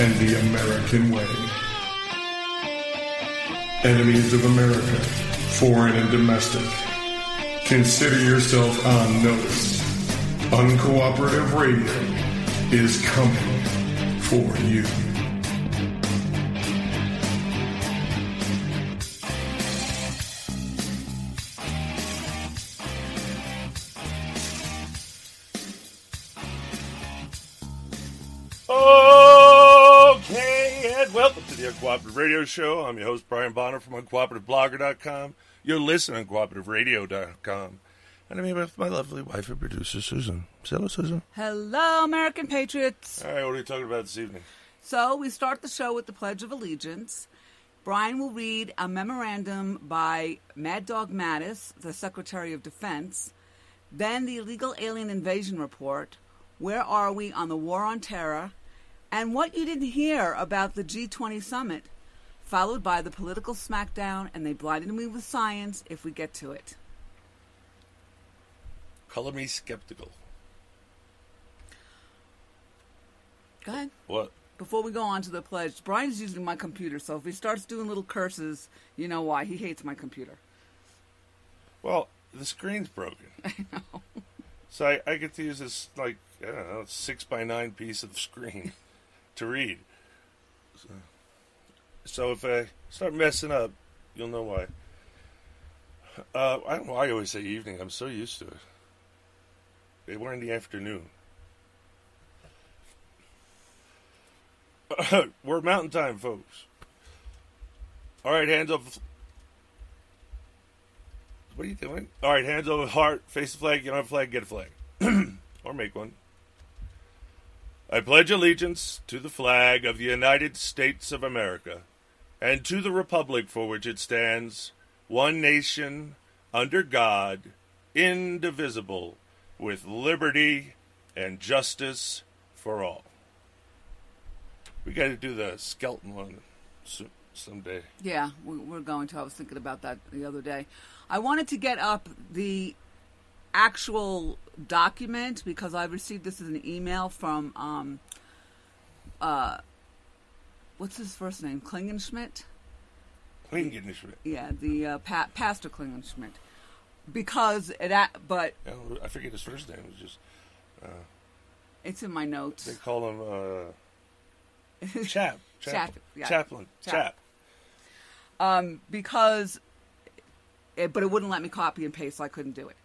and the American way. Enemies of America, foreign and domestic, consider yourself on notice. Uncooperative Radio is coming for you. Cooperative Radio Show. I'm your host, Brian Bonner from UncooperativeBlogger.com. You're listening to UncooperativeRadio.com. And I'm here with my lovely wife and producer, Susan. Say hello, Susan. Hello, American Patriots. All right, what are we talking about this evening? So we start the show with the Pledge of Allegiance. Brian will read a memorandum by Mad Dog Mattis, the Secretary of Defense, then the Illegal Alien Invasion Report, Where Are We on the War on Terror, and what you didn't hear about the G20 summit, followed by the political smackdown, and they blinded me with science if we get to it. Color me skeptical. Go ahead. What? Before we go on to the pledge, Brian's using my computer, so if he starts doing little curses, you know why. He hates my computer. Well, the screen's broken. I know. So I get to use this, like, I don't know, 6x9 piece of screen to read. So if I start messing up, you'll know why. I don't know why I always say evening. I'm so used to it. They were in the afternoon. We're mountain time, folks. All right, hands up. What are you doing? All right, hands over heart, face the flag, you don't have a flag, get a flag. Or make one. I pledge allegiance to the flag of the United States of America and to the republic for which it stands, one nation, under God, indivisible, with liberty and justice for all. We got to do the skeleton one soon. Someday. Yeah, we're going to. I was thinking about that the other day. I wanted to get up the actual document because I received this as an email from, what's his first name? Klingenschmidt? Klingenschmidt. Yeah, the Pastor Klingenschmidt. Because it, but... Yeah, I forget his first name. It was just... it's in my notes. They call him, Chaplain. Because it wouldn't let me copy and paste, so I couldn't do it.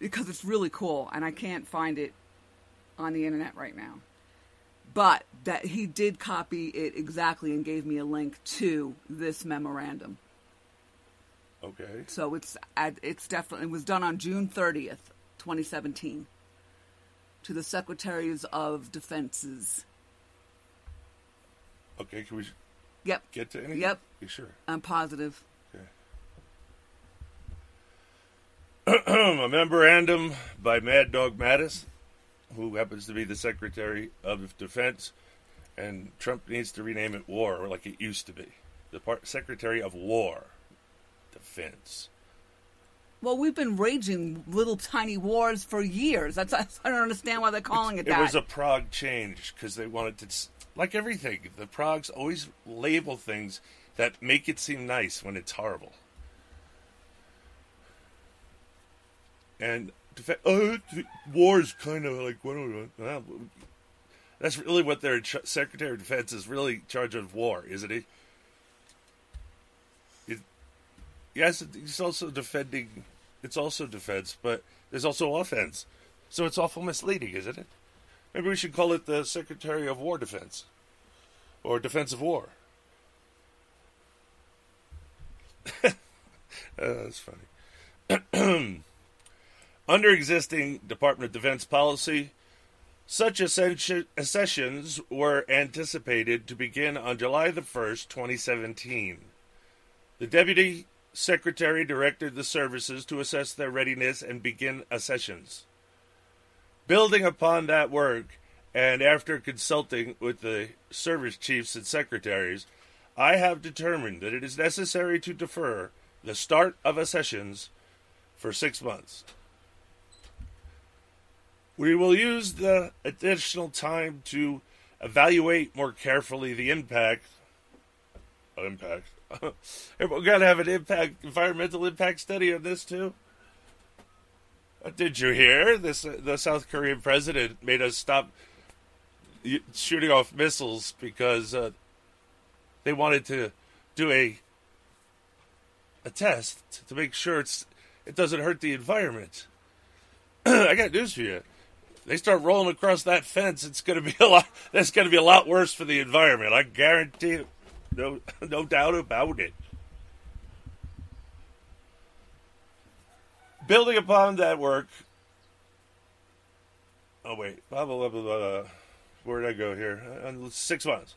Because it's really cool, and I can't find it on the internet right now. But that he did copy it exactly and gave me a link to this memorandum. Okay. So it's definitely, it was done on June 30th, 2017, to the Secretaries of Defenses. Okay, can we get to anything? Yep. You sure? I'm positive. Okay. A memorandum by Mad Dog Mattis, who happens to be the Secretary of Defense, and Trump needs to rename it War, or like it used to be. The Secretary of War Defense. Well, we've been raging little tiny wars for years. I don't understand why they're calling it that. It was a Prague change, because they wanted to... Like everything, the Prags always label things that make it seem nice when it's horrible. And war is kind of like, well, that's really what their Secretary of Defense is really in charge of war, isn't he? Yes, it's also defending, it's also defense, but there's also offense. So it's awful misleading, isn't it? Maybe we should call it the Secretary of War Defense, or Defense of War. That's funny. Under existing Department of Defense policy, Such accessions were anticipated to begin on July the 1st, 2017. The Deputy Secretary directed the services to assess their readiness and begin accessions. Building upon that work, and after consulting with the service chiefs and secretaries, I have determined that it is necessary to defer the start of accessions for 6 months. We will use the additional time to evaluate more carefully the impact. We're going to have an environmental impact study on this, too. Did you hear? The South Korean president made us stop shooting off missiles because they wanted to do a test to make sure it doesn't hurt the environment. I got news for you. They start rolling across that fence, it's going to be a lot. That's going to be a lot worse for the environment. I guarantee it. No doubt about it. Building upon that work. Oh wait, blah blah blah blah blah. Where did I go here? 6 months.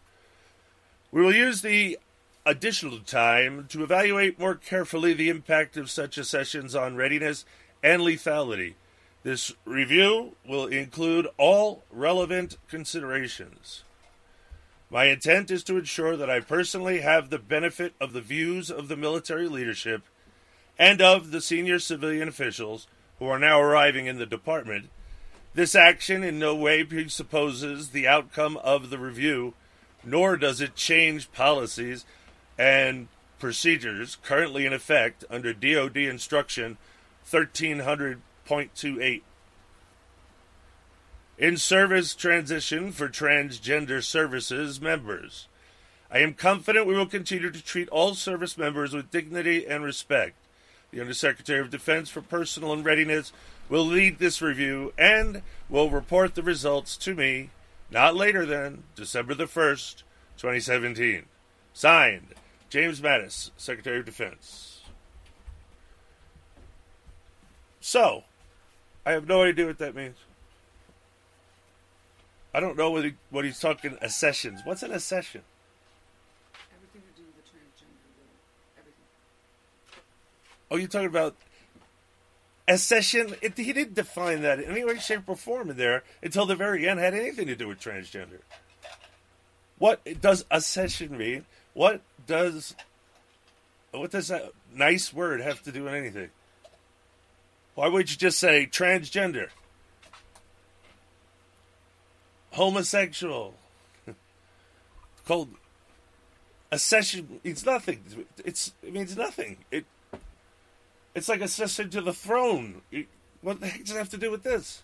We will use the additional time to evaluate more carefully the impact of such accessions on readiness and lethality. This review will include all relevant considerations. My intent is to ensure that I personally have the benefit of the views of the military leadership and of the senior civilian officials who are now arriving in the department. This action in no way presupposes the outcome of the review, nor does it change policies and procedures currently in effect under DoD Instruction 1300.28. In-service transition for transgender services members. I am confident we will continue to treat all service members with dignity and respect. The Undersecretary of Defense for Personnel and Readiness will lead this review and will report the results to me not later than December the 1st, 2017. Signed, James Mattis, Secretary of Defense. So, I have no idea what that means. I don't know what he's talking accessions. What's an accession? Everything to do with the transgender women. Everything. Oh, you're talking about accession? He didn't define that in any way, shape, or form in there until the very end had anything to do with transgender. What does accession mean? What does that nice word have to do with anything? Why would you just say transgender? Homosexual. Called accession. It's nothing. It means nothing. It's like accession to the throne. What the heck does it have to do with this?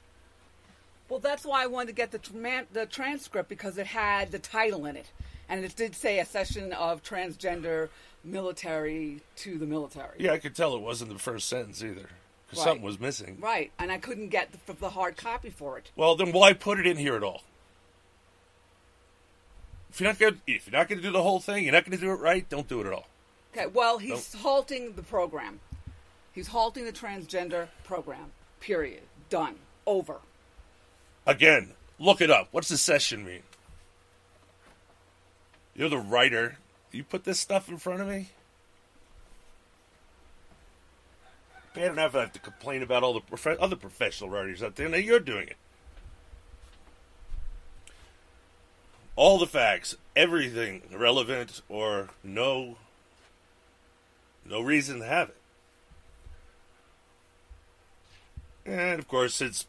Well, that's why I wanted to get the transcript, because it had the title in it, and it did say accession of transgender military to the military. Yeah, I could tell it wasn't the first sentence either. Right. Something was missing. Right, and I couldn't get the hard copy for it. Well, then why put it in here at all? If you're not going to do the whole thing, you're not going to do it right, don't do it at all. Okay, well, he's halting the program. He's halting the transgender program, period. Done. Over. Again, look it up. What's the session mean? You're the writer. You put this stuff in front of me? I don't have to complain about all the other professional writers out there. Now you're doing it. All the facts, everything relevant or no reason to have it. And of course, since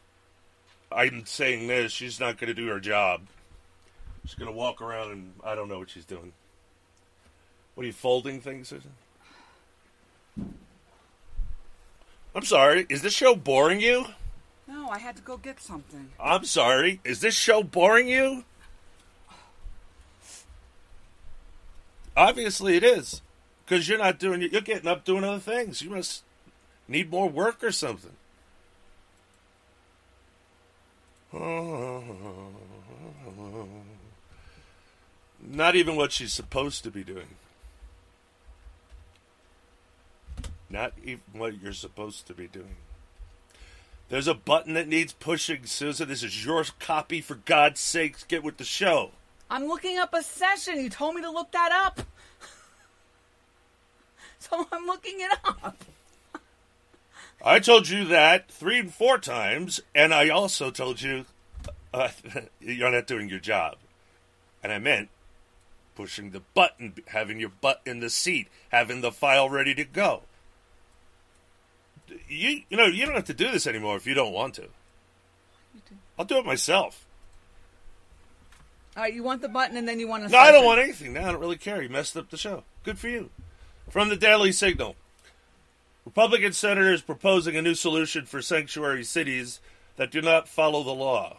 I'm saying this, she's not going to do her job. She's going to walk around and I don't know what she's doing. What are you, folding things, Susan? I'm sorry, is this show boring you? No, I had to go get something. I'm sorry, is this show boring you? Obviously it is, because you're not doing it. You're getting up doing other things. You must need more work or something. Not even what she's supposed to be doing. Not even what you're supposed to be doing. There's a button that needs pushing, Susan. This is your copy. For God's sakes, get with the show. I'm looking up a session. You told me to look that up. So I'm looking it up. I told you that 3 and 4 times, and I also told you you're not doing your job. And I meant pushing the button, having your butt in the seat, having the file ready to go. You know, you don't have to do this anymore if you don't want to. I'll do it myself. All right, you want the button and then you want to... No, I don't want anything. No, I don't really care. You messed up the show. Good for you. From the Daily Signal. Republican senators proposing a new solution for sanctuary cities that do not follow the law.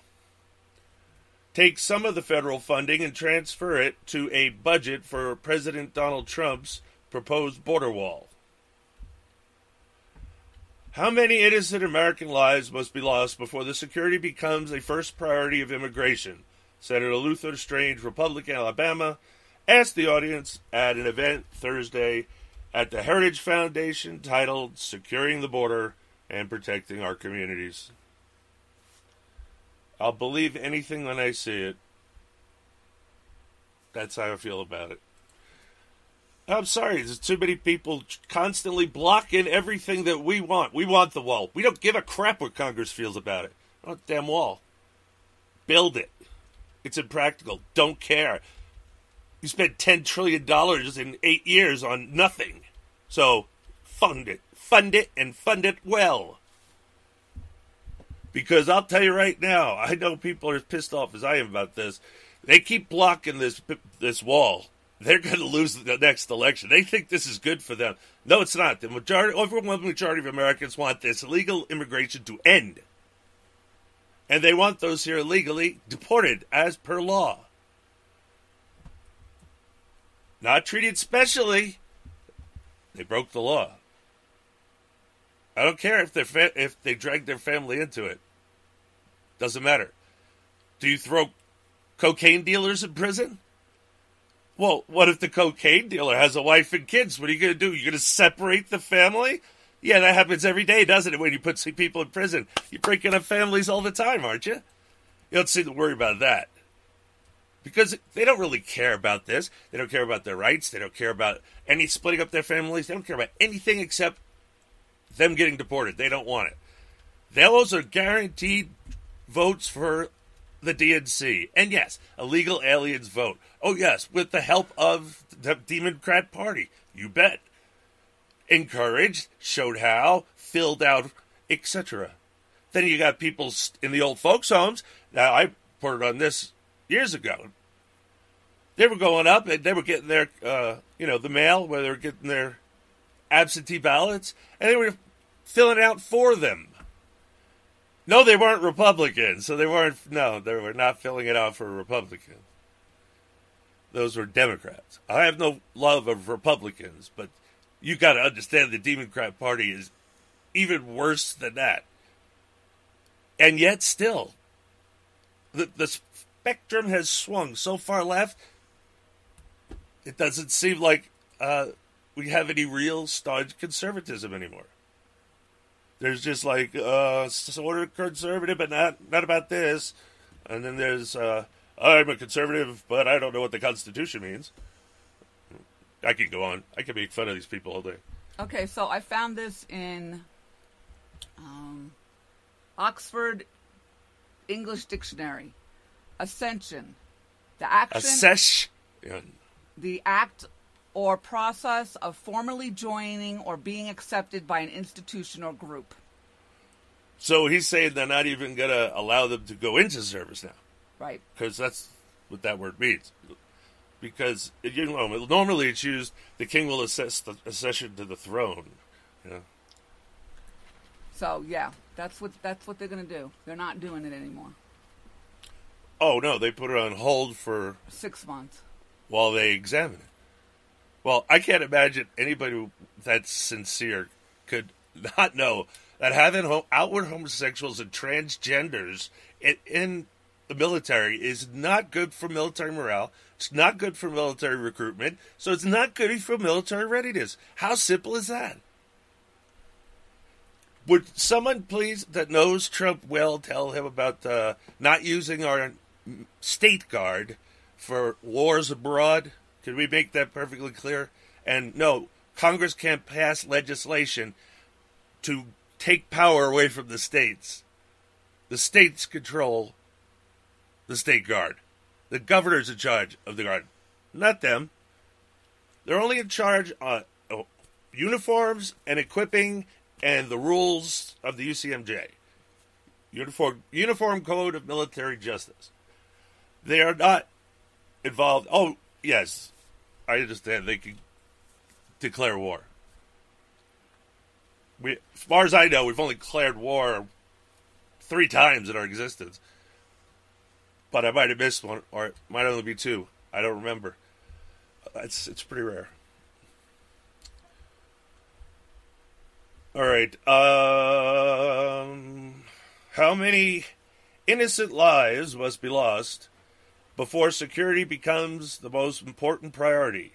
Take some of the federal funding and transfer it to a budget for President Donald Trump's proposed border wall. How many innocent American lives must be lost before the security becomes a first priority of immigration? Senator Luther Strange, Republican, Alabama, asked the audience at an event Thursday at the Heritage Foundation titled Securing the Border and Protecting Our Communities. I'll believe anything when I see it. That's how I feel about it. I'm sorry, there's too many people constantly blocking everything that we want. We want the wall. We don't give a crap what Congress feels about it. I want the damn wall. Build it. It's impractical. Don't care. You spent $10 trillion in 8 years on nothing. So fund it. Fund it and fund it well. Because I'll tell you right now, I know people are as pissed off as I am about this. They keep blocking this wall. They're going to lose the next election. They think this is good for them. No, it's not. The overwhelming majority of Americans want this illegal immigration to end. And they want those here illegally deported as per law. Not treated specially. They broke the law. I don't care if they drag their family into it. Doesn't matter. Do you throw cocaine dealers in prison? Well, what if the cocaine dealer has a wife and kids? What are you going to do? You're going to separate the family? Yeah, that happens every day, doesn't it? When you put people in prison, you're breaking up families all the time, aren't you? You don't seem to worry about that. Because they don't really care about this. They don't care about their rights. They don't care about any splitting up their families. They don't care about anything except them getting deported. They don't want it. Those are guaranteed votes for the DNC. And yes, illegal aliens vote. Oh yes, with the help of the Democrat Party. You bet. Encouraged, showed how, filled out, etc. Then you got people in the old folks' homes. Now, I reported on this years ago. They were going up and they were getting their, the mail where they were getting their absentee ballots, and they were filling out for them. No, they weren't Republicans, so they were not filling it out for a Republican. Those were Democrats. I have no love of Republicans, but you got to understand the Democrat Party is even worse than that. And yet still, the spectrum has swung so far left, it doesn't seem like we have any real staunch conservatism anymore. There's just like sort of conservative, but not about this. And then there's I'm a conservative, but I don't know what the Constitution means. I could go on. I could make fun of these people all day. Okay, so I found this in Oxford English Dictionary. Ascension. The action. Accession. The act or process of formally joining or being accepted by an institution or group. So he's saying they're not even going to allow them to go into service now. Right. Because that's what that word means. Because normally it's used, the king will assess the accession to the throne. Yeah. So, yeah, that's what they're going to do. They're not doing it anymore. Oh, no, they put it on hold for 6 months while they examine it. Well, I can't imagine anybody that's sincere could not know that having outward homosexuals and transgenders in the military is not good for military morale. It's not good for military recruitment. So it's not good for military readiness. How simple is that? Would someone please that knows Trump well tell him about not using our state guard for wars abroad? Can we make that perfectly clear? And no, Congress can't pass legislation to take power away from the states. The states control the state guard. The governor's in charge of the guard, not them. They're only in charge of uniforms and equipping and the rules of the UCMJ, Uniform Code of Military Justice. They are not involved. Oh, yes, I understand. They can declare war. We, as far as I know, we've only declared war 3 times in our existence. But I might have missed one, or it might only be 2. I don't remember. It's pretty rare. All right. How many innocent lives must be lost before security becomes the most important priority?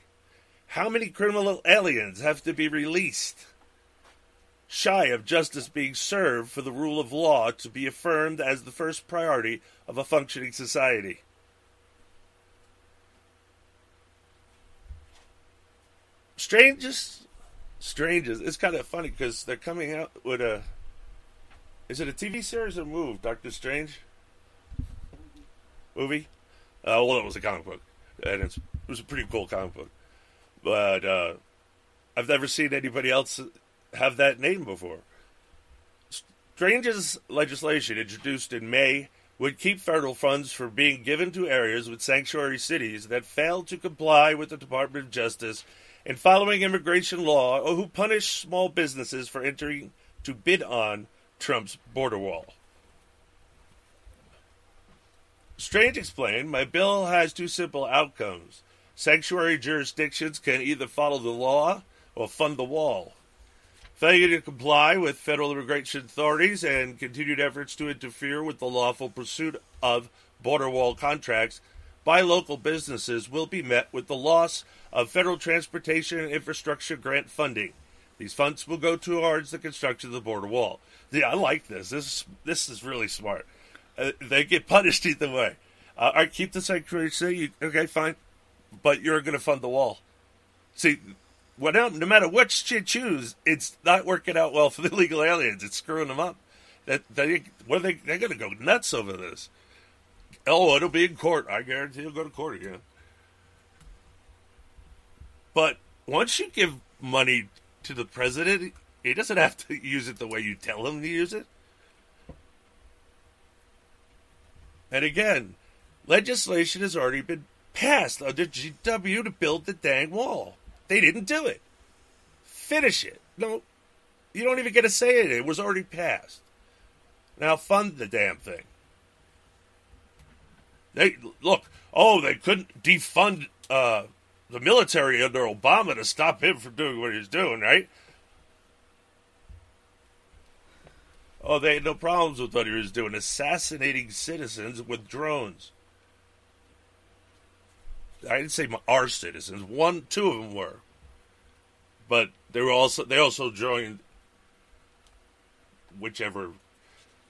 How many criminal aliens have to be released, shy of justice being served, for the rule of law to be affirmed as the first priority of a functioning society? Strangest. It's kind of funny because they're coming out with a... Is it a TV series or a movie, Doctor Strange? Movie? Well, it was a comic book. And it was a pretty cool comic book. But I've never seen anybody else have that name before. Strange's legislation, introduced in May, would keep federal funds from being given to areas with sanctuary cities that fail to comply with the Department of Justice and following immigration law, or who punish small businesses for entering to bid on Trump's border wall. Strange explained, "My bill has 2 simple outcomes. Sanctuary jurisdictions can either follow the law or fund the wall. Failure to comply with federal immigration authorities and continued efforts to interfere with the lawful pursuit of border wall contracts by local businesses will be met with the loss of federal transportation and infrastructure grant funding. These funds will go towards the construction of the border wall." Yeah, I like this. This is really smart. They get punished either way. All right, keep the sanctuary city. Okay, fine. But you're going to fund the wall. See, no matter which you choose, it's not working out well for the illegal aliens. It's screwing them up. They're going to go nuts over this. Oh, it'll be in court. I guarantee it'll go to court again. But once you give money to the president, he doesn't have to use it the way you tell him to use it. And again, legislation has already been passed under GW to build the dang wall. They didn't do it. Finish it. No, you don't even get to say it. It was already passed. Now fund the damn thing. They couldn't defund the military under Obama to stop him from doing what he's doing, right? Oh, they had no problems with what he was doing, assassinating citizens with drones. I didn't say our citizens. 2 of them were, but they also joined whichever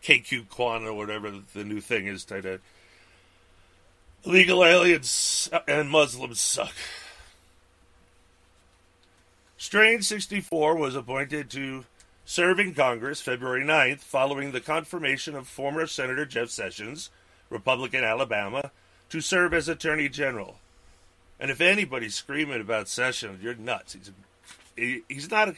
KQ Kwan or whatever the new thing is today. Illegal aliens and Muslims suck. Strange, 64, was appointed to serve in Congress February 9th following the confirmation of former Senator Jeff Sessions, Republican Alabama, to serve as Attorney General. And if anybody's screaming about Sessions, you're nuts. He's not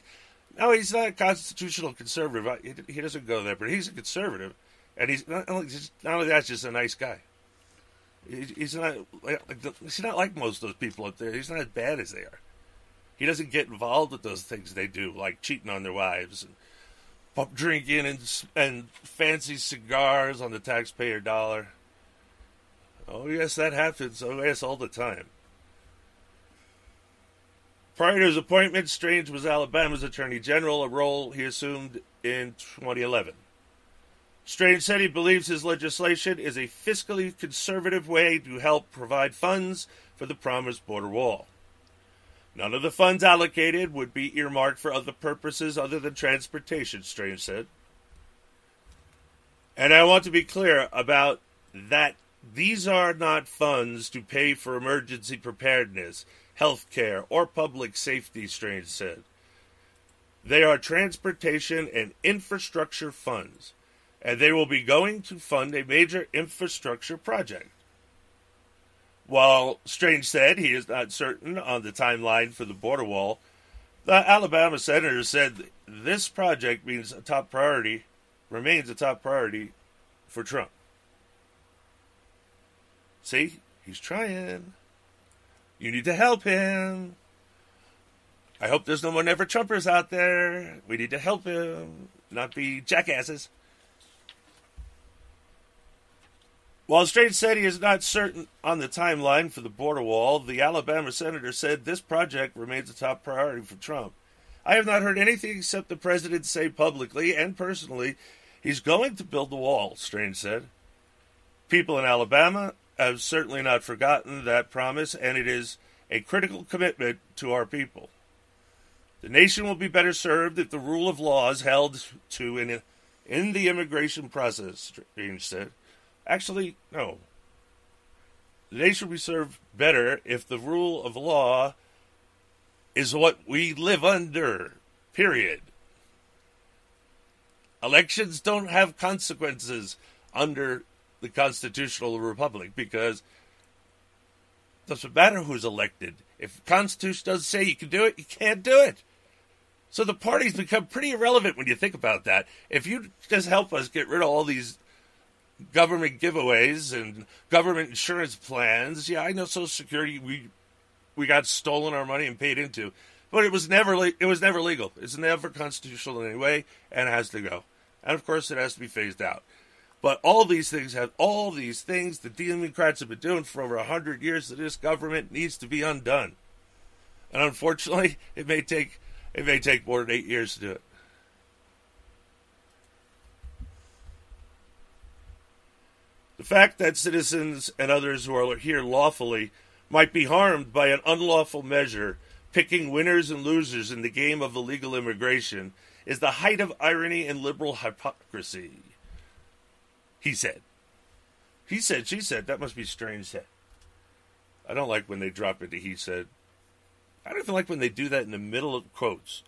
a constitutional conservative. He doesn't go there, but he's a conservative. And he's not only that, he's just a nice guy. He's not like most of those people up there. He's not as bad as they are. He doesn't get involved with those things they do, like cheating on their wives and pump drinking and fancy cigars on the taxpayer dollar. Oh, yes, that happens. Oh, yes, all the time. Prior to his appointment, Strange was Alabama's Attorney General, a role he assumed in 2011. Strange said he believes his legislation is a fiscally conservative way to help provide funds for the promised border wall. None of the funds allocated would be earmarked for other purposes other than transportation, Strange said. And I want to be clear about that. These are not funds to pay for emergency preparedness, health care, or public safety, Strange said. They are transportation and infrastructure funds, and they will be going to fund a major infrastructure project. While Strange said he is not certain on the timeline for the border wall, the Alabama senator said this project remains a top priority for Trump. See, he's trying. You need to help him. I hope there's no more Never Trumpers out there. We need to help him, not be jackasses. While Strange said he is not certain on the timeline for the border wall, the Alabama senator said this project remains a top priority for Trump. I have not heard anything except the president say publicly and personally he's going to build the wall, Strange said. People in Alabama have certainly not forgotten that promise, and it is a critical commitment to our people. The nation will be better served if the rule of law is held to in the immigration process, Strange said. Actually, no. The nation will be served better if the rule of law is what we live under, period. Elections don't have consequences under the Constitutional Republic, because it doesn't matter who's elected. If the Constitution doesn't say you can do it, you can't do it. So the parties become pretty irrelevant when you think about that. If you just help us get rid of all these government giveaways and government insurance plans, yeah, I know Social Security, we got stolen our money and paid into, but it was never legal. It's never constitutional in any way, and it has to go. And of course, it has to be phased out. But all these things the Democrats have been doing for over 100 years that this government needs to be undone. And unfortunately, it may take more than 8 years to do it. The fact that citizens and others who are here lawfully might be harmed by an unlawful measure, picking winners and losers in the game of illegal immigration, is the height of irony and liberal hypocrisy. He said. He said, she said. That must be Strange said. I don't like when they drop into he said. I don't even like when they do that in the middle of quotes.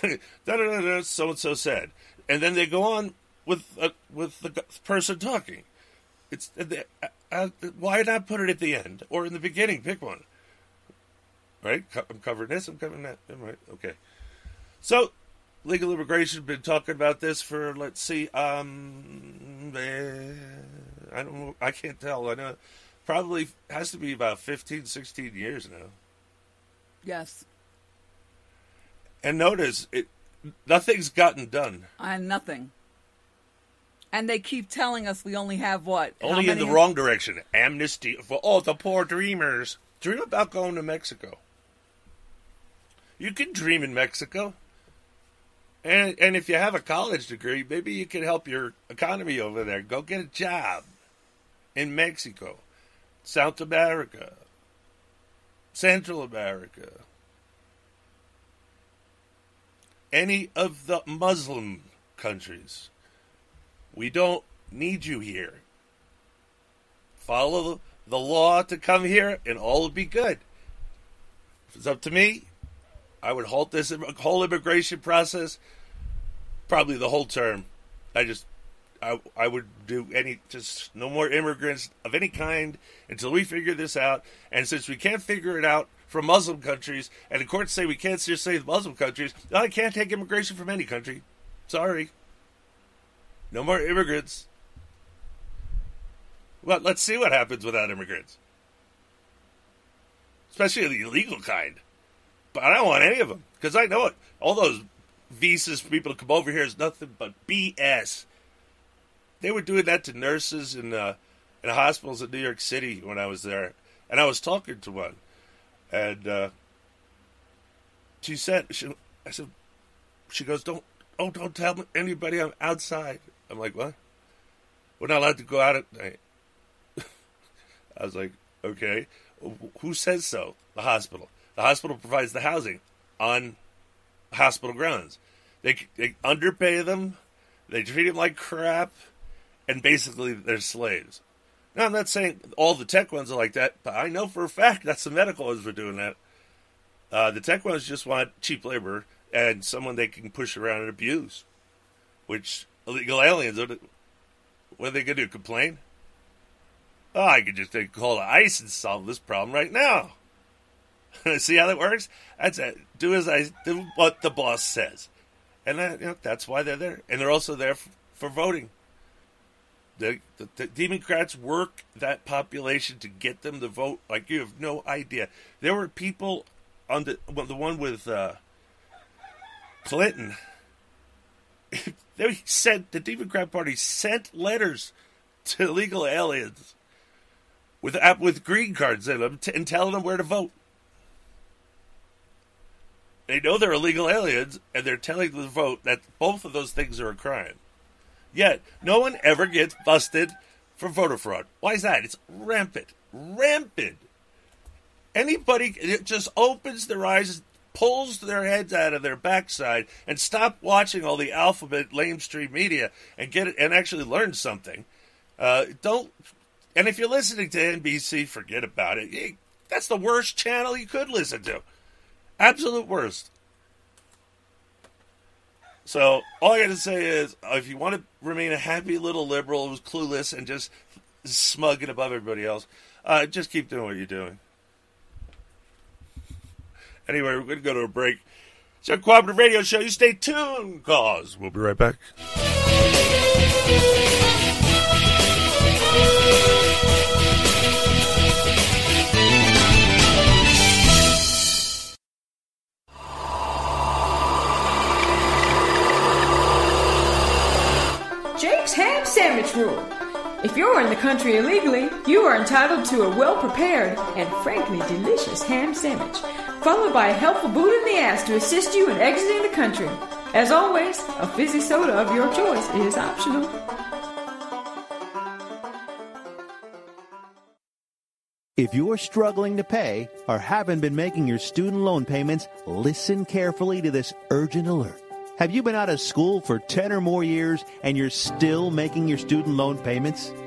Da-da-da-da, so-and-so said. And then they go on with the person talking. It's why not put it at the end? Or in the beginning, pick one. Right? I'm covering this, I'm covering that. I'm right. Okay. So, legal immigration, been talking about this for, let's see, I don't know, I can't tell. I know, probably has to be about 15, 16 years now. Yes. And notice, nothing's gotten done. Nothing. And they keep telling us we only have what? Only in the wrong direction. Amnesty for all the poor dreamers. Dream about going to Mexico. You can dream in Mexico. And if you have a college degree, maybe you can help your economy over there. Go get a job in Mexico, South America, Central America, any of the Muslim countries. We don't need you here. Follow the law to come here, and all will be good. If it's up to me, I would halt this whole immigration process, probably the whole term. I would do no more immigrants of any kind until we figure this out. And since we can't figure it out from Muslim countries, and the courts say we can't just say the Muslim countries, no, I can't take immigration from any country. Sorry. No more immigrants. Well, let's see what happens without immigrants. Especially the illegal kind. But I don't want any of them, because I know it. All those visas for people to come over here is nothing but BS. They were doing that to nurses in hospitals in New York City when I was there, and I was talking to one, and she goes, don't tell anybody I'm outside. I'm like, what? We're not allowed to go out at night. I was like, okay, who says so? The hospital. The hospital provides the housing on hospital grounds. They underpay them. They treat them like crap. And basically, they're slaves. Now, I'm not saying all the tech ones are like that, but I know for a fact that's the medical ones were doing that. The tech ones just want cheap labor and someone they can push around and abuse, which illegal aliens, what are they going to do, complain? Oh, I could just take a call to ICE and solve this problem right now. See how that works? That's it. Do as I do what the boss says. And that's why they're there. And they're also there for voting. The Democrats work that population to get them to vote. Like, you have no idea. There were people on the one with Clinton. They sent, the Democrat Party sent letters to illegal aliens with green cards in them and telling them where to vote. They know they're illegal aliens, and they're telling them to vote that both of those things are a crime. Yet, no one ever gets busted for voter fraud. Why is that? It's rampant. Rampant. Anybody it just opens their eyes, pulls their heads out of their backside, and stop watching all the alphabet lamestream media and get it and actually learn something. Don't. And if you're listening to NBC, forget about it. That's the worst channel you could listen to. Absolute worst. So, all I got to say is, if you want to remain a happy little liberal who's clueless and just smug and above everybody else, just keep doing what you're doing. Anyway, we're going to go to a break. It's our Cooperative Radio Show. You stay tuned, cause we'll be right back. Sandwich rule. If you're in the country illegally, you are entitled to a well-prepared and frankly delicious ham sandwich, followed by a helpful boot in the ass to assist you in exiting the country. As always, a fizzy soda of your choice is optional. If you're struggling to pay or haven't been making your student loan payments, listen carefully to this urgent alert. Have you been out of school for 10 or more years and you're still making your student loan payments?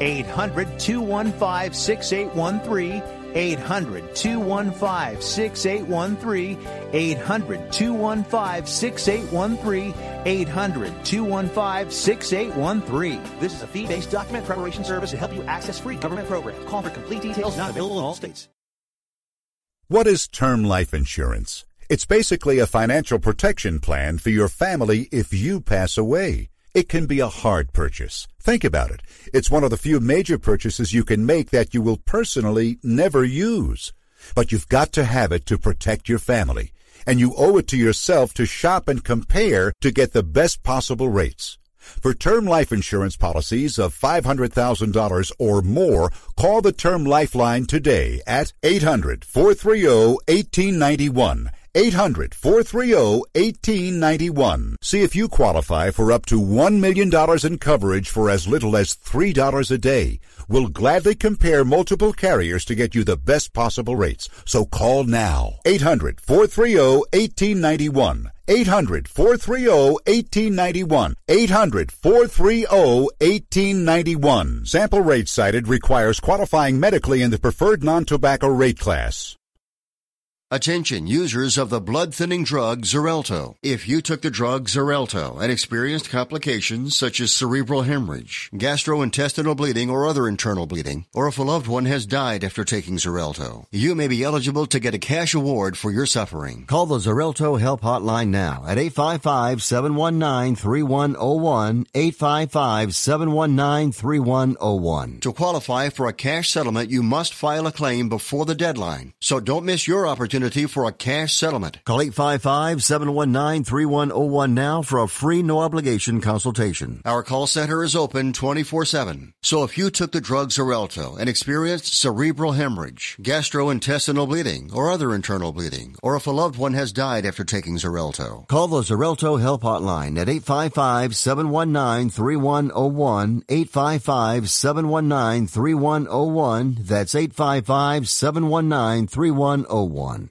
800-215-6813, 800-215-6813, 800-215-6813, 800-215-6813. This is a fee-based document preparation service to help you access free government programs. Call for complete details, not available in all states. What is term life insurance? It's basically a financial protection plan for your family if you pass away. It can be a hard purchase. Think about it. It's one of the few major purchases you can make that you will personally never use. But you've got to have it to protect your family, and you owe it to yourself to shop and compare to get the best possible rates. For term life insurance policies of $500,000 or more, call the Term Lifeline today at 800-430-1891. 800-430-1891. See if you qualify for up to $1 million in coverage for as little as $3 a day. We'll gladly compare multiple carriers to get you the best possible rates. So call now. 800-430-1891. 800-430-1891. 800-430-1891. Sample rates cited requires qualifying medically in the preferred non-tobacco rate class. Attention users of the blood-thinning drug Xarelto. If you took the drug Xarelto and experienced complications such as cerebral hemorrhage, gastrointestinal bleeding, or other internal bleeding, or if a loved one has died after taking Xarelto, you may be eligible to get a cash award for your suffering. Call the Xarelto Help Hotline now at 855-719-3101, 855-719-3101. To qualify for a cash settlement, you must file a claim before the deadline, so don't miss your opportunity opportunity for a cash settlement. Call 855-719-3101 now for a free, no-obligation consultation. Our call center is open 24/7. So if you took the drug Xarelto and experienced cerebral hemorrhage, gastrointestinal bleeding, or other internal bleeding, or if a loved one has died after taking Xarelto, call the Xarelto Help Hotline at 855-719-3101, 855-719-3101. That's 855-719-3101.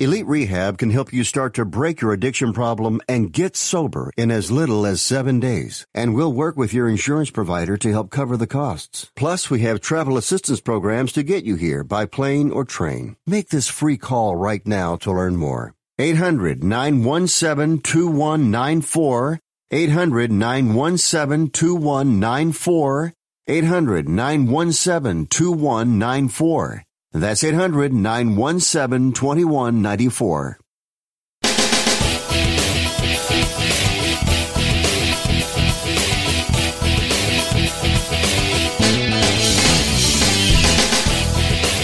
Elite Rehab can help you start to break your addiction problem and get sober in as little as 7 days. And we'll work with your insurance provider to help cover the costs. Plus, we have travel assistance programs to get you here by plane or train. Make this free call right now to learn more. 800-917-2194. 800-917-2194. 800-917-2194. That's 800-917-2194.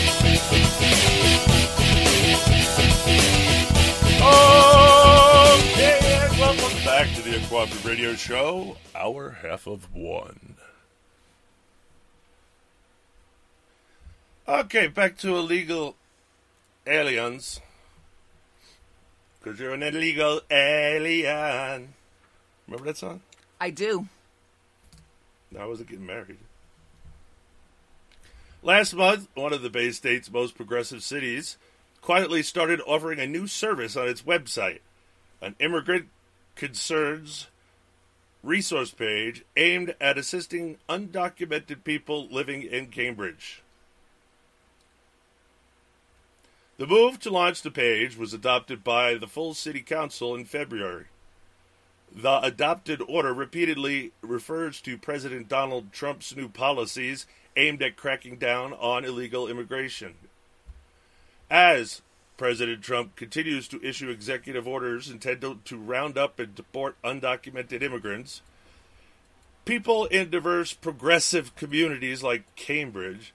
Okay, welcome back to the Uncooperative Radio Show, hour half of one. Okay, back to illegal aliens, because you're an illegal alien. Remember that song? I do. No, I wasn't getting married. Last month, one of the Bay State's most progressive cities quietly started offering a new service on its website, an immigrant concerns resource page aimed at assisting undocumented people living in Cambridge. The move to launch the page was adopted by the full city council in February. The adopted order repeatedly refers to President Donald Trump's new policies aimed at cracking down on illegal immigration. As President Trump continues to issue executive orders intended to round up and deport undocumented immigrants, people in diverse progressive communities like Cambridge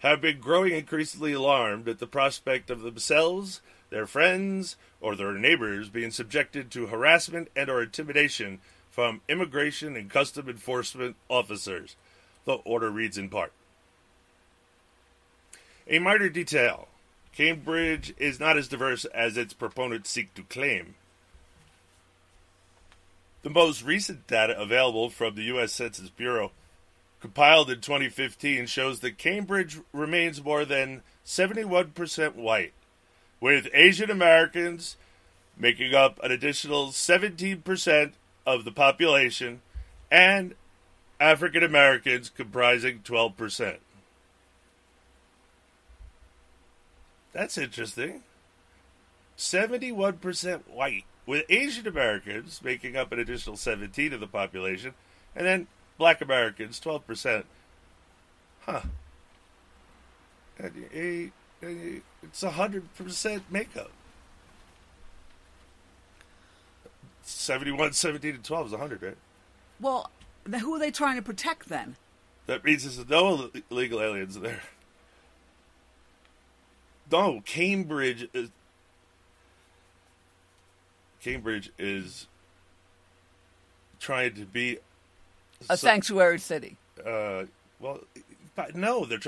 have been growing increasingly alarmed at the prospect of themselves, their friends, or their neighbors being subjected to harassment and or intimidation from immigration and custom enforcement officers. The order reads in part. A minor detail. Cambridge is not as diverse as its proponents seek to claim. The most recent data available from the U.S. Census Bureau compiled in 2015 shows that Cambridge remains more than 71% white, with Asian Americans making up an additional 17% of the population and African Americans comprising 12%. That's interesting. 71% white, with Asian Americans making up an additional 17% of the population, and then Black Americans, 12%. Huh. It's 100% makeup. 71, 17, and 12 is 100, right? Well, who are they trying to protect then? That means there's no illegal aliens there. No, Cambridge is trying to be a sanctuary city. They're talking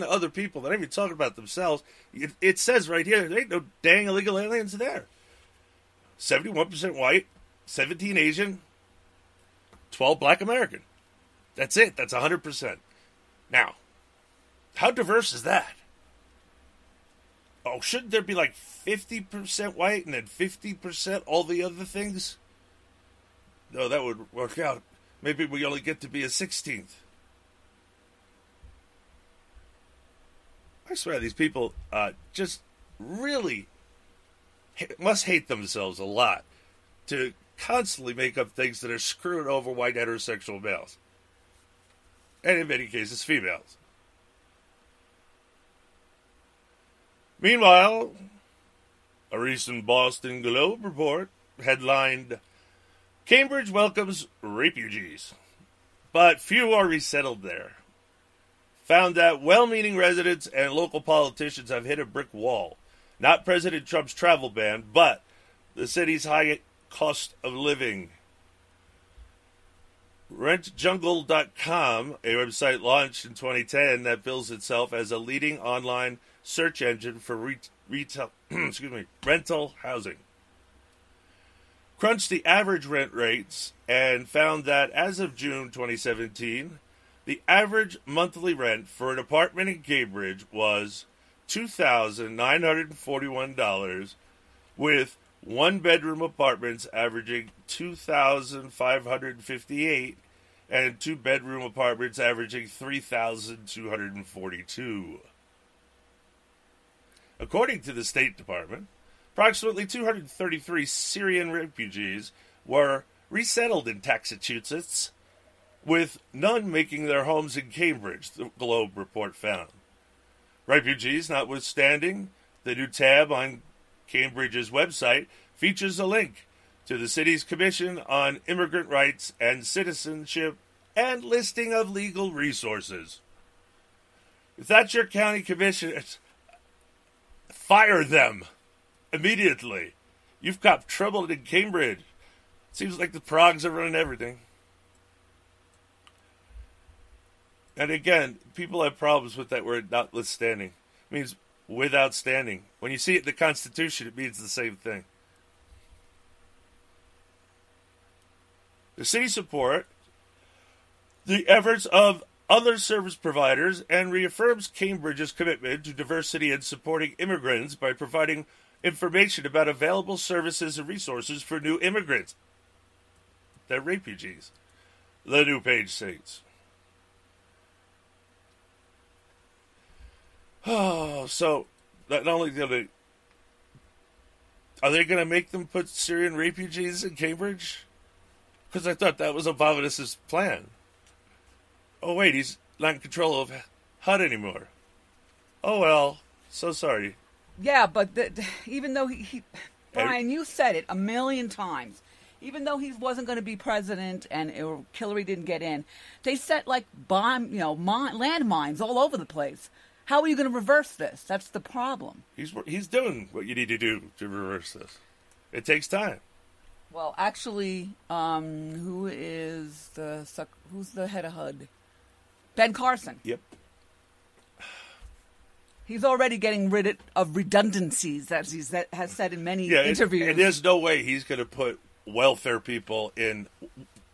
to other people. They're not even talking about themselves. It says right here, there ain't no dang illegal aliens there. 71% white, 17 Asian, 12 Black American. That's it. That's 100%. Now, how diverse is that? Oh, shouldn't there be like 50% white and then 50% all the other things? No, that would work out. Maybe we only get to be a 16th. I swear, these people just really must hate themselves a lot to constantly make up things that are screwing over white heterosexual males. And in many cases, females. Meanwhile, a recent Boston Globe report headlined, Cambridge welcomes refugees, but few are resettled there. Found that well-meaning residents and local politicians have hit a brick wall. Not President Trump's travel ban, but the city's high cost of living. RentJungle.com, a website launched in 2010 that bills itself as a leading online search engine for rental housing, crunched the average rent rates and found that as of June 2017, the average monthly rent for an apartment in Cambridge was $2,941, with one-bedroom apartments averaging $2,558 and two-bedroom apartments averaging $3,242. According to the State Department, approximately 233 Syrian refugees were resettled in Massachusetts, with none making their homes in Cambridge, the Globe report found. Refugees notwithstanding, the new tab on Cambridge's website features a link to the city's Commission on Immigrant Rights and Citizenship and listing of legal resources. If that's your county commissioner, fire them immediately. You've got trouble in Cambridge. Seems like the Progs are running everything. And again, people have problems with that word notwithstanding. It means without standing. When you see it in the Constitution, it means the same thing. The city supports the efforts of other service providers and reaffirms Cambridge's commitment to diversity and supporting immigrants by providing information about available services and resources for new immigrants. They're refugees, the new page states. Oh, so not only are they going to make them put Syrian refugees in Cambridge? Because I thought that was Obama's plan. Oh, wait, he's not in control of HUD anymore. Oh, well, so sorry. Yeah, but even though Brian, you said it 1,000,000 times. Even though he wasn't going to be president and Hillary didn't get in, they set, like, bomb, landmines all over the place. How are you going to reverse this? That's the problem. He's doing what you need to do to reverse this. It takes time. Well, actually, who's the head of HUD? Ben Carson. Yep. He's already getting rid of redundancies, as he has said in many interviews. And there's no way he's going to put welfare people in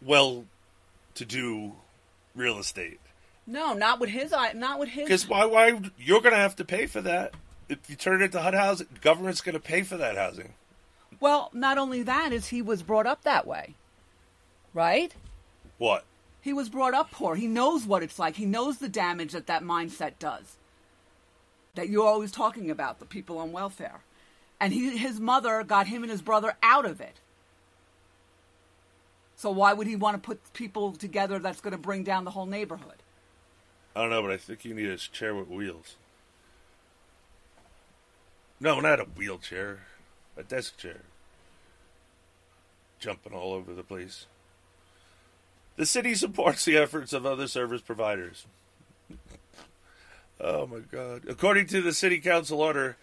well-to-do real estate. No, not with his. Because why you're going to have to pay for that if you turn it into HUD housing. Government's going to pay for that housing. Well, not only that, is he was brought up that way, right? What? He was brought up poor. He knows what it's like. He knows the damage that mindset does, that you're always talking about, the people on welfare. And his mother got him and his brother out of it. So why would he want to put people together that's going to bring down the whole neighborhood? I don't know, but I think you need a chair with wheels. No, not a wheelchair. A desk chair. Jumping all over the place. The city supports the efforts of other service providers. Oh, my God. According to the city council order,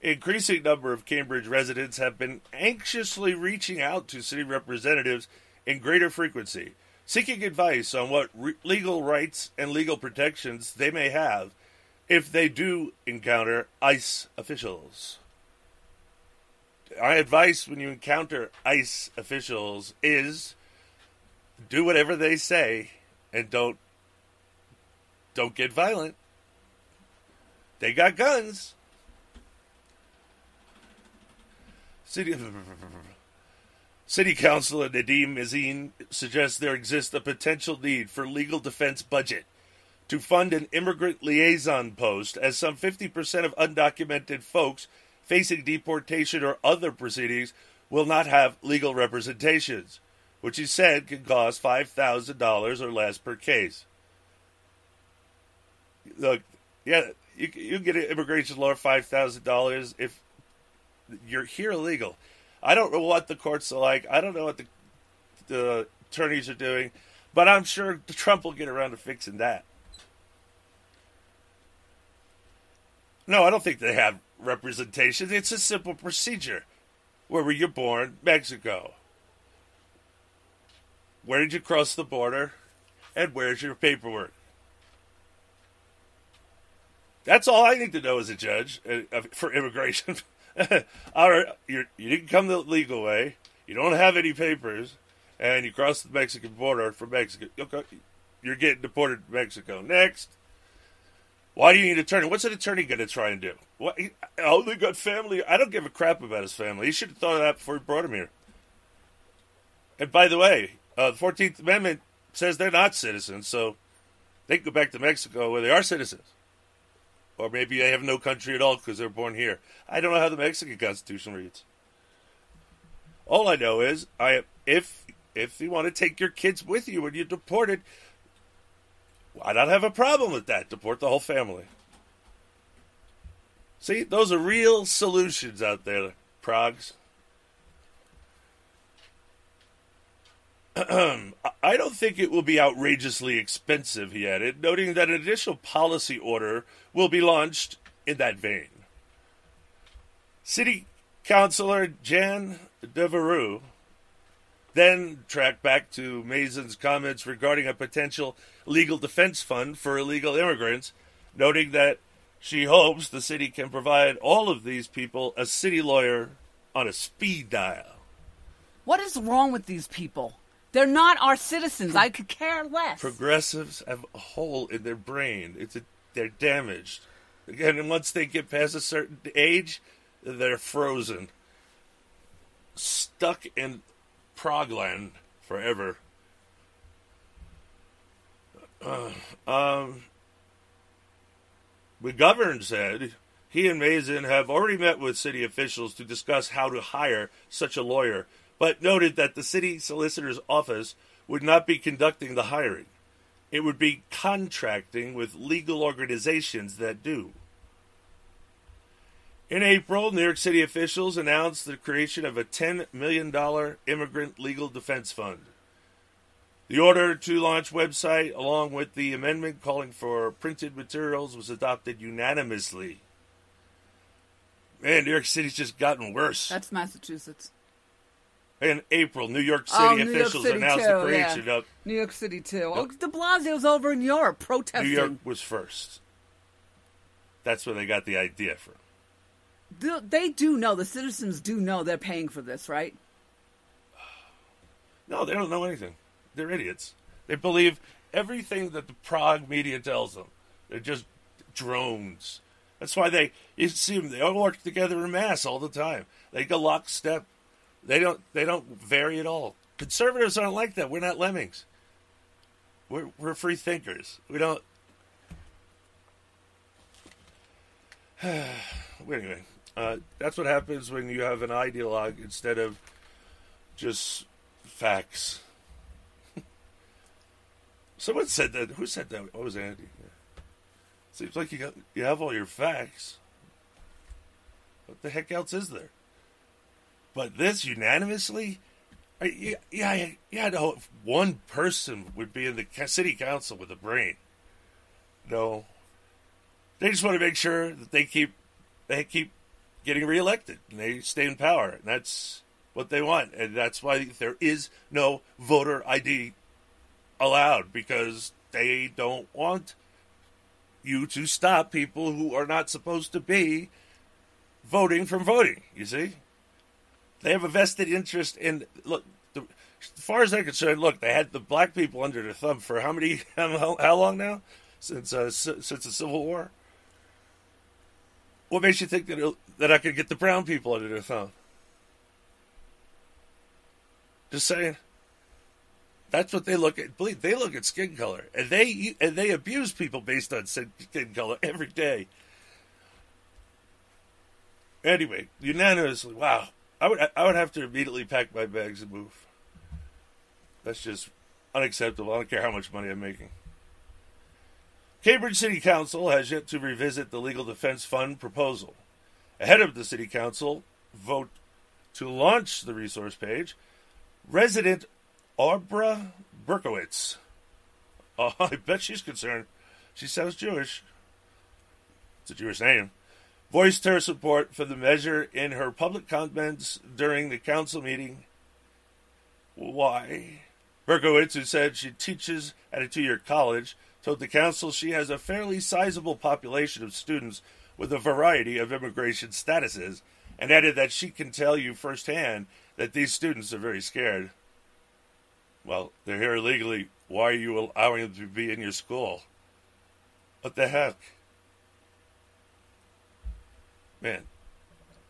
increasing number of Cambridge residents have been anxiously reaching out to city representatives in greater frequency, seeking advice on what legal rights and legal protections they may have if they do encounter ICE officials. Our advice when you encounter ICE officials is do whatever they say and don't get violent. They got guns. City Councilor Nadeem Azin suggests there exists a potential need for legal defense budget to fund an immigrant liaison post, as some 50% of undocumented folks facing deportation or other proceedings will not have legal representations, which he said can cost $5,000 or less per case. Look, yeah, you can get an immigration lawyer $5,000 if you're here illegal. I don't know what the courts are like. I don't know what the attorneys are doing, but I'm sure Trump will get around to fixing that. No, I don't think they have representation. It's a simple procedure. Where were you born? Mexico. Where did you cross the border? And where's your paperwork? That's all I need to know as a judge for immigration. All right, you didn't come the legal way. You don't have any papers. And you crossed the Mexican border from Mexico. You're getting deported to Mexico. Next. Why do you need an attorney? What's an attorney going to try and do? What? I only got family. I don't give a crap about his family. He should have thought of that before he brought him here. And by the way, the 14th Amendment says they're not citizens, so they can go back to Mexico where they are citizens. Or maybe they have no country at all because they're born here. I don't know how the Mexican Constitution reads. All I know is if you want to take your kids with you when you're deported, I don't have a problem with that. Deport the whole family. See, those are real solutions out there, progs. I don't think it will be outrageously expensive, he added, noting that an additional policy order will be launched in that vein. City Councilor Jan Devereaux then tracked back to Mason's comments regarding a potential legal defense fund for illegal immigrants, noting that she hopes the city can provide all of these people a city lawyer on a speed dial. What is wrong with these people? They're not our citizens. I could care less. Progressives have a hole in their brain. They're damaged. Again, and once they get past a certain age, they're frozen. Stuck in Progland forever. McGovern said he and Mazin have already met with city officials to discuss how to hire such a lawyer, but noted that the city solicitor's office would not be conducting the hiring. It would be contracting with legal organizations that do. In April, New York City officials announced the creation of a $10 million immigrant legal defense fund. The order to launch website, along with the amendment calling for printed materials, was adopted unanimously. Man, New York City's just gotten worse. That's Massachusetts. In April, New York City officials announced the creation of... New York City, too. Oh, de Blasio's over in Europe protesting. New York was first. That's where they got the idea from. They do know, the citizens do know they're paying for this, right? No, they don't know anything. They're idiots. They believe everything that the Prague media tells them. They're just drones. That's why you see them, they all work together in mass all the time. They go lockstep. They don't vary at all. Conservatives aren't like that. We're not lemmings. We're free thinkers. We don't. Anyway, that's what happens when you have an ideologue instead of just facts. Someone said that. Who said that? Oh, it was Andy. Yeah. Seems like you have all your facts. What the heck else is there? But this unanimously? You had to hope one person would be in the city council with a brain. No. They just want to make sure that they keep getting reelected and they stay in power. And that's what they want. And that's why there is no voter ID allowed, because they don't want you to stop people who are not supposed to be voting from voting, you see? They have a vested interest in, look, as far as they're concerned, look, they had the black people under their thumb for how long now? Since the Civil War? What makes you think that I could get the brown people under their thumb? Just saying. That's what they look at. Believe they look at skin color, and they abuse people based on skin color every day. Anyway, unanimously, wow. I would have to immediately pack my bags and move. That's just unacceptable. I don't care how much money I'm making. Cambridge City Council has yet to revisit the Legal Defense Fund proposal. Ahead of the City Council vote to launch the resource page, resident Aubrey Berkowitz. Oh, I bet she's concerned. She sounds Jewish. It's a Jewish name. Voiced her support for the measure in her public comments during the council meeting. Why? Berkowitz, who said she teaches at a 2-year college, told the council she has a fairly sizable population of students with a variety of immigration statuses, and added that she can tell you firsthand that these students are very scared. Well, they're here illegally. Why are you allowing them to be in your school? What the heck? Man,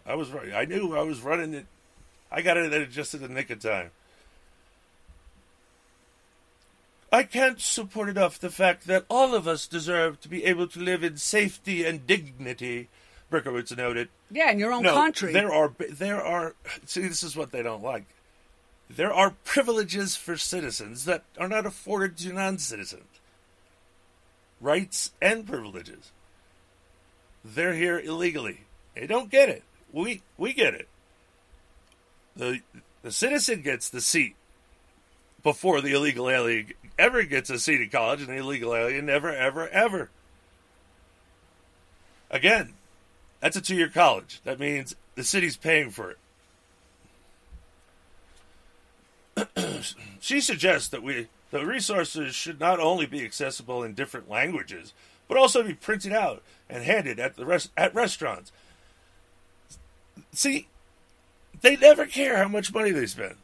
I was right. I knew I was running it. I got it at just in the nick of time. I can't support enough the fact that all of us deserve to be able to live in safety and dignity, Berkowitz noted. Yeah, in your own country. There are. See, this is what they don't like. There are privileges for citizens that are not afforded to non-citizens. Rights and privileges. They're here illegally. They don't get it. We get it. The citizen gets the seat before the illegal alien ever gets a seat at college, and the illegal alien never, ever, ever. Again, that's a 2-year college. That means the city's paying for it. She suggests that the resources should not only be accessible in different languages, but also be printed out and handed at at restaurants. See, they never care how much money they spend.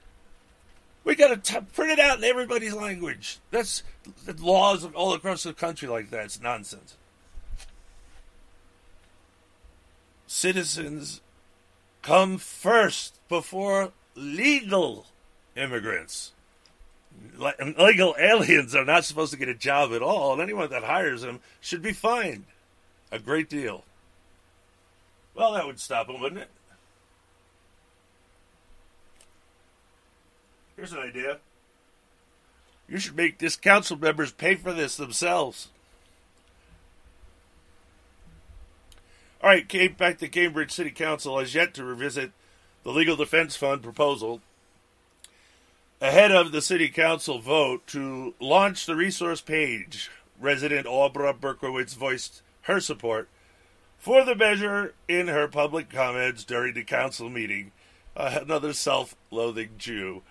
We got to print it out in everybody's language. That's the laws all across the country like that. It's nonsense. Citizens come first before legal immigrants. Illegal aliens are not supposed to get a job at all, and anyone that hires them should be fined a great deal. Well, that would stop them, wouldn't it? Here's an idea. You should make these council members pay for this themselves. All right, back to Cambridge City Council has yet to revisit the Legal Defense Fund proposal. Ahead of the City Council vote to launch the resource page, resident Aubrey Berkowitz voiced her support for the measure in her public comments during the council meeting. Another self-loathing Jew.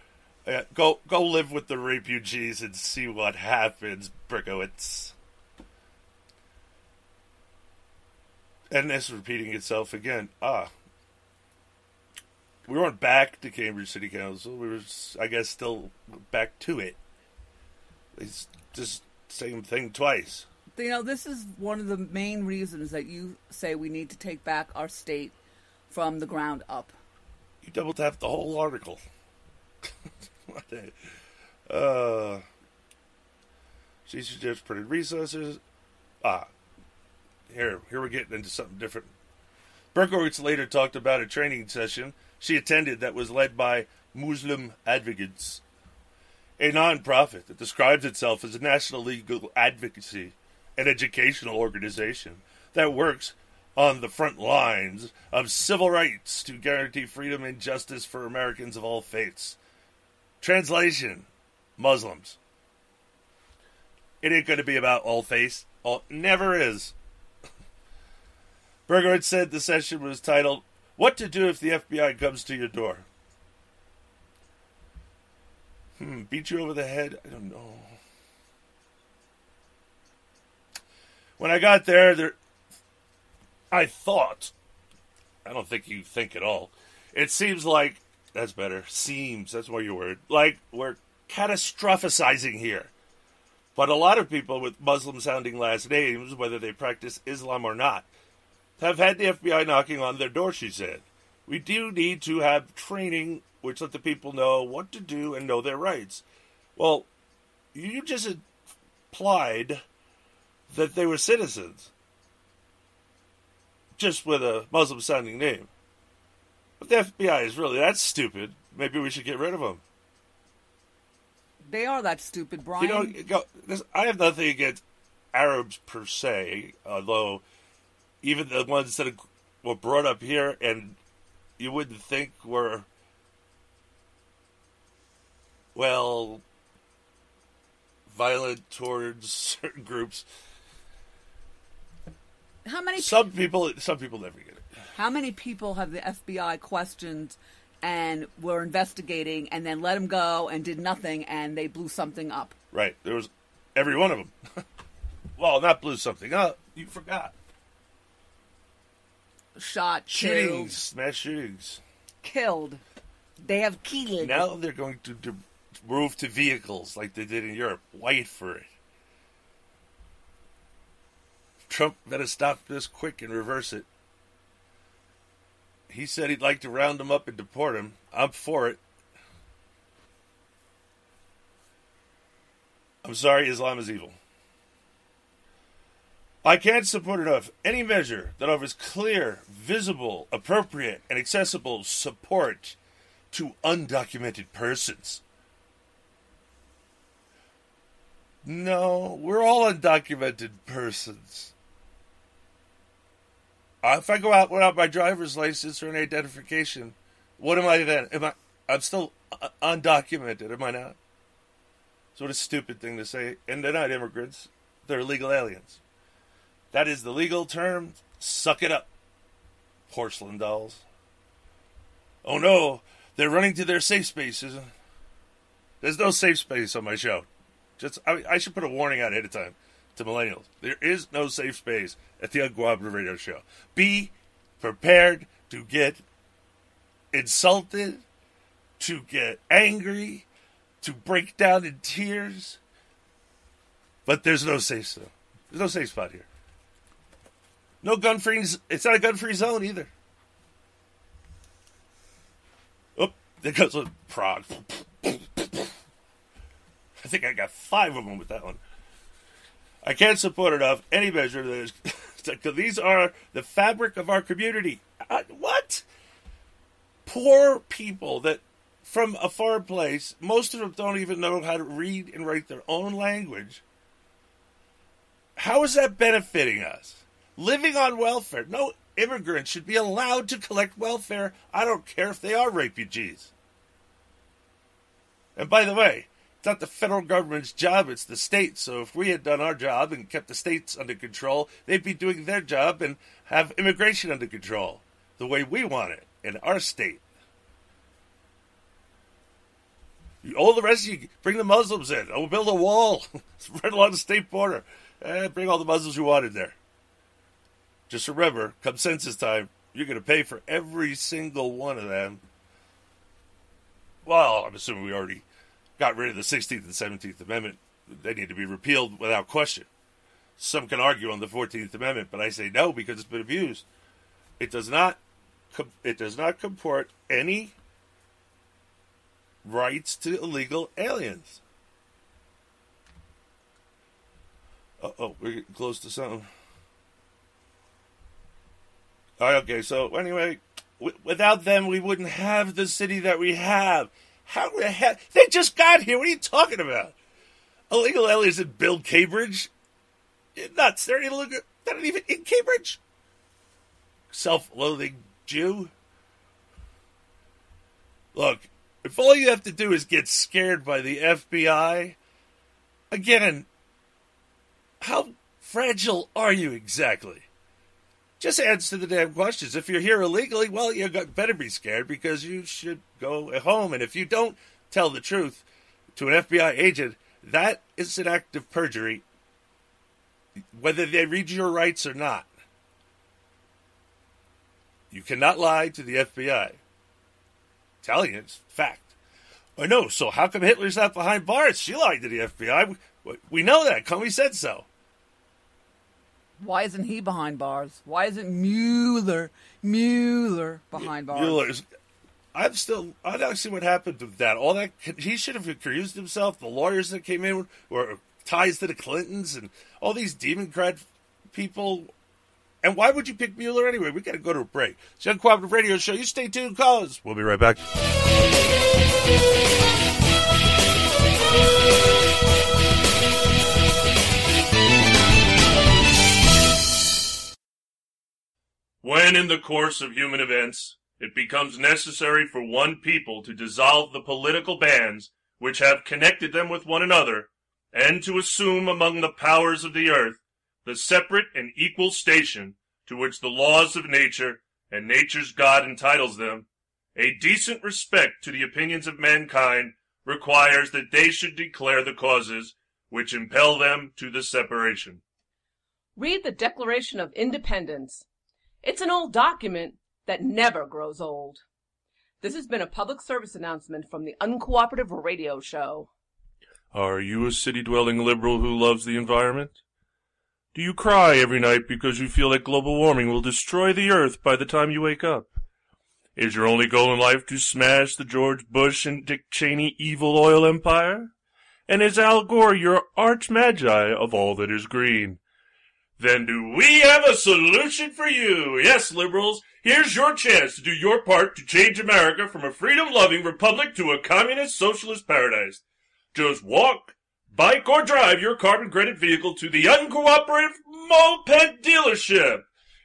Go live with the refugees and see what happens, Berkowitz. And that's repeating itself again. We weren't back to Cambridge City Council. We were, I guess, still back to it. It's just the same thing twice. You know, this is one of the main reasons that you say we need to take back our state from the ground up. You double-tapped the whole article. She suggests printed resources. Here we're getting into something different. Berkowitz later talked about a training session she attended that was led by Muslim Advocates, a non-profit that describes itself as a national legal advocacy and educational organization that works on the front lines of civil rights to guarantee freedom and justice for Americans of all faiths. Translation, Muslims. It ain't going to be about all faiths. Never is. Berkowitz said the session was titled, "What to Do If the FBI Comes to Your Door." Beat you over the head? I don't know. When I got there, I don't think you think at all. It seems like, that's better, seems, that's more your word, like we're catastrophizing here. But a lot of people with Muslim-sounding last names, whether they practice Islam or not, have had the FBI knocking on their door, she said. We do need to have training which let the people know what to do and know their rights. Well, you just implied that they were citizens, just with a Muslim-sounding name. If the FBI is really that stupid, maybe we should get rid of them. They are that stupid, Brian. You know, I have nothing against Arabs per se, although even the ones that were brought up here and you wouldn't think were, well, violent towards certain groups. How many? Some people never get it. How many people have the FBI questioned and were investigating and then let them go and did nothing and they blew something up? Right. There was every one of them. Well, not blew something up. You forgot. Shot. Shootings. Mass shootings. Killed. They have killed. Now they're going to move to vehicles like they did in Europe. Wait for it. Trump better stop this quick and reverse it. He said he'd like to round him up and deport him. I'm for it. I'm sorry, Islam is evil. I can't support enough any measure that offers clear, visible, appropriate, and accessible support to undocumented persons. No, we're all undocumented persons. If I go out without my driver's license or an identification, what am I then? I'm still undocumented, am I not? So what a stupid thing to say. And they're not immigrants. They're illegal aliens. That is the legal term. Suck it up, porcelain dolls. Oh no, they're running to their safe spaces. There's no safe space on my show. I should put a warning out ahead of time. To millennials, there is no safe space at the Uncooperative Radio Show. Be prepared to get insulted, to get angry, to break down in tears. But there's no safe zone. There's no safe spot here. No gun-free. It's not a gun-free zone either. Oh, there goes a prog. I think I got 5 of them with that one. I can't support enough any measure that is. These are the fabric of our community. What? Poor people that from a far place, most of them don't even know how to read and write their own language. How is that benefiting us? Living on welfare. No immigrant should be allowed to collect welfare. I don't care if they are refugees. And by the way, it's not the federal government's job, it's the states. So if we had done our job and kept the states under control, they'd be doing their job and have immigration under control the way we want it in our state. All the rest of you, bring the Muslims in. Oh, build a wall right along the state border. Bring all the Muslims you wanted there. Just remember, come census time, you're going to pay for every single one of them. Well, I'm assuming we already got rid of the 16th and 17th Amendment. They need to be repealed without question. Some can argue on the 14th Amendment, but I say no because it's been abused. It does not comport any rights to illegal aliens. Uh-oh, we're getting close to something. All right, okay, so anyway, without them, we wouldn't have the city that we have. How the hell? They just got here. What are you talking about? Illegal aliens in Bill Cambridge? You're nuts. They're illegal. They're not even in Cambridge. Self-loathing Jew. Look, if all you have to do is get scared by the FBI, again, how fragile are you exactly? Just answer the damn questions. If you're here illegally, well, you better be scared because you should go home. And if you don't tell the truth to an FBI agent, that is an act of perjury, whether they read your rights or not. You cannot lie to the FBI. I'm telling you, it's a fact. I know, so how come Hitler's not behind bars? She lied to the FBI. We know that. Comey said so. Why isn't he behind bars? Why isn't Mueller behind bars? Mueller's. I don't see what happened with that. All that he should have accused himself. The lawyers that came in were ties to the Clintons and all these Democrat people And why would you pick Mueller anyway? We got to go to a break. It's the Uncooperative Radio Show. You stay tuned, callers. We'll be right back. When in the course of human events, it becomes necessary for one people to dissolve the political bands which have connected them with one another, and to assume among the powers of the earth the separate and equal station to which the laws of nature and nature's God entitles them, a decent respect to the opinions of mankind requires that they should declare the causes which impel them to the separation. Read the Declaration of Independence. It's an old document that never grows old. This has been a public service announcement from the Uncooperative Radio Show. Are you a city-dwelling liberal who loves the environment? Do you cry every night because you feel that global warming will destroy the earth by the time you wake up? Is your only goal in life to smash the George Bush and Dick Cheney evil oil empire? And is Al Gore your arch-magi of all that is green? Then do we have a solution for you? Yes, liberals, here's your chance to do your part to change America from a freedom-loving republic to a communist socialist paradise. Just walk, bike, or drive your carbon-credit vehicle to the Uncooperative Moped Dealership.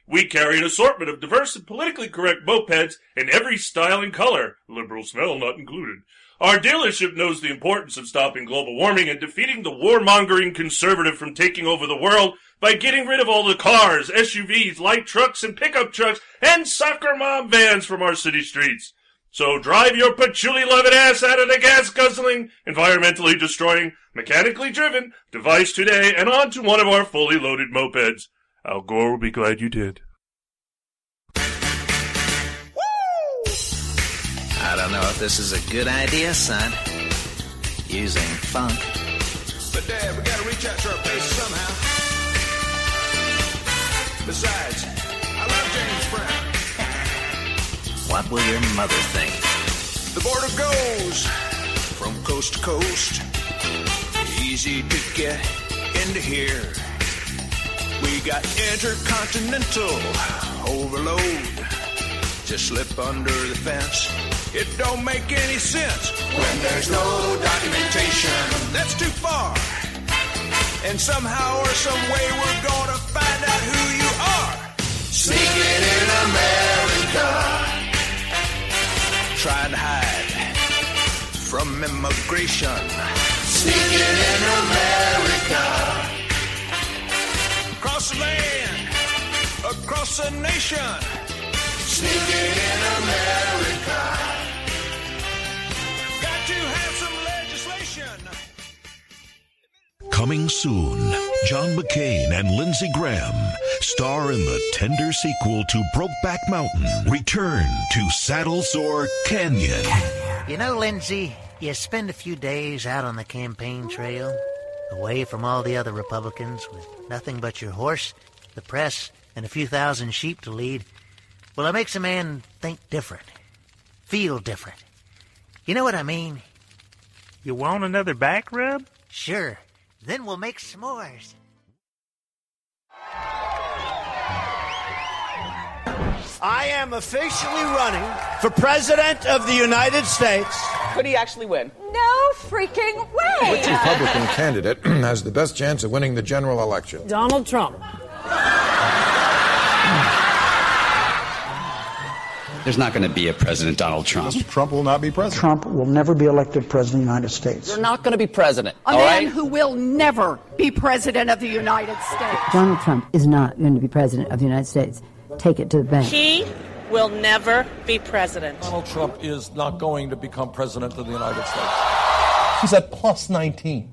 We carry an assortment of diverse and politically correct mopeds in every style and color, liberal smell not included. Our dealership knows the importance of stopping global warming and defeating the warmongering conservative from taking over the world by getting rid of all the cars, SUVs, light trucks, and pickup trucks, and soccer mom vans from our city streets. So drive your patchouli-loving ass out of the gas-guzzling, environmentally destroying, mechanically driven device today and onto one of our fully loaded mopeds. Al Gore will be glad you did. I don't know if this is a good idea, son. Using funk. But, Dad, we gotta reach out to our base somehow. Besides, I love James Brown. What will your mother think? The border goes from coast to coast. Easy to get into here. We got intercontinental overload. Just slip under the fence. It don't make any sense when there's no documentation. That's too far. And somehow or some way we're gonna find out who you are. Sneaking in America, trying to hide from immigration. Sneaking in America, across the land, across the nation. Sneaking in America. Coming soon, John McCain and Lindsey Graham star in the tender sequel to Brokeback Mountain, Return to Saddle Sore Canyon. You know, Lindsey, you spend a few days out on the campaign trail, away from all the other Republicans, with nothing but your horse, the press, and a few thousand sheep to lead. Well, it makes a man think different, feel different. You know what I mean? You want another back rub? Sure. Then we'll make s'mores. I am officially running for President of the United States. Could he actually win? No freaking way! Which Republican candidate has the best chance of winning the general election? Donald Trump. There's not going to be a president, Donald Trump. Trump will not be president. Trump will never be elected president of the United States. You're not going to be president. A man who will never be president of the United States. Donald Trump is not going to be president of the United States. Take it to the bank. He will never be president. Donald Trump is not going to become president of the United States. He's at plus 19.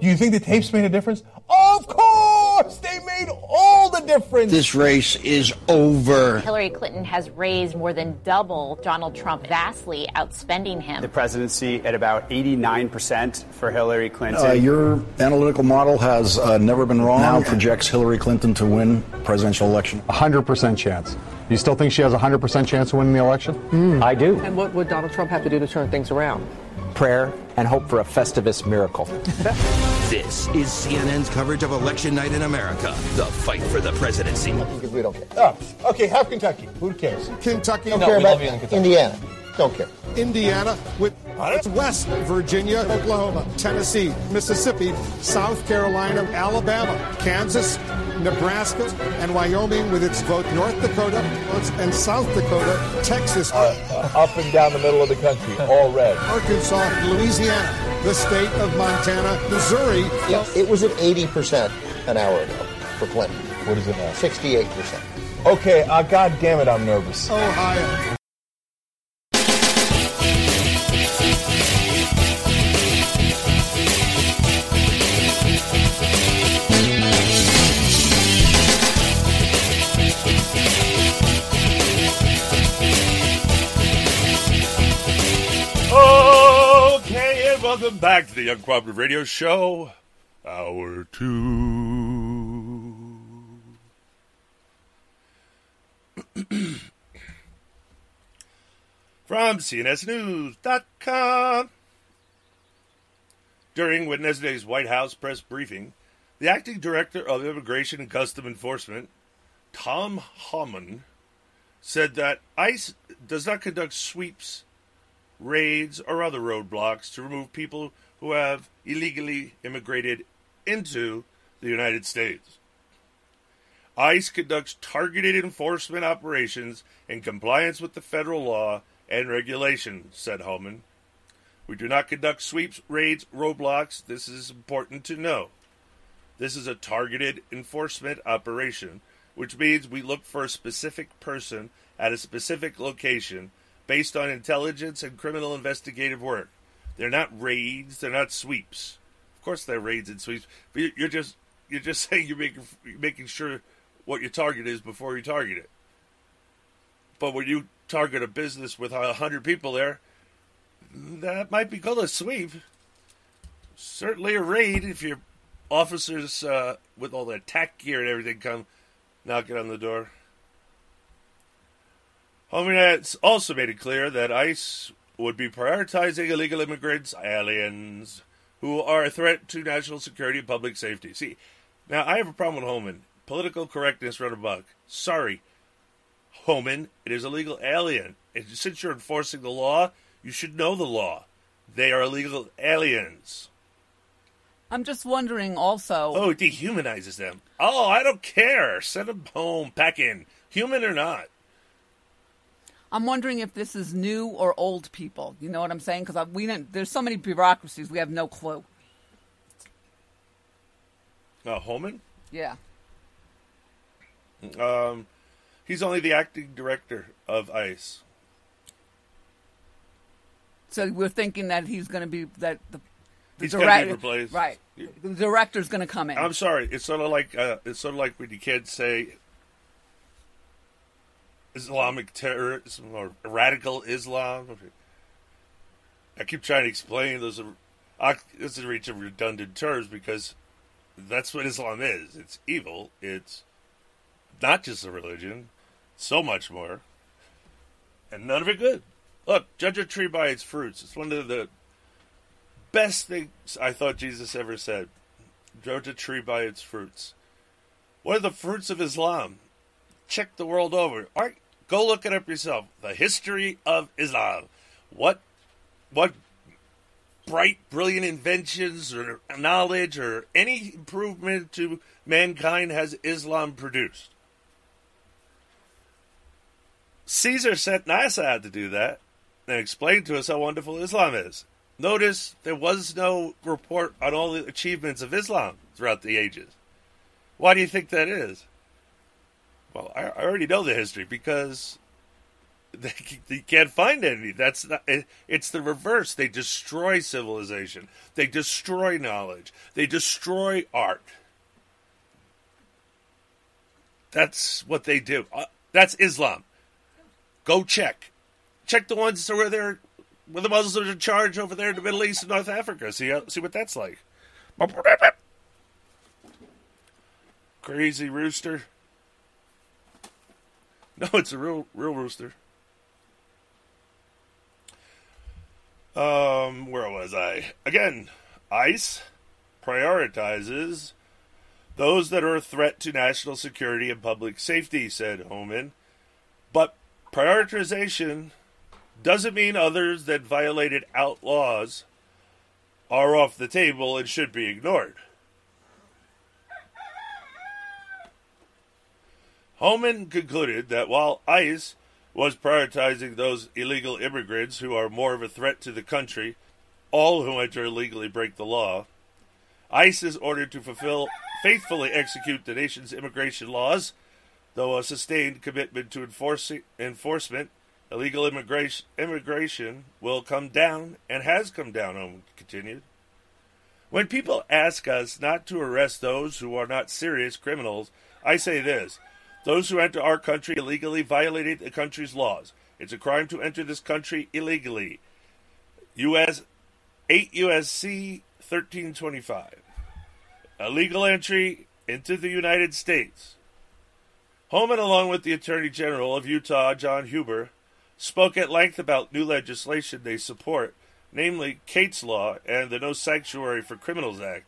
Do you think the tapes made a difference? Of course! They made all the difference! This race is over. Hillary Clinton has raised more than double Donald Trump, vastly outspending him. The presidency at about 89% for Hillary Clinton. Your analytical model has never been wrong. Now projects Hillary Clinton to win presidential election. 100% chance. You still think she has 100% chance of winning the election? I do. And what would Donald Trump have to do to turn things around? Prayer and hope for a Festivus miracle. This is CNN's coverage of election night in America, the fight for the presidency. we don't care. Oh, okay, have Kentucky. Who cares? Kentucky. Don't care about Indiana. Don't care. Indiana, with West Virginia, Oklahoma, Tennessee, Mississippi, South Carolina, Alabama, Kansas, Nebraska, and Wyoming with its vote, North Dakota and South Dakota, Texas. Up and down the middle of the country, all red. Arkansas, Louisiana, the state of Montana, Missouri. It was at 80% an hour ago for Clinton. What is it now? 68%. Okay, God damn it, I'm nervous. Ohio. Welcome back to the Uncooperative Radio Show, Hour 2. From CNSNews.com. During Wednesday's White House press briefing, the acting director of Immigration and Customs Enforcement, Tom Homan, said that ICE does not conduct sweeps, raids, or other roadblocks to remove people who have illegally immigrated into the United States. ICE conducts targeted enforcement operations in compliance with the federal law and regulations, said Homan. We do not conduct sweeps, raids, roadblocks. This is important to know. This is a targeted enforcement operation, which means we look for a specific person at a specific location based on intelligence and criminal investigative work. They're not raids. They're not sweeps. Of course, they're raids and sweeps. But you're just saying you're making sure what your target is before you target it. But when you target a business with 100 people there, that might be called a sweep. Certainly a raid if your officers with all the attack gear and everything come knocking on the door. Homeland also made it clear that ICE would be prioritizing illegal immigrants, aliens, who are a threat to national security and public safety. See, now I have a problem with Homan. Political correctness run amok. Sorry, Homan, it is illegal alien. And since you're enforcing the law, you should know the law. They are illegal aliens. I'm just wondering also... Oh, it dehumanizes them. Oh, I don't care. Send them home, pack in. Human or not. I'm wondering if this is new or old people. You know what I'm saying? Because there's so many bureaucracies, we have no clue. Homan? Yeah. He's only the acting director of ICE. So we're thinking that he's going to be... that the director, replaced. Right. The director's going to come in. I'm sorry. It's sort of like when you can't say... Islamic terrorism or radical Islam. I keep trying to explain those. This is a reach of redundant terms because that's what Islam is. It's evil. It's not just a religion, so much more, and none of it good. Look, judge a tree by its fruits. It's one of the best things I thought Jesus ever said. Judge a tree by its fruits. What are the fruits of Islam? Check the world over. All right, go look it up yourself. The history of Islam. What bright, brilliant inventions or knowledge or any improvement to mankind has Islam produced? Caesar sent NASA out to do that and explain to us how wonderful Islam is. Notice there was no report on all the achievements of Islam throughout the ages. Why do you think that is? Well, I already know the history because they can't find any. It's the reverse. They destroy civilization. They destroy knowledge. They destroy art. That's what they do. That's Islam. Go check. Check the ones where the Muslims are in charge over there in the Middle East and North Africa. See what that's like. Crazy rooster. No, it's a real rooster. Where was I? Again, ICE prioritizes those that are a threat to national security and public safety, said Homan. But prioritization doesn't mean others that violated outlaws are off the table and should be ignored. Homan concluded that while ICE was prioritizing those illegal immigrants who are more of a threat to the country, all who enter illegally break the law, ICE is ordered to faithfully execute the nation's immigration laws, though a sustained commitment to enforcement, illegal immigration will come down and has come down, Homan continued. When people ask us not to arrest those who are not serious criminals, I say this. Those who enter our country illegally violated the country's laws. It's a crime to enter this country illegally. 8 U.S.C. 1325. Illegal entry into the United States. Homan, along with the Attorney General of Utah, John Huber, spoke at length about new legislation they support, namely Cate's Law and the No Sanctuary for Criminals Act.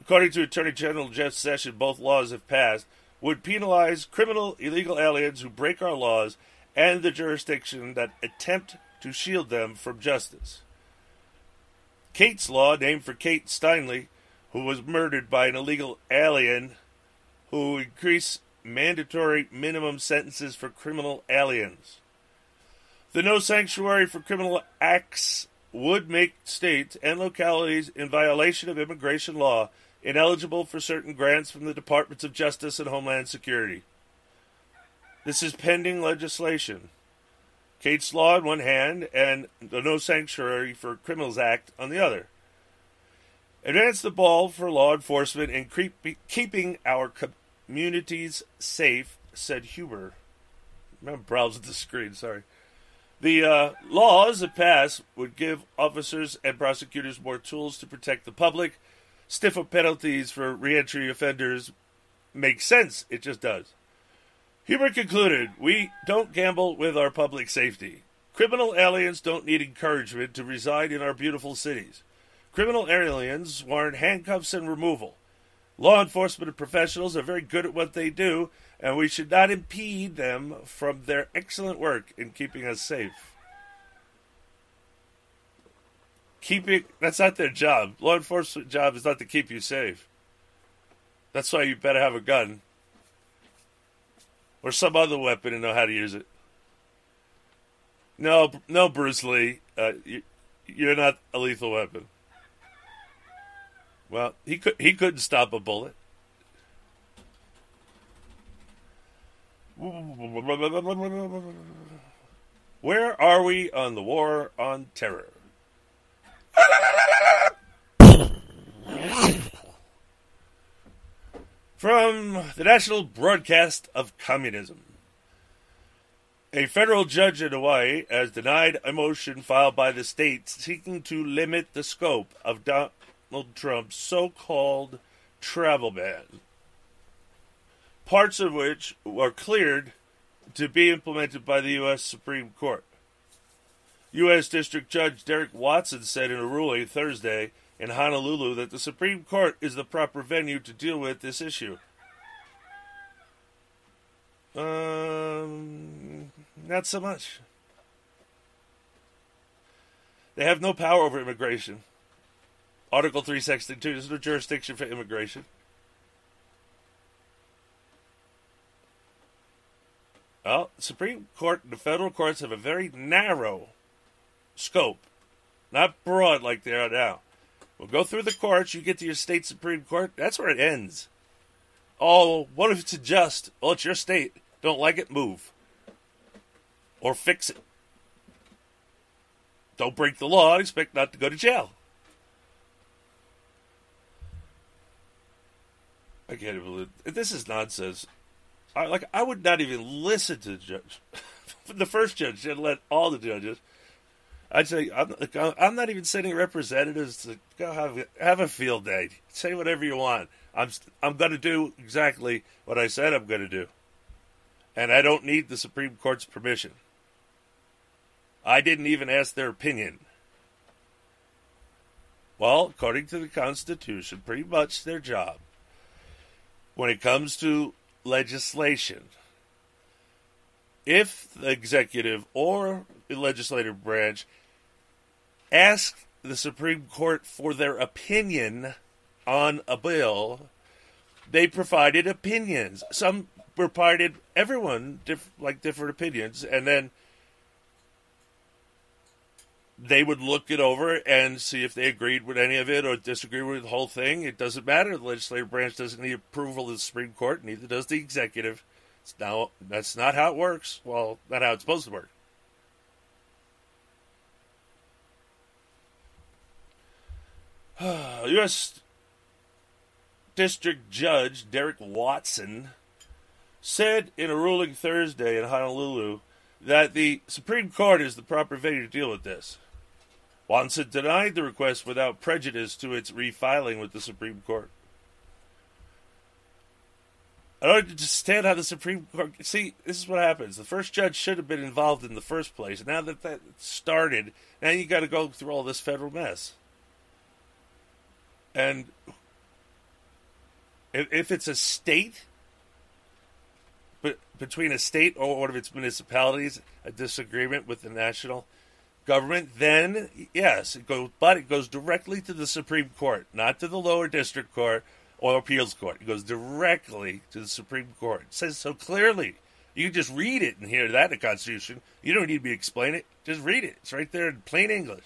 According to Attorney General Jeff Sessions, both laws, if passed, would penalize criminal illegal aliens who break our laws and the jurisdiction that attempt to shield them from justice. Cate's Law, named for Kate Steinle, who was murdered by an illegal alien, who increased mandatory minimum sentences for criminal aliens. The No Sanctuary for Criminal Acts would make states and localities in violation of immigration law ineligible for certain grants from the Departments of Justice and Homeland Security. This is pending legislation. Cate's Law on one hand and the No Sanctuary for Criminals Act on the other. Advance the ball for law enforcement in keeping our communities safe, said Huber. I'm browsing the screen, sorry. The laws that pass would give officers and prosecutors more tools to protect the public. Stiffer penalties for reentry offenders make sense. It just does. Huber concluded, we don't gamble with our public safety. Criminal aliens don't need encouragement to reside in our beautiful cities. Criminal aliens warrant handcuffs and removal. Law enforcement professionals are very good at what they do, and we should not impede them from their excellent work in keeping us safe. That's not their job. Law enforcement job is not to keep you safe. That's why you better have a gun. Or some other weapon and know how to use it. No, Bruce Lee. You're not a lethal weapon. Well, he couldn't stop a bullet. Where are we on the war on terror? From the National Broadcast of Communism. A federal judge in Hawaii has denied a motion filed by the state seeking to limit the scope of Donald Trump's so-called travel ban, parts of which were cleared to be implemented by the U.S. Supreme Court. U.S. District Judge Derek Watson said in a ruling Thursday in Honolulu that the Supreme Court is the proper venue to deal with this issue. Not so much. They have no power over immigration. Article 3, Section 2, there's no jurisdiction for immigration. Well, the Supreme Court and the federal courts have a very narrow scope, not broad like they are now. We'll go through the courts, you get to your state Supreme Court, that's where it ends. Oh, what if it's unjust? Well, it's your state. Don't like it, move. Or fix it. Don't break the law and expect not to go to jail. I can't believe it. This is nonsense. I would not even listen to the judge. The first judge didn't let all the judges. I'd say, I'm not even sending representatives to go have a field day. Say whatever you want. I'm going to do exactly what I said I'm going to do. And I don't need the Supreme Court's permission. I didn't even ask their opinion. Well, according to the Constitution, pretty much their job when it comes to legislation, if the executive or the legislative branch ask the Supreme Court for their opinion on a bill, they provided opinions. Some provided everyone different opinions, and then they would look it over and see if they agreed with any of it or disagreed with the whole thing. It doesn't matter. The legislative branch doesn't need approval of the Supreme Court, neither does the executive. Now, that's not how it works. Well, not how it's supposed to work. U.S. District Judge Derek Watson said in a ruling Thursday in Honolulu that the Supreme Court is the proper venue to deal with this. Watson denied the request without prejudice to its refiling with the Supreme Court. I don't understand how the Supreme Court... See, this is what happens. The first judge should have been involved in the first place. Now that that started, now you got to go through all this federal mess. And if it's a state, but between a state or one of its municipalities, a disagreement with the national government, then yes, it goes. But it goes directly to the Supreme Court, not to the lower district court or appeals court. It goes directly to the Supreme Court. It says so clearly. You can just read it and hear that in the Constitution. You don't need to explain it. Just read it. It's right there in plain English.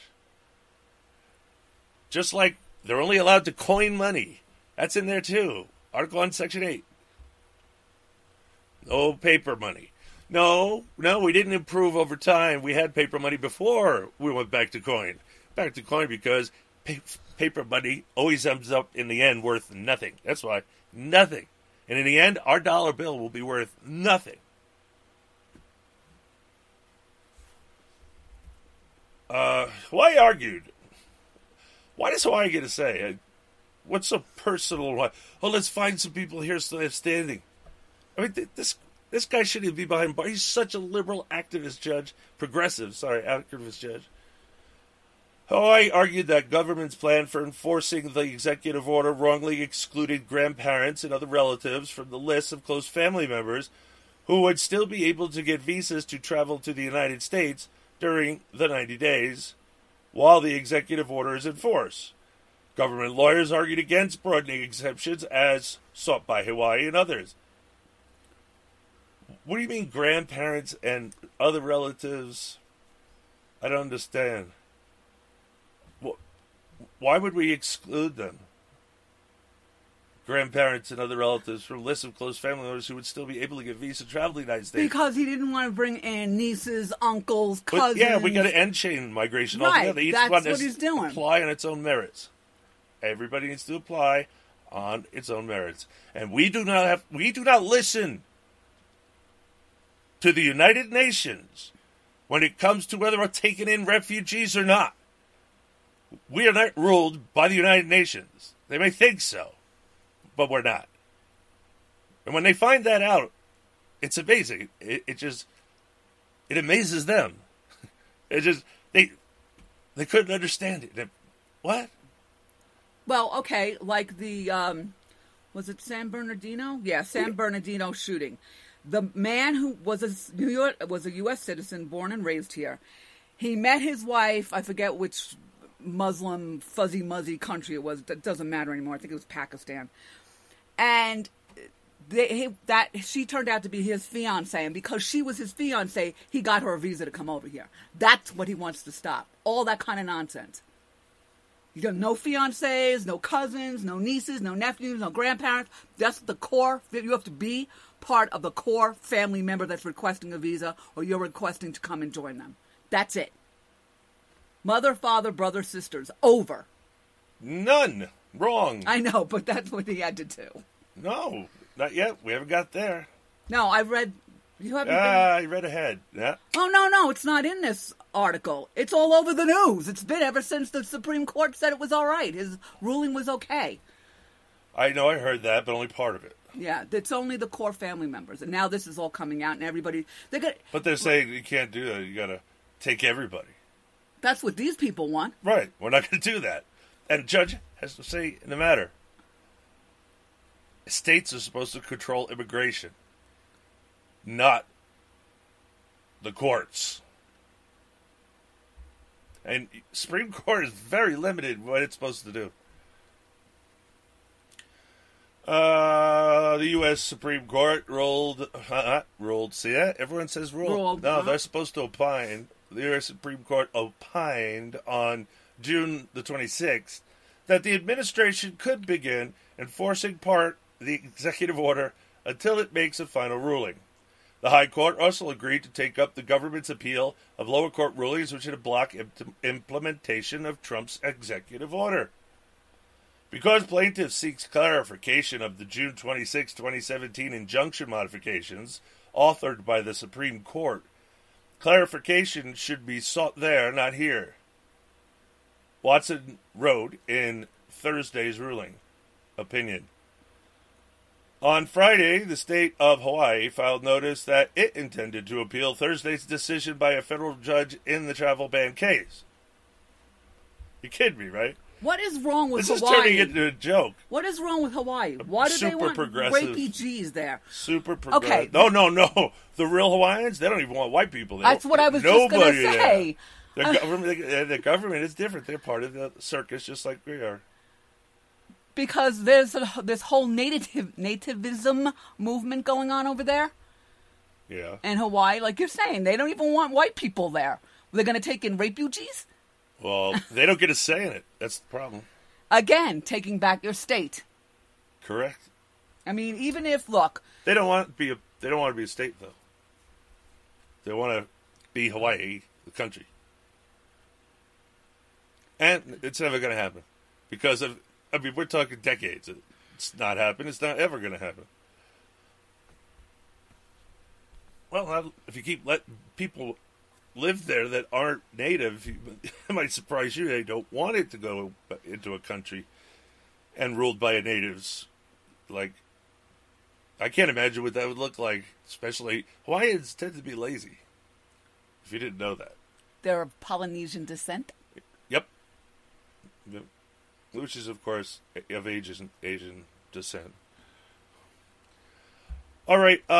Just like they're only allowed to coin money. That's in there too. Article 1, Section 8. No paper money. No, we didn't improve over time. We had paper money before we went back to coin. Back to coin because paper money always ends up in the end worth nothing. That's why. Nothing. And in the end, our dollar bill will be worth nothing. Hawaii argued. Why does Hawaii get a say? What's so personal? Oh, let's find some people here so they have standing. I mean, this guy shouldn't even be behind bars. He's such a liberal activist judge. Hawaii argued that government's plan for enforcing the executive order wrongly excluded grandparents and other relatives from the list of close family members who would still be able to get visas to travel to the United States during the 90 days while the executive order is in force. Government lawyers argued against broadening exemptions as sought by Hawaii and others. What do you mean grandparents and other relatives? I don't understand. Why would we exclude them? Grandparents and other relatives from lists of close family members who would still be able to get visa to travel to the United States. Because he didn't want to bring in nieces, uncles, cousins. But yeah, we got to end chain migration altogether. Each one has to apply on its own merits. Everybody needs to apply on its own merits. And we do not listen to the United Nations when it comes to whether we're taking in refugees or not. We are not ruled by the United Nations. They may think so, but we're not. And when they find that out, it's amazing. It amazes them. It just, they couldn't understand it. What? Well, okay, like the, was it San Bernardino? Yeah, San Bernardino shooting. The man who was a U.S. citizen, born and raised here. He met his wife, I forget which Muslim fuzzy muzzy country it was. It doesn't matter anymore. I think it was Pakistan. And she turned out to be his fiancée. And because she was his fiancée, he got her a visa to come over here. That's what he wants to stop. All that kind of nonsense. You don't know fiancés, no cousins, no nieces, no nephews, no grandparents. That's the core. You have to be part of the core family member that's requesting a visa or you're requesting to come and join them. That's it. Mother, father, brother, sisters. Over. None. Wrong. I know, but that's what he had to do. No, not yet. We haven't got there. No, I read... You haven't been... I read ahead. Yeah. Oh, no, it's not in this article. It's all over the news. It's been ever since the Supreme Court said it was all right. His ruling was okay. I know I heard that, but only part of it. Yeah, it's only the core family members. And now this is all coming out and everybody... But they're saying you can't do that. You got to take everybody. That's what these people want. Right. We're not going to do that. And the judge has to say in the matter. states are supposed to control immigration, not the courts. And Supreme Court is very limited in what it's supposed to do. The U.S. Supreme Court ruled. See that? Everyone says ruled. No, they're supposed to opine. The U.S. Supreme Court opined on June the 26th that the administration could begin enforcing part of the executive order until it makes a final ruling. The High Court also agreed to take up the government's appeal of lower court rulings which had blocked implementation of Trump's executive order. Because plaintiff seeks clarification of the June 26, 2017 injunction modifications authored by the Supreme Court, clarification should be sought there, not here, Watson wrote in Thursday's ruling opinion. On Friday, the state of Hawaii filed notice that it intended to appeal Thursday's decision by a federal judge in the travel ban case. You kidding me, right? What is wrong with Hawaii? This is turning into a joke. What is wrong with Hawaii? Why do they want rapey G's there? Super progressive. Okay. No. The real Hawaiians, they don't even want white people there. That's what I was just going to say. The government is different. They're part of the circus just like we are. Because there's this whole nativism movement going on over there. Yeah. In Hawaii, like you're saying, they don't even want white people there. They're going to take in refugees? Well, they don't get a say in it. That's the problem. Again, taking back your state. Correct. I mean, even if they don't want to be a state though. They want to be Hawaii, the country. And it's never going to happen because of we're talking decades. It's not happened. It's not ever going to happen. Well, if you keep letting people live there that aren't native, it might surprise you. They don't want it to go into a country and ruled by natives. Like, I can't imagine what that would look like, especially Hawaiians tend to be lazy, if you didn't know that. They're of Polynesian descent? Yep. Which is, of course, of Asian descent. All right. The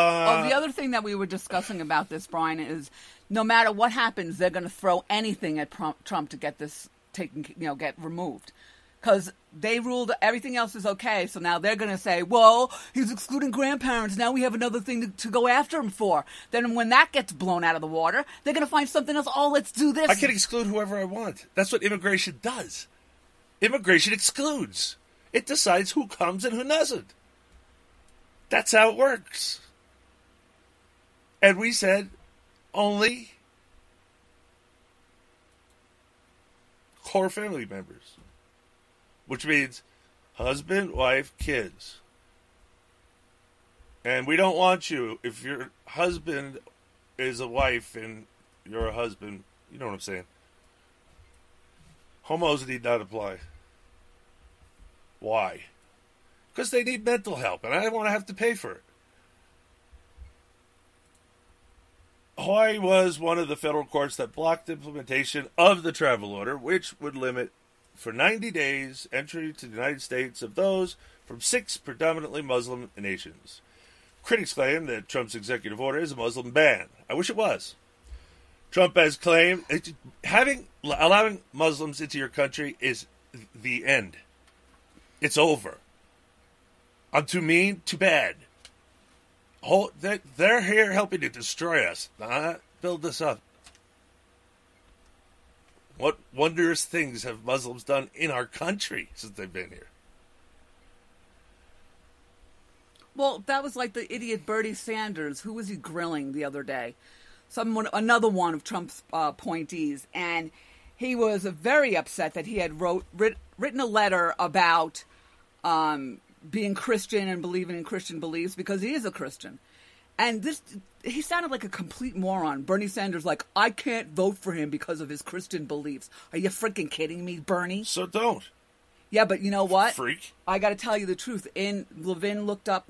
other thing that we were discussing about this, Brian, is no matter what happens, they're going to throw anything at Trump to get this get removed. Because they ruled everything else is okay, so now they're going to say, well, he's excluding grandparents. Now we have another thing to go after him for. Then when that gets blown out of the water, they're going to find something else. Oh, let's do this. I can exclude whoever I want. That's what immigration does. Immigration excludes. It decides who comes and who doesn't. That's how it works. And we said only core family members, which means husband, wife, kids. And we don't want you, if your husband is a wife and you're a husband, you know what I'm saying. Homos need not apply. Why? Because they need mental help, and I don't want to have to pay for it. Hawaii was one of the federal courts that blocked implementation of the travel order, which would limit for 90 days entry to the United States of those from 6 predominantly Muslim nations. Critics claim that Trump's executive order is a Muslim ban. I wish it was. Trump has claimed allowing Muslims into your country is the end. It's over. I'm too mean, too bad. They're here helping to destroy us, not build us up. What wondrous things have Muslims done in our country since they've been here? Well, that was like the idiot Bernie Sanders. Who was he grilling the other day? Another one of Trump's appointees, and he was very upset that he had written a letter about being Christian and believing in Christian beliefs because he is a Christian. And he sounded like a complete moron. Bernie Sanders, like, I can't vote for him because of his Christian beliefs. Are you freaking kidding me, Bernie? So don't. Yeah, but you know what? Freak. I got to tell you the truth. Mark Levin looked up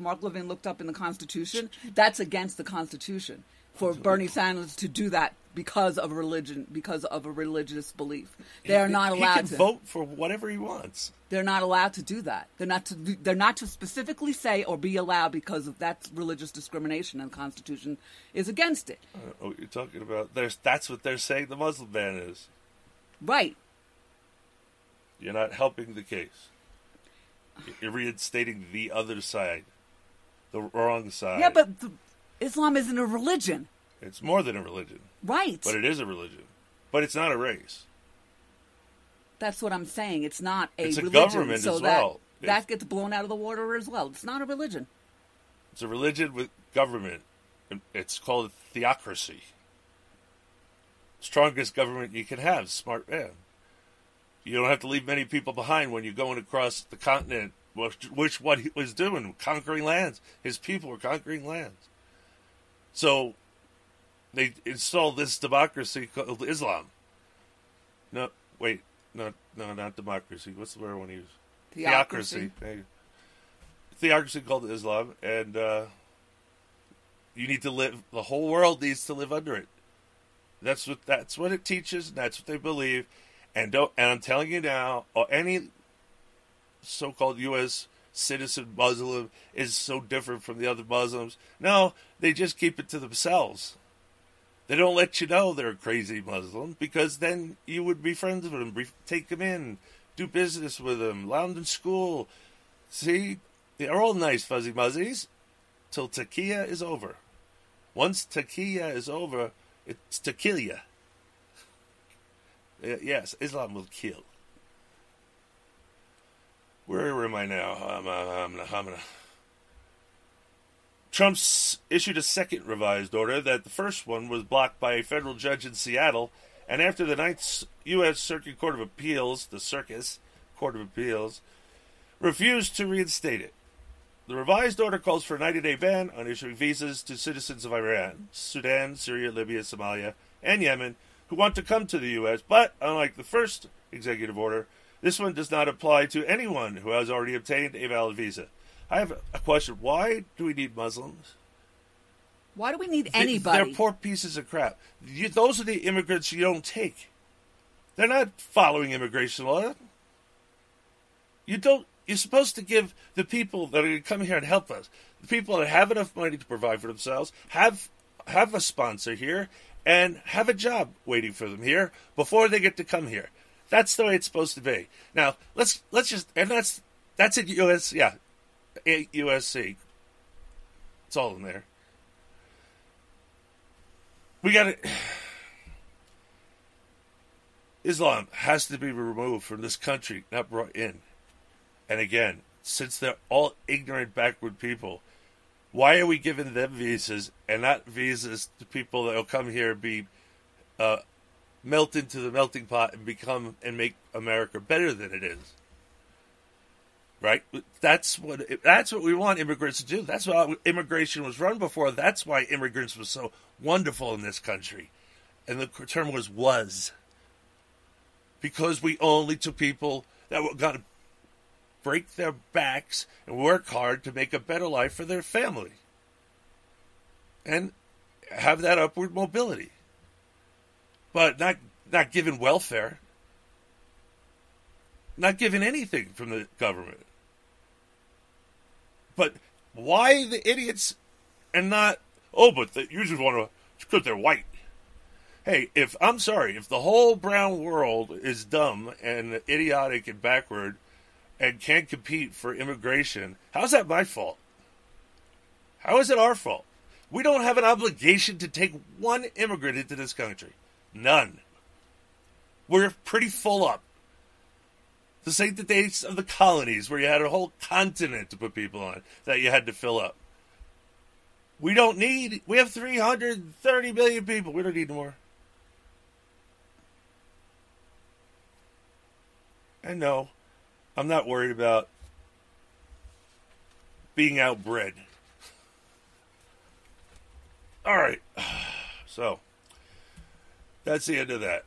in the Constitution. That's against the Constitution. for Absolutely. Bernie Sanders to do that because of religion, because of a religious belief. They are not allowed to vote for whatever he wants. They're not allowed to do that. They're not to specifically say or be allowed because of that religious discrimination, and the Constitution is against it. I don't know what you're talking about. That's what they're saying the Muslim ban is. Right. You're not helping the case. You're reinstating the other side, the wrong side. Yeah, but Islam isn't a religion. It's more than a religion. Right. But it is a religion. But it's not a race. That's what I'm saying. It's not a religion. It's a government as well. That gets blown out of the water as well. It's not a religion. It's a religion with government. It's called theocracy. Strongest government you can have, smart man. You don't have to leave many people behind when you're going across the continent, which what he was doing, conquering lands. His people were conquering lands. So they installed this democracy called Islam. No, wait. No, not democracy. What's the word I want to use? Theocracy. Theocracy called Islam, and you need to live, the whole world needs to live under it. That's what it teaches, and that's what they believe. And I'm telling you now, any so-called U.S. citizen Muslim is so different from the other Muslims. No, they just keep it to themselves. They don't let you know they're a crazy Muslim, because then you would be friends with them, take them in, do business with them, allow them in school. See, they're all nice fuzzy muzzies till taqiyya is over. Once taqiyya is over, it's taqiyya. Yes, Islam will kill. Where am I now? I'm Trump's issued a second revised order that the first one was blocked by a federal judge in Seattle, and after the Ninth U.S. Circuit Court of Appeals, the Circus Court of Appeals, refused to reinstate it. The revised order calls for a 90-day ban on issuing visas to citizens of Iran, Sudan, Syria, Libya, Somalia, and Yemen who want to come to the U.S., but unlike the first executive order, this one does not apply to anyone who has already obtained a valid visa. I have a question. Why do we need Muslims? Why do we need anybody? They're poor pieces of crap. Those are the immigrants you don't take. They're not following immigration law. You're supposed to give the people that are going to come here and help us, the people that have enough money to provide for themselves, have a sponsor here, and have a job waiting for them here before they get to come here. That's the way it's supposed to be. Now, let's just, and that's in U.S., yeah. USC. It's all in there. We got it. Islam has to be removed from this country, not brought in. And again, since they're all ignorant, backward people, why are we giving them visas and not visas to people that will come here and be melt into the melting pot and become and make America better than it is? Right? That's what we want immigrants to do. That's why immigration was run before. That's why immigrants were so wonderful in this country. And the term was. Because we only took people that were going to break their backs and work hard to make a better life for their family. And have that upward mobility. But not given welfare. Not given anything from the government. But why the idiots and not, you just want to, because they're white. Hey, if the whole brown world is dumb and idiotic and backward and can't compete for immigration, how's that my fault? How is it our fault? We don't have an obligation to take one immigrant into this country. None. We're pretty full up. This ain't the days of the colonies where you had a whole continent to put people on that you had to fill up. We have 330 million people. We don't need more. And no, I'm not worried about being outbred. All right. So, that's the end of that.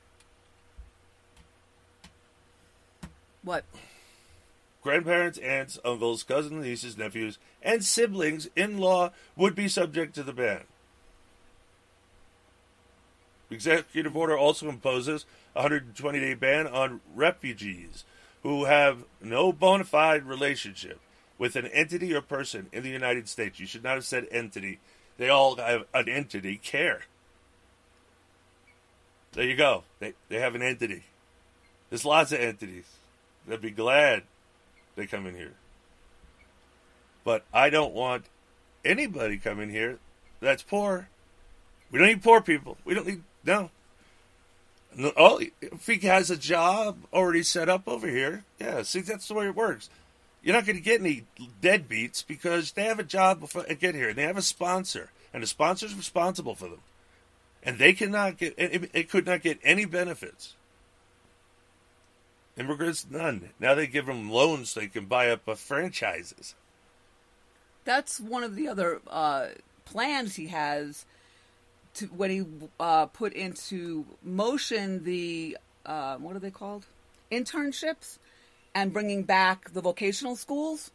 What? Grandparents, aunts, uncles, cousins, nieces, nephews, and siblings in law would be subject to the ban. executive order also imposes a 120-day ban on refugees who have no bona fide relationship with an entity or person in the United States. You should not have said entity. They all have an entity care. There you go. They have an entity. There's lots of entities. They'd be glad they come in here. But I don't want anybody coming here that's poor. We don't need poor people. We don't need, no. Oh, if he has a job already set up over here, yeah, see, that's the way it works. You're not going to get any deadbeats because they have a job before they get here, and they have a sponsor, and the sponsor's responsible for them, and they cannot get, it could not get any benefits. Immigrants, none. Now they give them loans so they can buy up franchises. That's one of the other plans he has to, when he put into motion the what are they called? Internships. And bringing back the vocational schools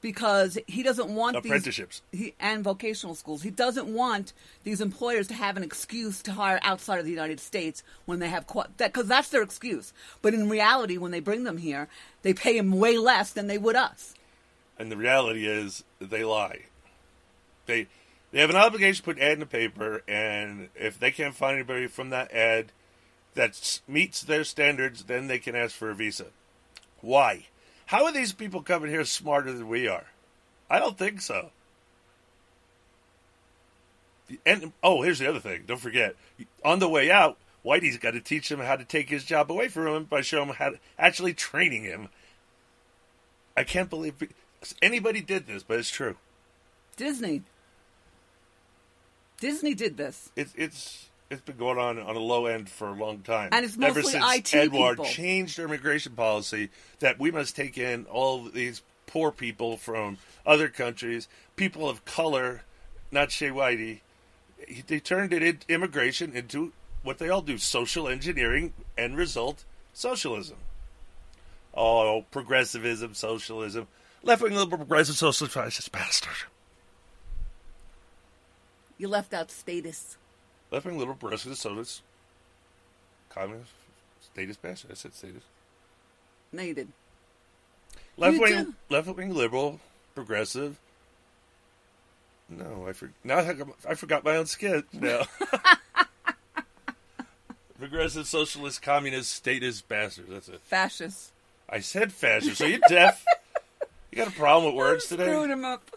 because he doesn't want apprenticeships and vocational schools. He doesn't want these employers to have an excuse to hire outside of the United States when they have because that's their excuse. But in reality, when they bring them here, they pay them way less than they would us. And the reality is they lie. They have an obligation to put an ad in the paper, and if they can't find anybody from that ad that meets their standards, then they can ask for a visa. Why? How are these people coming here smarter than we are? I don't think so. And oh, here's the other thing. Don't forget, on the way out, Whitey's got to teach him how to take his job away from him by showing him how to actually training him. I can't believe anybody did this, but it's true. Disney did this. It's been going on a low end for a long time. And it's mostly ever since IT Edward people. Changed their immigration policy that we must take in all these poor people from other countries, people of color, not Shea Whitey. They turned immigration into what they all do, social engineering, end result, socialism. Oh, progressivism, socialism. Left-wing liberal progressive socialist fascist bastard. You left out statists. Left-wing liberal progressive socialist, communist, status bastard. I said status. No, you didn't. Left-wing liberal progressive. No, I forgot my own skit now. Progressive socialist communist status bastard. That's it. Fascist. I said fascist. Are you deaf? You got a problem with words today? Screwing him up.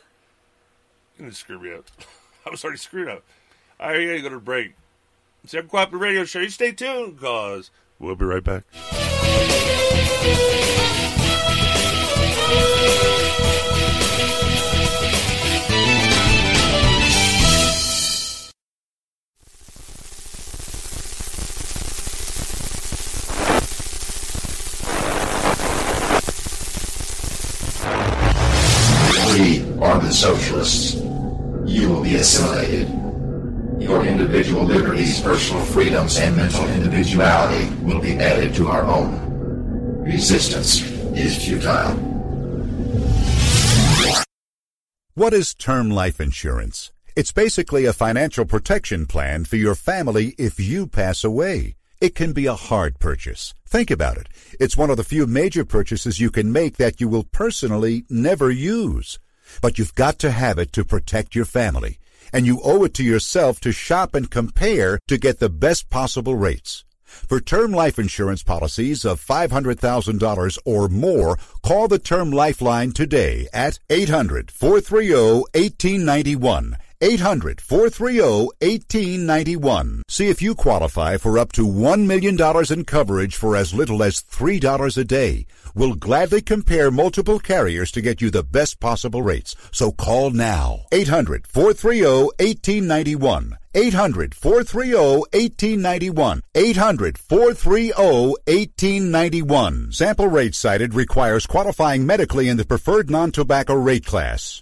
You didn't screw me up. I was already screwed up. All right, I gotta go to break. It's the Uncooperative Radio Show. You stay tuned, cause we'll be right back. We are the socialists. You will be assimilated. Your individual liberties, personal freedoms, and mental individuality will be added to our own. Resistance is futile. What is term life insurance? It's basically a financial protection plan for your family if you pass away. It can be a hard purchase. Think about it. It's one of the few major purchases you can make that you will personally never use. But you've got to have it to protect your family. And you owe it to yourself to shop and compare to get the best possible rates. For term life insurance policies of $500,000 or more, call the Term Lifeline today at 800-430-1891. 800-430-1891. See if you qualify for up to $1 million in coverage for as little as $3 a day. We'll gladly compare multiple carriers to get you the best possible rates. So call now. 800-430-1891. 800-430-1891. 800-430-1891. Sample rate cited requires qualifying medically in the preferred non-tobacco rate class.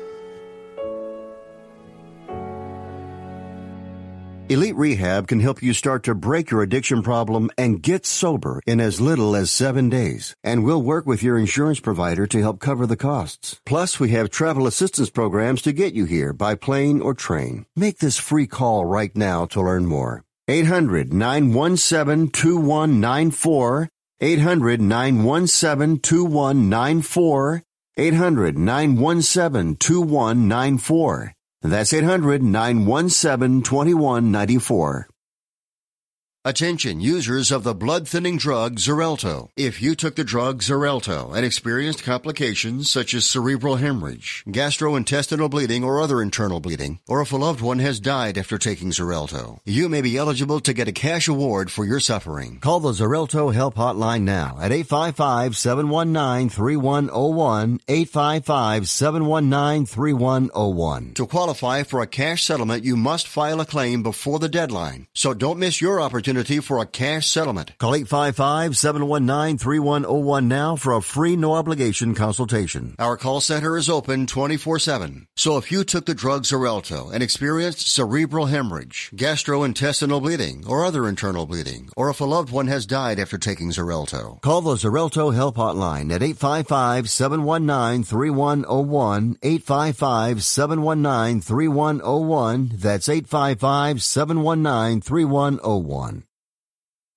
Elite Rehab can help you start to break your addiction problem and get sober in as little as 7 days. And we'll work with your insurance provider to help cover the costs. Plus, we have travel assistance programs to get you here by plane or train. Make this free call right now to learn more. 800-917-2194. 800-917-2194. 800-917-2194. That's 800-917-2194. Attention users of the blood-thinning drug Xarelto. If you took the drug Xarelto and experienced complications such as cerebral hemorrhage, gastrointestinal bleeding, or other internal bleeding, or if a loved one has died after taking Xarelto, you may be eligible to get a cash award for your suffering. Call the Xarelto Help Hotline now at 855-719-3101, 855-719-3101. To qualify for a cash settlement, you must file a claim before the deadline, so don't miss your opportunity for a cash settlement. Call 855-719-3101 now for a free, no-obligation consultation. Our call center is open 24/7. So if you took the drug Xarelto and experienced cerebral hemorrhage, gastrointestinal bleeding, or other internal bleeding, or if a loved one has died after taking Xarelto, call the Xarelto Help Hotline at 855-719-3101, 855-719-3101. That's 855-719-3101.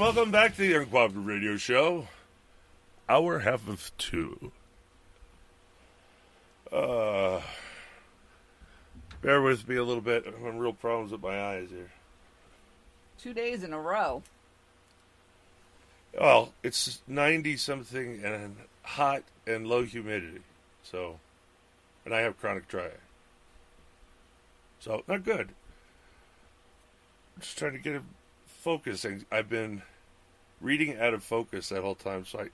Welcome back to the Uncooperative Radio Show, hour half of two. Bear with me a little bit. I'm having real problems with my eyes here. 2 days in a row. Well, it's 90-something and hot and low humidity. So, and I have chronic dry eye. So, not good. I'm just trying to get a focus. I've been reading out of focus that whole time, so I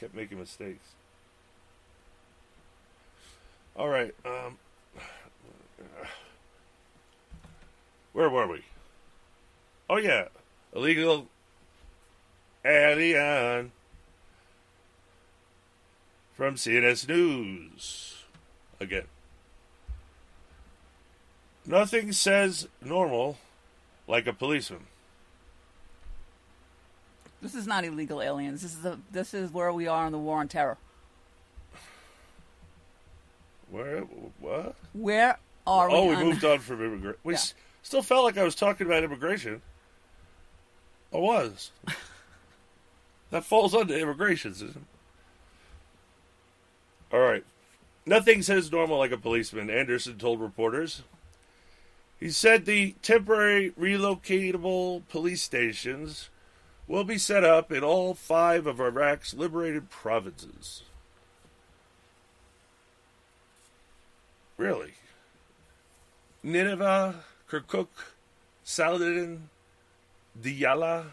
kept making mistakes. All right, where were we? Oh yeah, Illegal Alien from CNS News again. Nothing says normal like a policeman. This is not illegal aliens. This is where we are in the war on terror. Where? What? Where are we? Oh, we moved on from immigration. We still felt like I was talking about immigration. I was. That falls under immigration, Susan. All right. Nothing says normal like a policeman, Anderson told reporters. He said the temporary relocatable police stations will be set up in all 5 of Iraq's liberated provinces. Really? Nineveh, Kirkuk, Saladin, Diyala,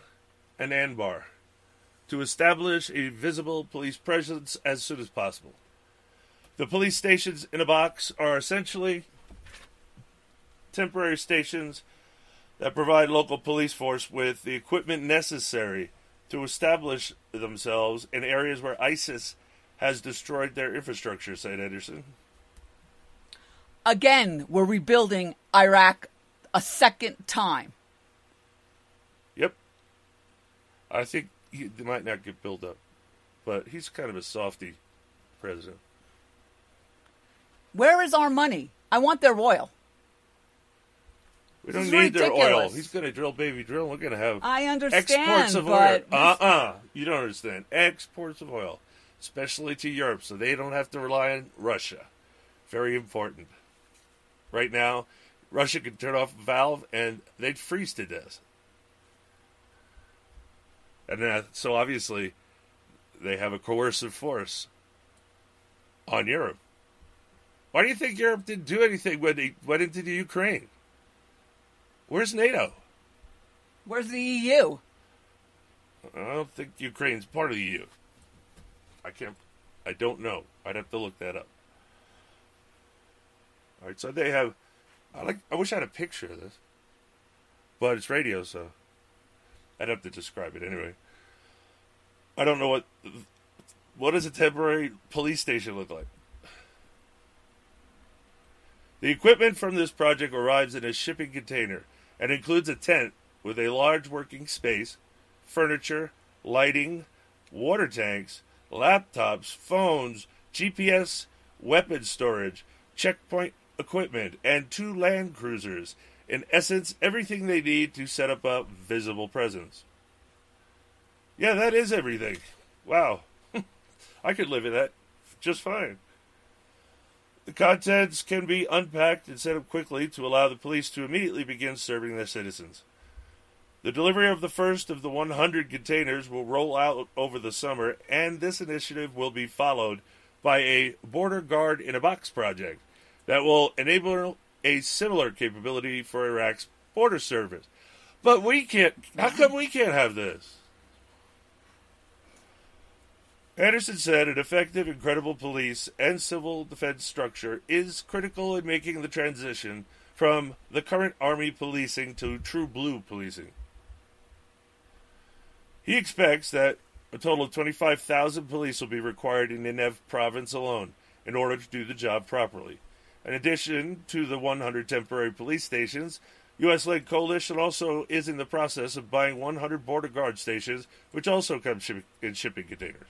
and Anbar, to establish a visible police presence as soon as possible. The police stations in a box are essentially temporary stations that provide local police force with the equipment necessary to establish themselves in areas where ISIS has destroyed their infrastructure, said Anderson. Again, we're rebuilding Iraq a second time. Yep. I think he might not get built up, but he's kind of a softy president. Where is our money? I want their oil. We don't need ridiculous. Their oil. He's going to drill, baby, drill. We're going to have exports of oil. You don't understand. Exports of oil, especially to Europe, so they don't have to rely on Russia. Very important. Right now, Russia could turn off a valve and they'd freeze to death. And so obviously, they have a coercive force on Europe. Why do you think Europe didn't do anything when they went into the Ukraine? Where's NATO? Where's the EU? I don't think Ukraine's part of the EU. I don't know. I'd have to look that up. All right, so they have... I wish I had a picture of this. But it's radio, so... I'd have to describe it anyway. I don't know what does a temporary police station look like? The equipment from this project arrives in a shipping container and includes a tent with a large working space, furniture, lighting, water tanks, laptops, phones, GPS, weapon storage, checkpoint equipment, and 2 Land Cruisers. In essence, everything they need to set up a visible presence. Yeah, that is everything. Wow. I could live in that just fine. The contents can be unpacked and set up quickly to allow the police to immediately begin serving their citizens. The delivery of the first of the 100 containers will roll out over the summer, and this initiative will be followed by a border guard in a box project that will enable a similar capability for Iraq's border service. But we can't... How come we can't have this? Anderson said an effective and credible police and civil defense structure is critical in making the transition from the current army policing to true blue policing. He expects that a total of 25,000 police will be required in Negev province alone in order to do the job properly. In addition to the 100 temporary police stations, U.S.-led coalition also is in the process of buying 100 border guard stations, which also come in shipping containers.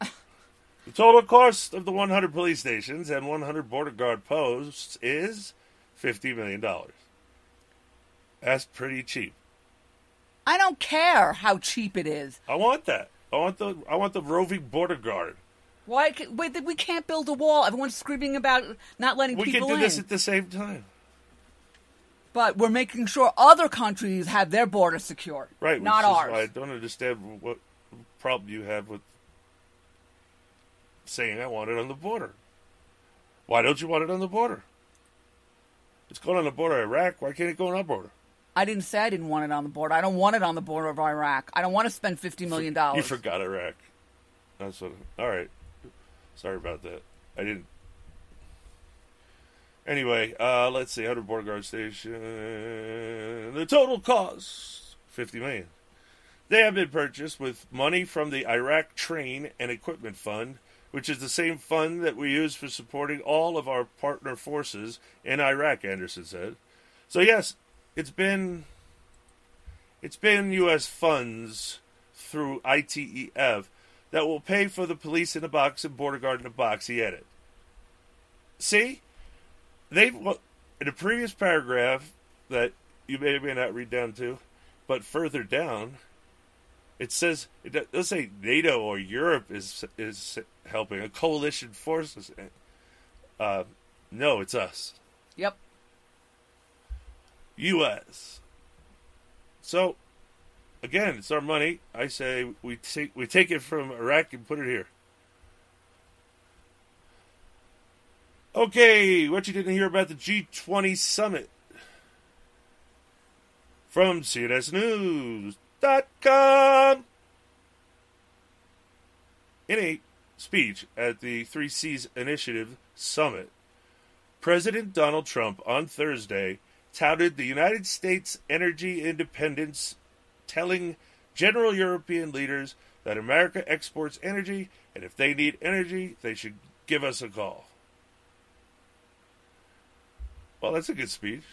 The total cost of the 100 police stations and 100 border guard posts is $50 million. That's pretty cheap. I don't care how cheap it is. I want that. I want the roving border guard. Why? We can't build a wall. Everyone's screaming about not letting people in. We can do this at the same time. But we're making sure other countries have their border secured, right? Not ours. Why I don't understand what problem you have with saying I want it on the border. Why don't you want it on the border? It's going on the border of Iraq. Why can't it go on our border? I didn't say I didn't want it on the border. I don't want it on the border of Iraq. I don't want to spend $50 million. You forgot Iraq. That's what. All right. Sorry about that. I didn't. Anyway, let's see. 100 border guard station. The total cost, $50 million. They have been purchased with money from the Iraq Train and Equipment Fund, which is the same fund that we use for supporting all of our partner forces in Iraq, Anderson said. So yes, it's been U.S. funds through ITEF that will pay for the police in a box and border guard in a box, he added. See? In a previous paragraph that you may or may not read down to, but further down, it says, it doesn't say NATO or Europe is helping, a coalition forces. No, it's us. Yep. U.S. So, again, it's our money. I say we take it from Iraq and put it here. Okay, what you didn't hear about the G20 summit. From CNSnews.com. In a speech at the Three Seas Initiative Summit, President Donald Trump on Thursday touted the United States' energy independence, telling general European leaders that America exports energy, and if they need energy, they should give us a call. Well, that's a good speech.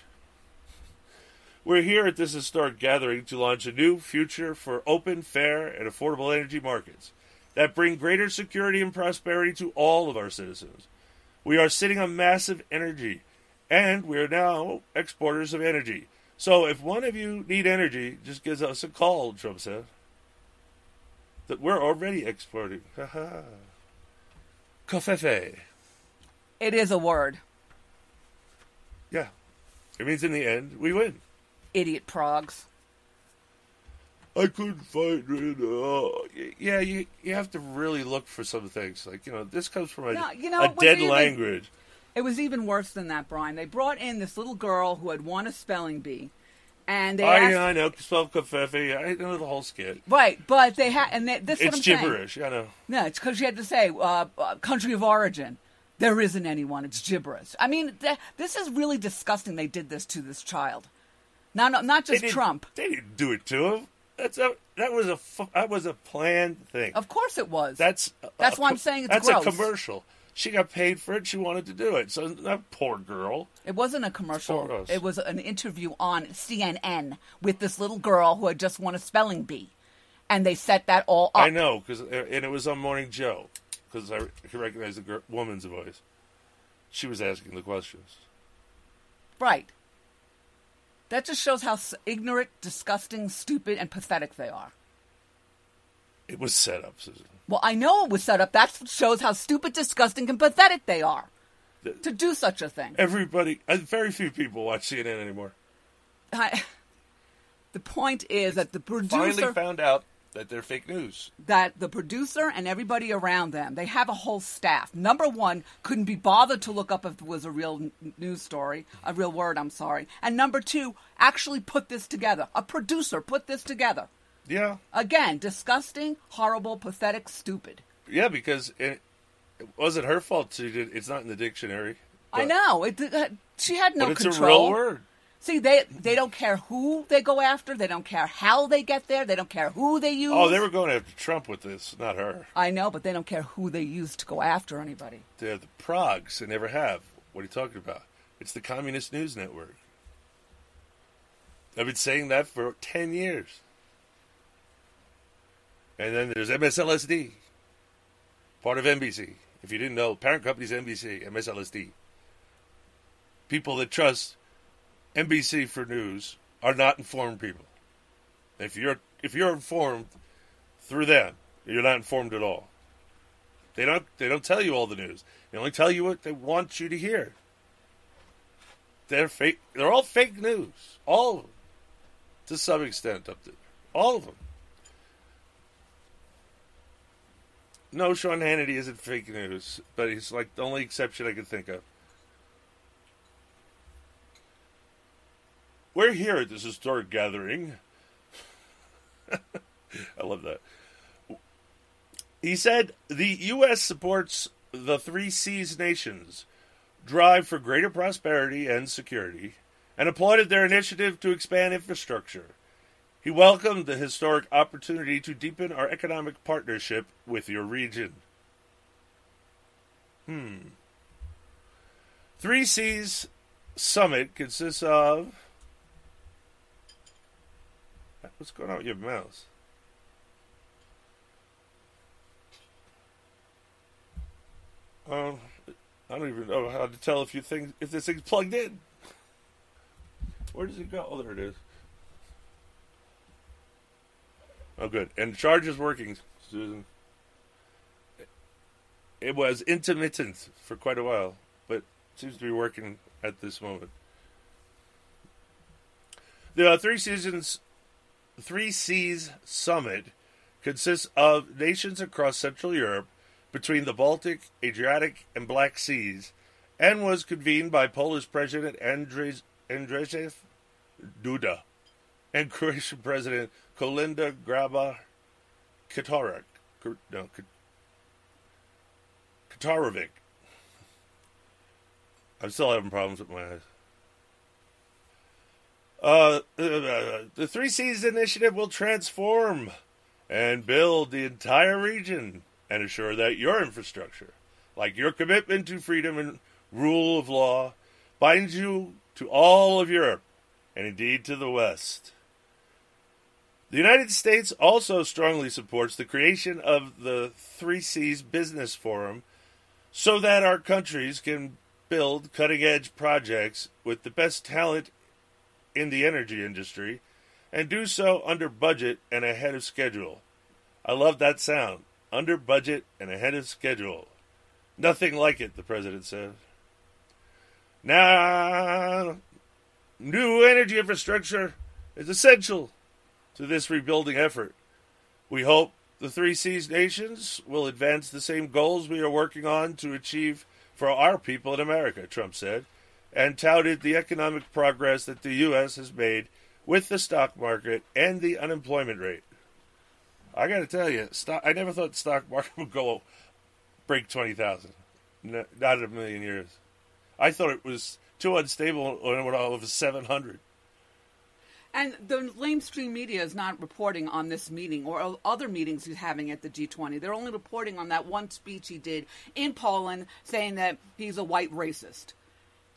We're here at this historic gathering to launch a new future for open, fair, and affordable energy markets that bring greater security and prosperity to all of our citizens. We are sitting on massive energy, and we are now exporters of energy. So if one of you need energy, just give us a call, Trump said. That we're already exporting. Ha ha. Covfefe. It is a word. Yeah. It means in the end, we win. Idiot progs. I couldn't find it. Yeah, you have to really look for some things. Like, you know, this comes from a dead language. It was even worse than that, Brian. They brought in this little girl who had won a spelling bee. And they asked, I know, spell Covfefe. I know the whole skit. Right, but they had, and this is what I'm saying. It's gibberish, I know. No, it's because you had to say, country of origin. There isn't anyone. It's gibberish. I mean, this is really disgusting they did this to this child. Now, not just Trump. They didn't do it to him. That was a planned thing. Of course it was. That's why I'm saying it's gross. That's a commercial. She got paid for it. She wanted to do it. So that poor girl. It wasn't a commercial. It was an interview on CNN with this little girl who had just won a spelling bee. And they set that all up. I know, and it was on Morning Joe. Because I recognized the woman's voice. She was asking the questions. Right. That just shows how ignorant, disgusting, stupid, and pathetic they are. It was set up, Susan. Well, I know it was set up. That shows how stupid, disgusting, and pathetic they are to do such a thing. Very few people watch CNN anymore. The point is that the producer... Finally found out that they're fake news. That the producer and everybody around them, they have a whole staff. Number one, couldn't be bothered to look up if it was a real news story, a real word, I'm sorry. And number two, actually put this together. A producer put this together. Yeah. Again, disgusting, horrible, pathetic, stupid. Yeah, because it wasn't her fault. It's not in the dictionary. I know. She had no control. But it's a real word. See, they don't care who they go after. They don't care how they get there. They don't care who they use. Oh, they were going after Trump with this, not her. I know, but they don't care who they use to go after anybody. They're the progs. They never have. What are you talking about? It's the Communist News Network. I've been saying that for 10 years. And then there's MSLSD, part of NBC. If you didn't know, parent company's NBC, MSLSD. People that trust NBC for news are not informed people. If you're informed through them, you're not informed at all. They don't tell you all the news. They only tell you what they want you to hear. They're fake. They're all fake news, all of them, to some extent up there, all of them. No, Sean Hannity isn't fake news, but he's like the only exception I could think of. We're here at this historic gathering. I love that. He said the U.S. supports the Three Seas nations' drive for greater prosperity and security and applauded their initiative to expand infrastructure. He welcomed the historic opportunity to deepen our economic partnership with your region. Three Seas Summit consists of... What's going on with your mouse? I don't even know how to tell if this thing's plugged in. Where does it go? Oh, there it is. Oh, good. And the charge is working, Susan. It was intermittent for quite a while, but seems to be working at this moment. The Three Seas Summit consists of nations across Central Europe between the Baltic, Adriatic, and Black Seas, and was convened by Polish President Andrzej Duda and Croatian President Kolinda Grabar Kitarović. I'm still having problems with my eyes. The Three Seas Initiative will transform and build the entire region and assure that your infrastructure, like your commitment to freedom and rule of law, binds you to all of Europe and indeed to the West. The United States also strongly supports the creation of the Three Seas Business Forum so that our countries can build cutting-edge projects with the best talent in the energy industry and do so under budget and ahead of schedule. I love that sound. Under budget and ahead of schedule. Nothing like it, the president said. Now, new energy infrastructure is essential to this rebuilding effort. We hope the Three Seas nations will advance the same goals we are working on to achieve for our people in America, Trump said, and touted the economic progress that the U.S. has made with the stock market and the unemployment rate. I got to tell you, I never thought the stock market would go break 20,000. Not in a million years. I thought it was too unstable when it went over 700. And the lamestream media is not reporting on this meeting or other meetings he's having at the G20. They're only reporting on that one speech he did in Poland saying that he's a white racist.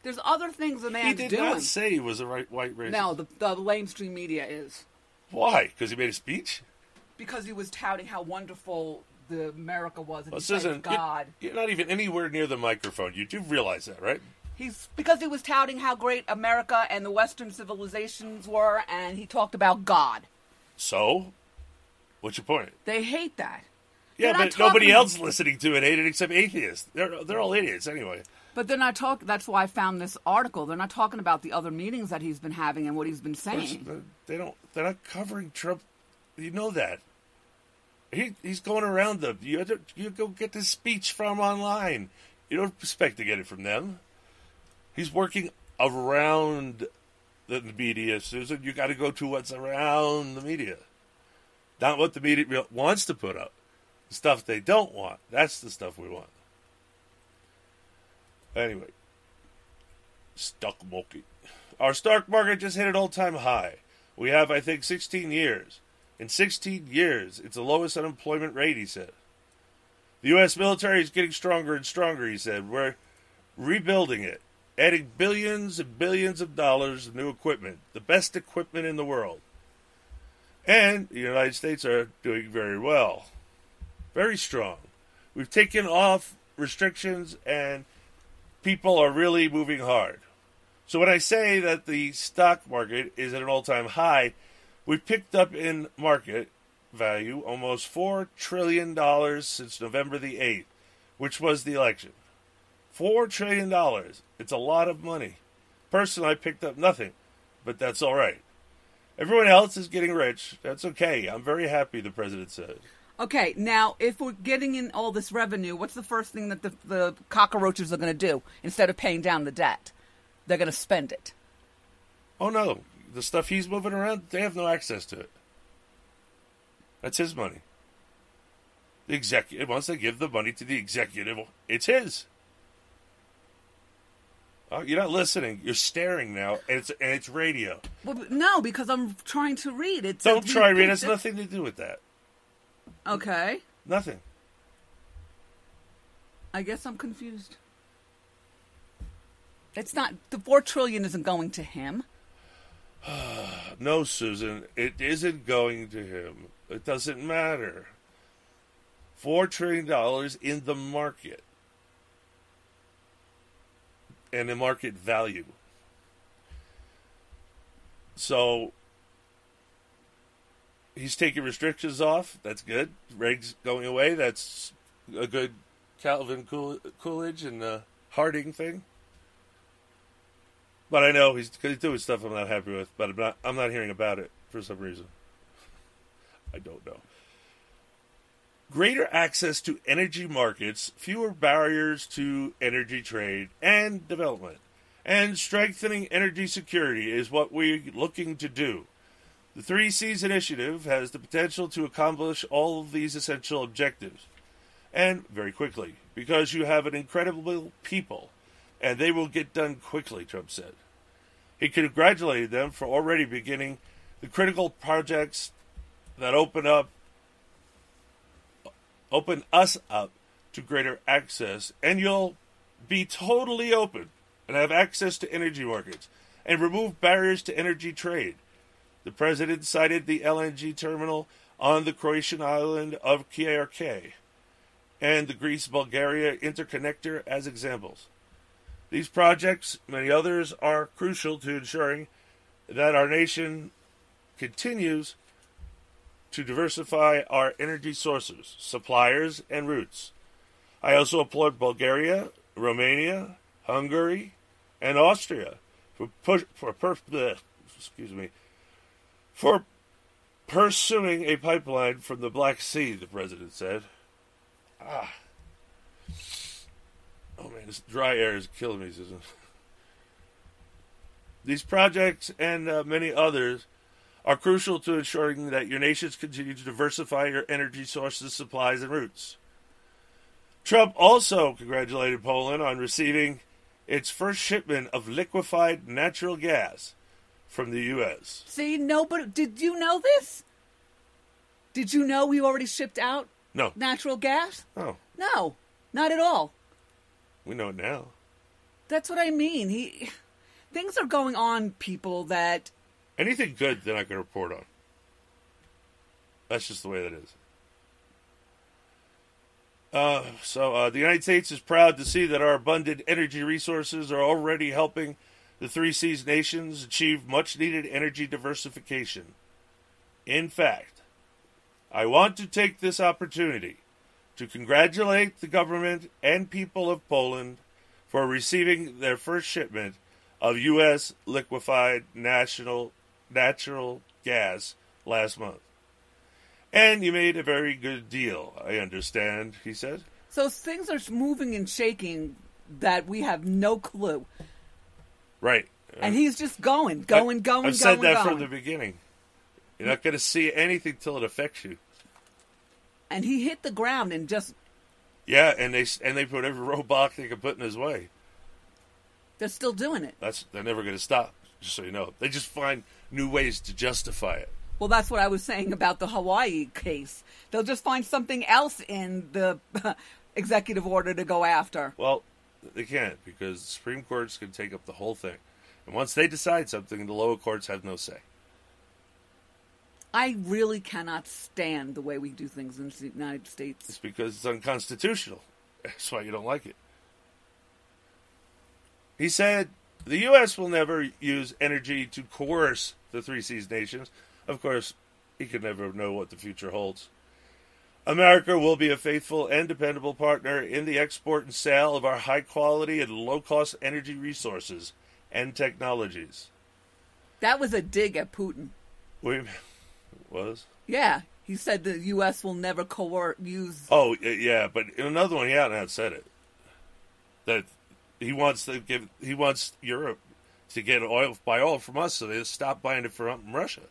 There's other things the man's doing. He did not say he was a white racist. No, the lamestream media is. Why? Because he made a speech? Because he was touting how wonderful the America was and Susan, God. You're not even anywhere near the microphone. You do realize that, right? Because he was touting how great America and the Western civilizations were, and he talked about God. So? What's your point? They hate that. Yeah, but nobody else listening to it hated except atheists. They're all idiots anyway. But they're not talking. That's why I found this article. They're not talking about the other meetings that he's been having and what he's been saying. They're not covering Trump. You know that. He's going around them. You go get this speech from online. You don't expect to get it from them. He's working around the media, Susan. You got to go to what's around the media, not what the media wants to put up. The stuff they don't want. That's the stuff we want. Anyway, stock market. Our stock market just hit an all-time high. We have, I think, 16 years. In 16 years, it's the lowest unemployment rate, he said. The U.S. military is getting stronger and stronger, he said. We're rebuilding it, adding billions and billions of dollars of new equipment, the best equipment in the world. And the United States are doing very well, very strong. We've taken off restrictions and people are really moving hard. So when I say that the stock market is at an all-time high, we've picked up in market value almost $4 trillion since November the 8th, which was the election. $4 trillion. It's a lot of money. Personally, I picked up nothing, but that's all right. Everyone else is getting rich. That's okay. I'm very happy, the president said. Okay, now, if we're getting in all this revenue, what's the first thing that the cockroaches are going to do instead of paying down the debt? They're going to spend it. Oh, no. The stuff he's moving around, they have no access to it. That's his money. The executive, once they give the money to the executive, it's his. Oh, you're not listening. You're staring now, and it's radio. Well, no, because I'm trying to read. Don't try reading. It has nothing to do with that. Okay. Nothing. I guess I'm confused. It's not, the $4 trillion isn't going to him. No, Susan, it isn't going to him. It doesn't matter. $4 trillion in the market. And the market value. So he's taking restrictions off. That's good. Reg's going away. That's a good Calvin Coolidge and Harding thing. But I know he's doing stuff I'm not happy with, but I'm not hearing about it for some reason. I don't know. Greater access to energy markets, fewer barriers to energy trade and development, and strengthening energy security is what we're looking to do. The Three Seas Initiative has the potential to accomplish all of these essential objectives, and very quickly, because you have an incredible people, and they will get done quickly, Trump said. He congratulated them for already beginning the critical projects that open us up to greater access, and you'll be totally open and have access to energy markets and remove barriers to energy trade. The president cited the LNG terminal on the Croatian island of Krk and the Greece-Bulgaria interconnector as examples. These projects, many others, are crucial to ensuring that our nation continues to diversify our energy sources, suppliers, and routes. I also applaud Bulgaria, Romania, Hungary, and Austria for pursuing a pipeline from the Black Sea, the president said. Oh man, this dry air is killing me, Susan. These projects and many others are crucial to ensuring that your nations continue to diversify your energy sources, supplies, and routes. Trump also congratulated Poland on receiving its first shipment of liquefied natural gas from the U.S. See, nobody, did you know this? Did you know we already shipped out no. natural gas? Oh. No, not at all. We know it now. That's what I mean. Things are going on, people, that... Anything good that I can report on. That's just the way that is. The United States is proud to see that our abundant energy resources are already helping the Three Seas nations achieve much-needed energy diversification. In fact, I want to take this opportunity to congratulate the government and people of Poland for receiving their first shipment of U.S. liquefied natural gas last month. And you made a very good deal, I understand, he said. So things are moving and shaking that we have no clue. Right. And he's just going. I've said that from the beginning. You're not going to see anything till it affects you. And he hit the ground and just... Yeah, and they put every roadblock they could put in his way. They're still doing it. They're never going to stop, just so you know. They just find new ways to justify it. Well, that's what I was saying about the Hawaii case. They'll just find something else in the executive order to go after. Well, they can't, because the Supreme Court's going to take up the whole thing. And once they decide something, the lower courts have no say. I really cannot stand the way we do things in the United States. It's because it's unconstitutional. That's why you don't like it. He said, the U.S. will never use energy to coerce the Three Seas nations. Of course, he could never know what the future holds. America will be a faithful and dependable partner in the export and sale of our high-quality and low-cost energy resources and technologies. That was a dig at Putin. Wait, was? Yeah. He said the U.S. will never use... Oh, yeah, but in another one, he hadn't said it. That... He wants Europe to get oil from us, so they stop buying it from Russia,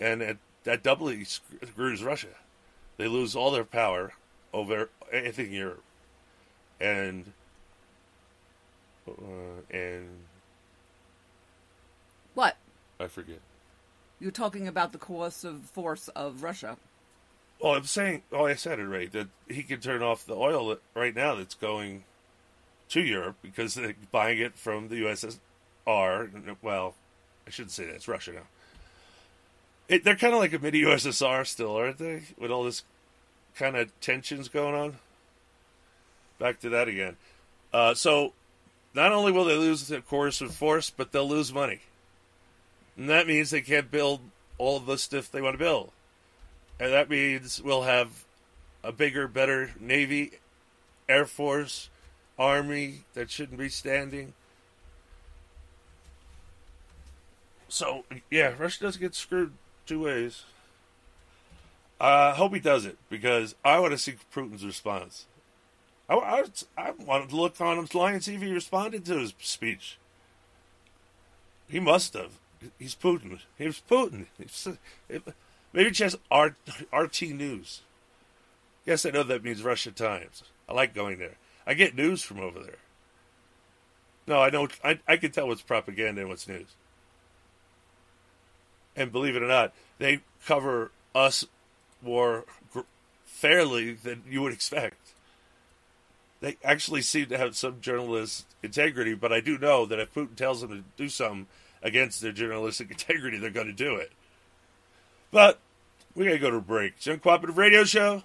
and that doubly screws Russia. They lose all their power over anything Europe, and what? I forget. You're talking about the coercive force of Russia. Well, I'm saying, I said it right, that he can turn off the oil right now that's going to Europe, because they're buying it from the USSR. Well, I shouldn't say that. It's Russia now. They're kind of like a mini-USSR still, aren't they? With all this kind of tensions going on. Back to that again. So, not only will they lose the coercive force, but they'll lose money. And that means they can't build all the stuff they want to build. And that means we'll have a bigger, better Navy, Air Force, Army that shouldn't be standing. So, yeah, Russia does get screwed two ways. I hope he does it, because I want to see Putin's response. I want to look on him lying and see if he responded to his speech. He must have. He's Putin. Maybe just RT News. Yes, I know that means Russia Times. I like going there. I get news from over there. No, I don't. I can tell what's propaganda and what's news. And believe it or not, they cover us more fairly than you would expect. They actually seem to have some journalist integrity, but I do know that if Putin tells them to do something against their journalistic integrity, they're going to do it. But we're going to go to a break. It's Uncooperative Radio Show.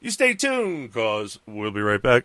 You stay tuned, because we'll be right back.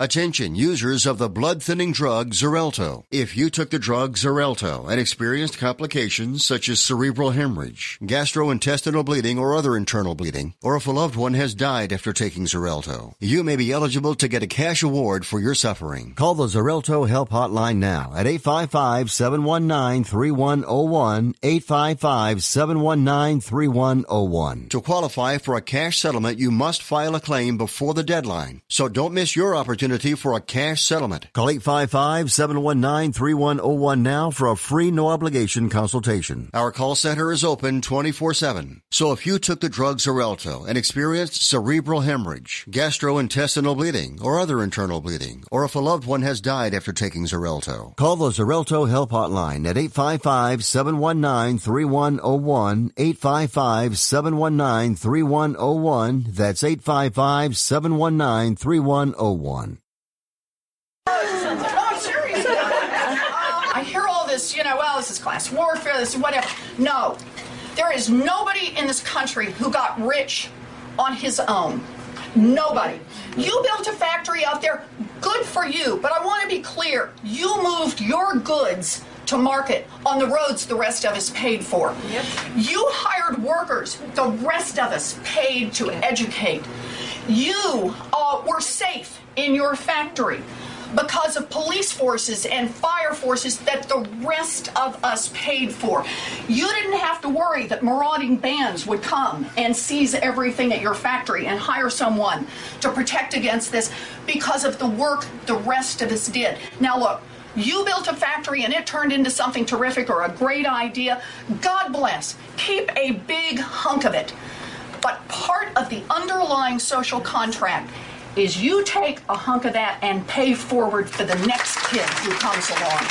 Attention users of the blood-thinning drug Xarelto. If you took the drug Xarelto and experienced complications such as cerebral hemorrhage, gastrointestinal bleeding, or other internal bleeding, or if a loved one has died after taking Xarelto, you may be eligible to get a cash award for your suffering. Call the Xarelto Help Hotline now at 855-719-3101, 855-719-3101. To qualify for a cash settlement, you must file a claim before the deadline, so don't miss your opportunity for a cash settlement. Call 855-719-3101 now for a free, no-obligation consultation. Our call center is open 24/7. So if you took the drug Xarelto and experienced cerebral hemorrhage, gastrointestinal bleeding, or other internal bleeding, or if a loved one has died after taking Xarelto, call the Xarelto Help Hotline at 855-719-3101, 855-719-3101. That's 855-719-3101. I'm serious. I hear all this, well, this is class warfare, this is whatever. No, there is nobody in this country who got rich on his own. Nobody. You built a factory out there, good for you, but I want to be clear, you moved your goods to market on the roads, the rest of us paid for. Yep. You hired workers, the rest of us paid to educate. You were safe in your factory because of police forces and fire forces that the rest of us paid for. You didn't have to worry that marauding bands would come and seize everything at your factory and hire someone to protect against this because of the work the rest of us did. Now look, you built a factory and it turned into something terrific or a great idea. God bless. Keep a big hunk of it. But part of the underlying social contract is you take a hunk of that and pay forward for the next kid who comes along.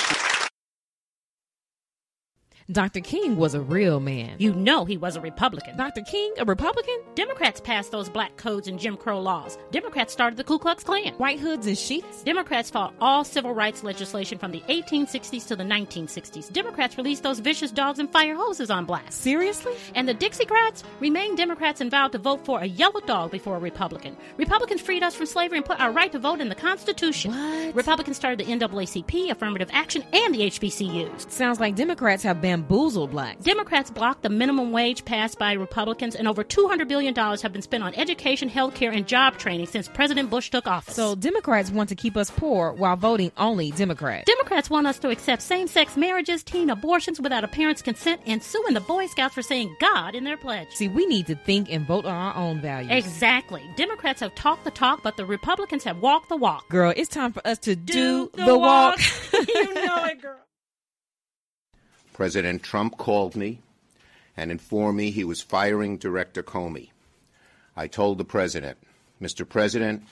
Dr. King was a real man. You know he was a Republican. Dr. King, a Republican? Democrats passed those black codes and Jim Crow laws. Democrats started the Ku Klux Klan. White hoods and sheets? Democrats fought all civil rights legislation from the 1860s to the 1960s. Democrats released those vicious dogs and fire hoses on blacks. Seriously? And the Dixiecrats remained Democrats and vowed to vote for a yellow dog before a Republican. Republicans freed us from slavery and put our right to vote in the Constitution. What? Republicans started the NAACP, affirmative action, and the HBCUs. Sounds like Democrats have bamboozled blacks. Democrats blocked the minimum wage passed by Republicans, and over $200 billion have been spent on education, health care, and job training since President Bush took office. So Democrats want to keep us poor while voting only Democrats. Democrats want us to accept same-sex marriages, teen abortions without a parent's consent, and suing the Boy Scouts for saying God in their pledge. See, we need to think and vote on our own values. Exactly. Democrats have talked the talk, but the Republicans have walked the walk. Girl, it's time for us to do the walk. You know it, girl. President Trump called me and informed me he was firing Director Comey. I told the president, Mr. President,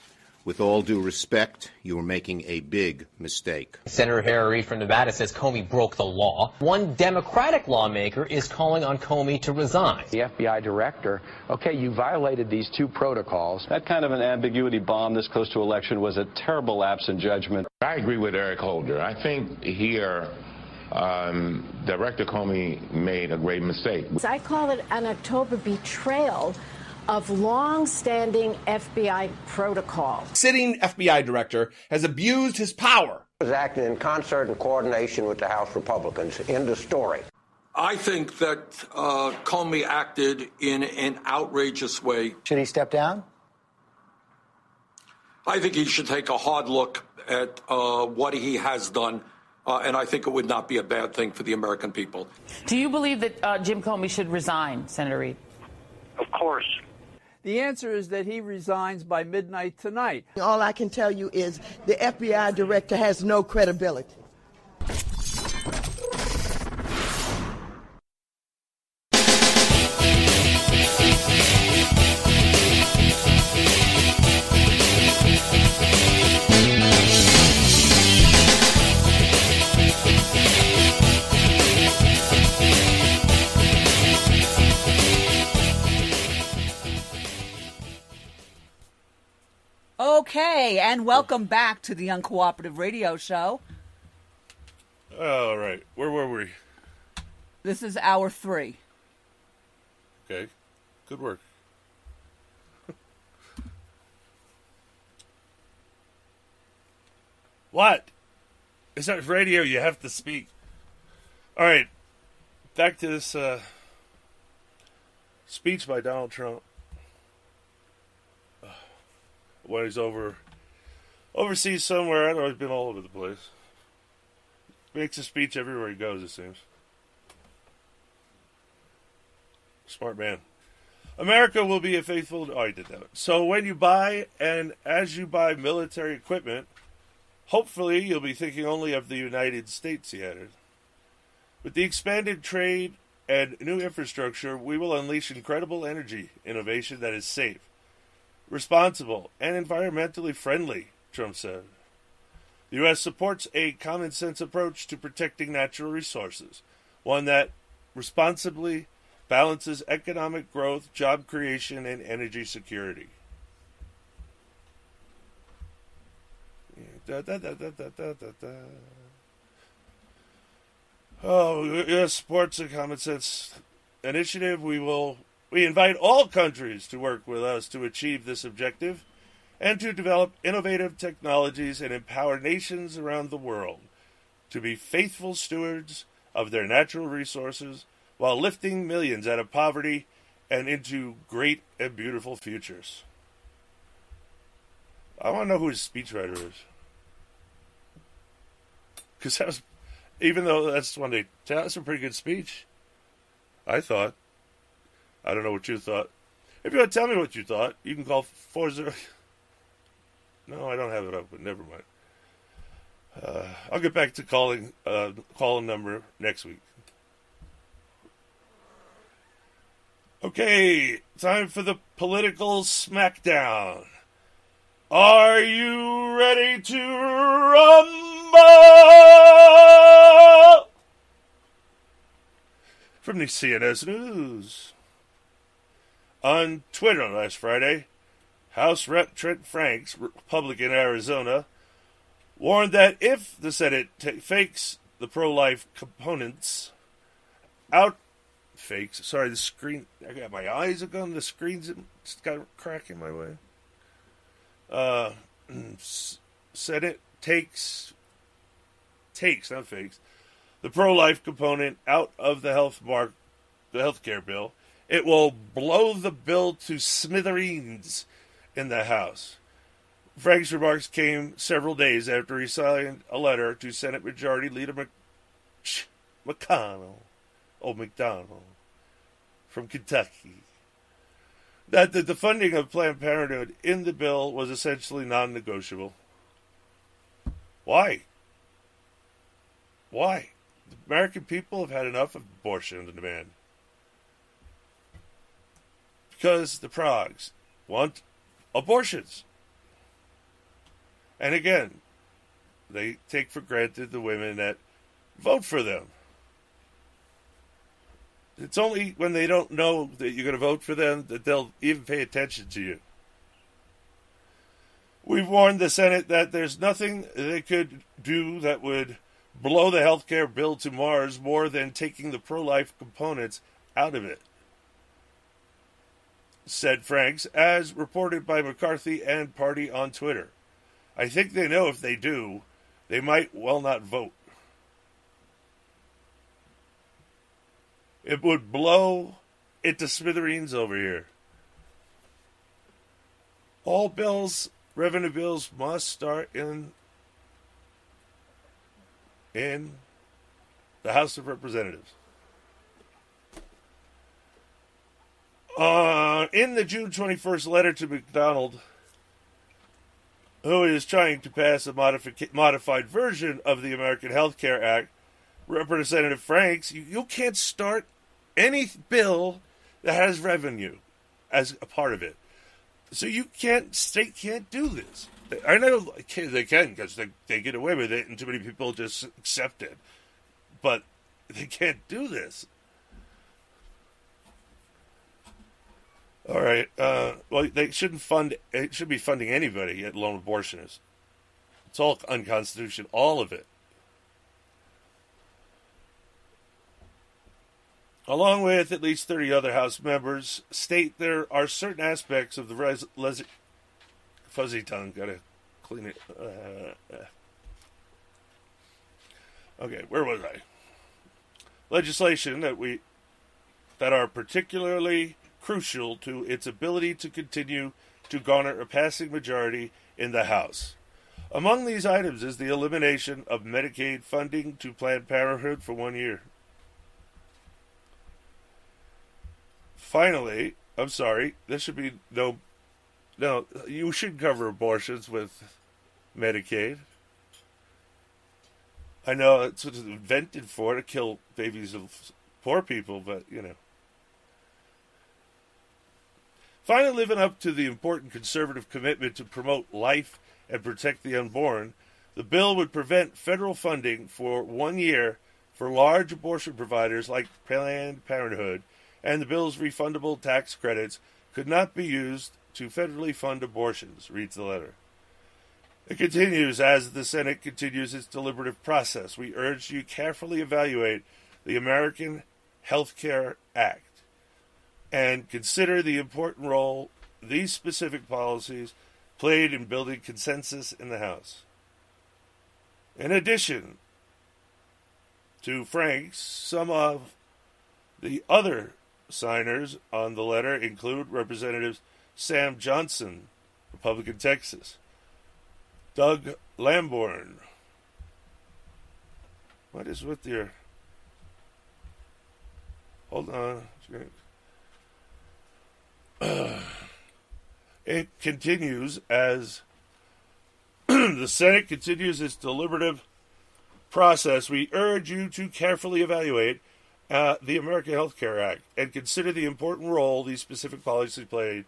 with all due respect, you are making a big mistake. Senator Harry from Nevada says Comey broke the law. One Democratic lawmaker is calling on Comey to resign. The FBI director, okay, you violated these two protocols. That kind of an ambiguity bomb this close to election was a terrible lapse in judgment. I agree with Eric Holder. I think here Director Comey made a great mistake. I call it an October betrayal of long-standing FBI protocol. Sitting FBI director has abused his power. He was acting in concert and coordination with the House Republicans. End of story. I think that Comey acted in an outrageous way. Should he step down? I think he should take a hard look at what he has done, and I think it would not be a bad thing for the American people. Do you believe that Jim Comey should resign, Senator Reid? Of course. The answer is that he resigns by midnight tonight. All I can tell you is the FBI director has no credibility. Okay, and welcome back to the Uncooperative Radio Show. All right, where were we? This is hour 3. Okay, good work. What? It's not radio, you have to speak. All right, back to this speech by Donald Trump. When he's overseas somewhere, I don't know, he's been all over the place. Makes a speech everywhere he goes, it seems. Smart man. America will be a faithful... Oh, he did that. So when you buy, and as you buy military equipment, hopefully you'll be thinking only of the United States, he added. With the expanded trade and new infrastructure, we will unleash incredible energy innovation that is safe, responsible, and environmentally friendly, Trump said. The U.S. supports a common-sense approach to protecting natural resources, one that responsibly balances economic growth, job creation, and energy security. Oh, U.S. supports a common-sense initiative. We invite all countries to work with us to achieve this objective and to develop innovative technologies and empower nations around the world to be faithful stewards of their natural resources while lifting millions out of poverty and into great and beautiful futures. I want to know who his speechwriter is. Because that was, even though that's one day, that's a pretty good speech, I thought. I don't know what you thought. If you want to tell me what you thought, you can call 40... No, I don't have it up, but never mind. I'll get back to calling call number next week. Okay, time for the political smackdown. Are you ready to rumble? From the CNS News. On Twitter last Friday, House Rep Trent Franks, Republican Arizona, warned that if the Senate fakes the pro-life components out, fakes, sorry, the screen, I got my eyes are gone, the screen's got a crack in my way. Senate takes, not fakes, the pro-life component out of the healthcare bill, it will blow the bill to smithereens in the House. Frank's remarks came several days after he signed a letter to Senate Majority Leader McDonnell from Kentucky that the funding of Planned Parenthood in the bill was essentially non-negotiable. Why? The American people have had enough of abortion demand. Because the Progs want abortions. And again, they take for granted the women that vote for them. It's only when they don't know that you're going to vote for them that they'll even pay attention to you. We've warned the Senate that there's nothing they could do that would blow the healthcare bill to Mars more than taking the pro-life components out of it, said Franks, as reported by McCarthy and Party on Twitter. I think they know if they do, they might well not vote. It would blow it to smithereens over here. All bills Revenue bills must start in the House of Representatives. In the June 21st letter to McDonald, who is trying to pass a modified version of the American Health Care Act, Representative Franks, you can't start any bill that has revenue as a part of it. So you can't, state can't do this. I know they can because they get away with it and too many people just accept it. But they can't do this. All right. Well, they shouldn't fund. It should be funding anybody, yet alone abortionists. It's all unconstitutional, all of it. Along with at least 30 other House members, state there are certain aspects of the fuzzy tongue. Gotta clean it. Okay, where was I? Legislation that are particularly crucial to its ability to continue to garner a passing majority in the House. Among these items is the elimination of Medicaid funding to Planned Parenthood for 1 year. Finally, I'm sorry, there should be no, you should cover abortions with Medicaid. I know it's what it's invented for, to kill babies of poor people, but, you know. Finally, living up to the important conservative commitment to promote life and protect the unborn, the bill would prevent federal funding for 1 year for large abortion providers like Planned Parenthood, and the bill's refundable tax credits could not be used to federally fund abortions, reads the letter. It continues, as the Senate continues its deliberative process, we urge you carefully evaluate the American Health Care Act and consider the important role these specific policies played in building consensus in the House. In addition to Franks, some of the other signers on the letter include Representatives Sam Johnson, Republican Texas, Doug Lamborn. What is with your... Hold on. It continues as the Senate continues its deliberative process. We urge you to carefully evaluate the American Health Care Act and consider the important role these specific policies played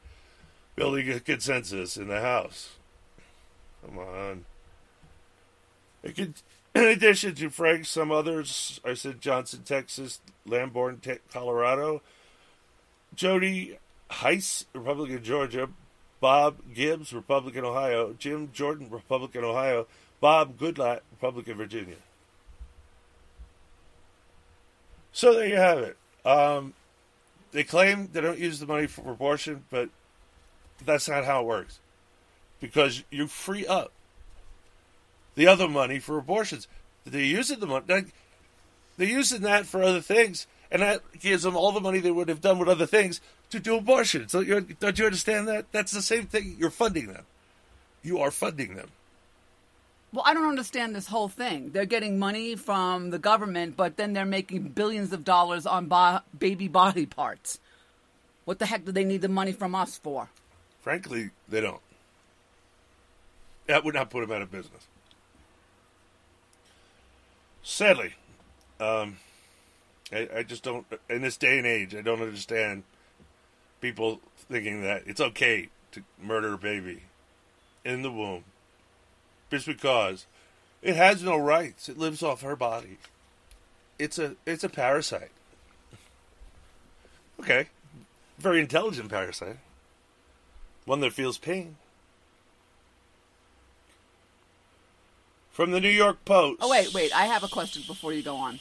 building a consensus in the House. Come on. In addition to Frank, some others, I said Johnson, Texas, Lamborn, Colorado, Jody Heiss, Republican, Georgia, Bob Gibbs, Republican, Ohio, Jim Jordan, Republican, Ohio, Bob Goodlatte, Republican, Virginia. So there you have it. They claim they don't use the money for abortion, but that's not how it works. Because you free up the other money for abortions. They're using the money. They're using that for other things, and that gives them all the money they would have done with other things to do abortions. Don't you understand that? That's the same thing. You're funding them. You are funding them. Well, I don't understand this whole thing. They're getting money from the government, but then they're making billions of dollars on baby body parts. What the heck do they need the money from us for? Frankly, they don't. That would not put them out of business. Sadly, I just don't, in this day and age, I don't understand people thinking that it's okay to murder a baby in the womb just because it has no rights. It lives off her body. It's a parasite. Okay. Very intelligent parasite. One that feels pain. From the New York Post. Oh, wait. I have a question before you go on.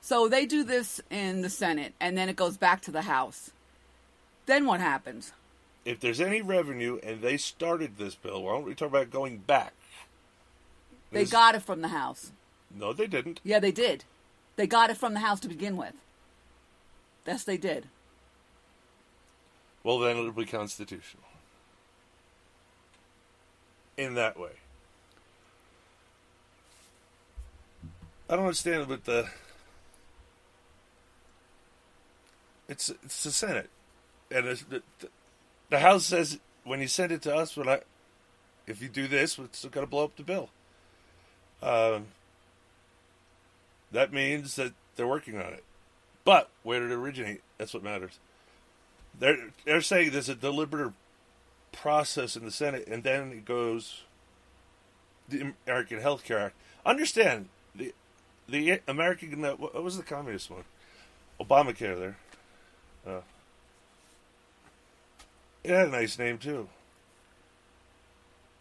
So they do this in the Senate, and then it goes back to the House. Then what happens? If there's any revenue, and they started this bill, why don't we talk about going back? They got it from the House. No, they didn't. Yeah, they did. They got it from the House to begin with. Yes, they did. Well, then it'll be constitutional. in that way. I don't understand it, but it's the Senate. And the House says, when you send it to us, if you do this, it's going to blow up the bill. That means that they're working on it. But where did it originate? That's what matters. They're saying there's a deliberative process in the Senate, and then it goes the American Health Care Act. Understand, the American... What was the communist one? Obamacare there. It had a nice name, too.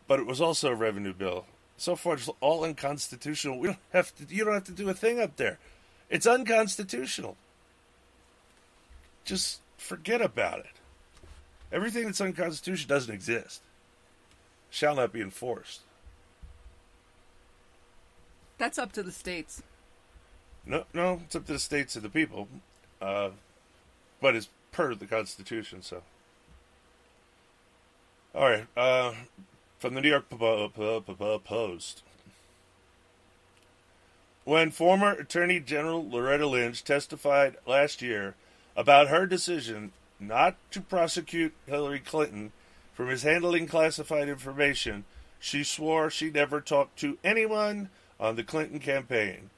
But it was also a revenue bill. So far, it's all unconstitutional. You don't have to do a thing up there. It's unconstitutional. Just forget about it. Everything that's unconstitutional doesn't exist. Shall not be enforced. That's up to the states. No, it's up to the states and the people. But it's per the Constitution, so. All right, from the New York Post. When former Attorney General Loretta Lynch testified last year about her decision not to prosecute Hillary Clinton for mishandling classified information, she swore she never talked to anyone on the Clinton campaign.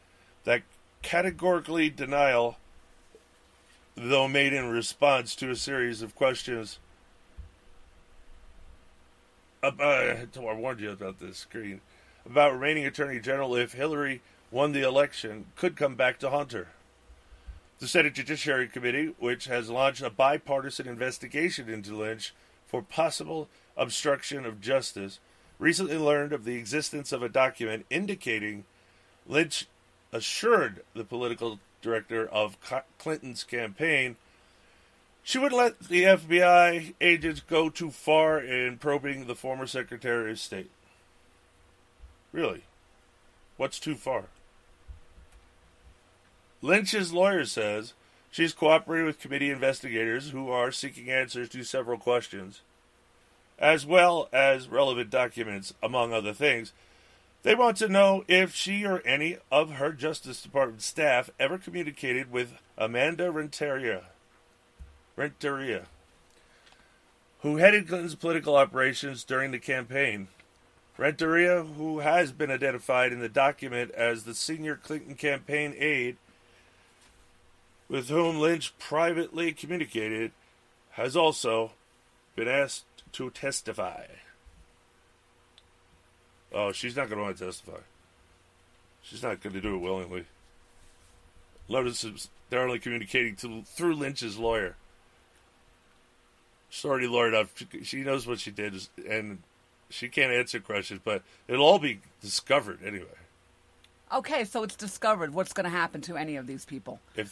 That categorically denial, though made in response to a series of questions... I warned you about this screen. About remaining Attorney General if Hillary won the election could come back to haunt her. The Senate Judiciary Committee, which has launched a bipartisan investigation into Lynch for possible obstruction of justice, recently learned of the existence of a document indicating Lynch assured the political director of Clinton's campaign she would let the FBI agents go too far in probing the former Secretary of State. Really? What's too far? Lynch's lawyer says she's cooperating with committee investigators who are seeking answers to several questions, as well as relevant documents, among other things. They want to know if she or any of her Justice Department staff ever communicated with Amanda Rentería, who headed Clinton's political operations during the campaign. Rentería, who has been identified in the document as the senior Clinton campaign aide with whom Lynch privately communicated, has also been asked to testify. Oh, she's not going to want to testify. She's not going to do it willingly. They're only communicating through Lynch's lawyer. She's already lawyered up. She knows what she did, and she can't answer questions, but it'll all be discovered anyway. Okay, so it's discovered. What's going to happen to any of these people? If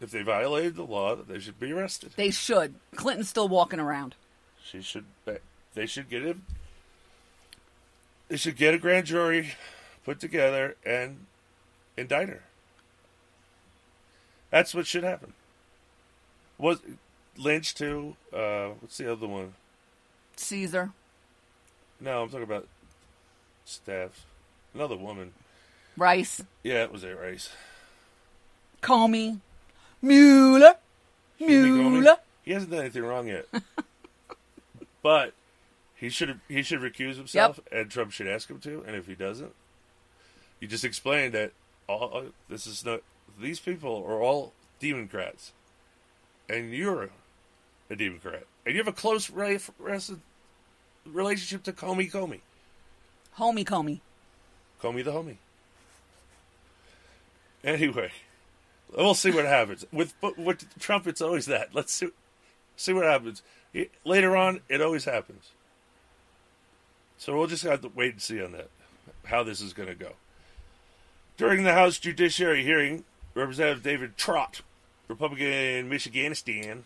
they violated the law, they should be arrested. They should. Clinton's still walking around. They should get a grand jury put together and indict her. That's what should happen. Was Lynch too? What's the other one? Caesar. No, I'm talking about staff. Another woman. Rice. Yeah, it was a Rice. Comey. Mueller. He hasn't done anything wrong yet. But he should recuse himself, and Trump should ask him to. And if he doesn't, you just explain that these people are all Democrats, and you're a Democrat, and you have a close relationship to Comey. Comey the homie. Anyway, we'll see what happens. With Trump, it's always that. Let's see what happens. Later on, it always happens. So we'll just have to wait and see on that, how this is going to go. During the House Judiciary hearing, Representative David Trott, Republican Michiganistan,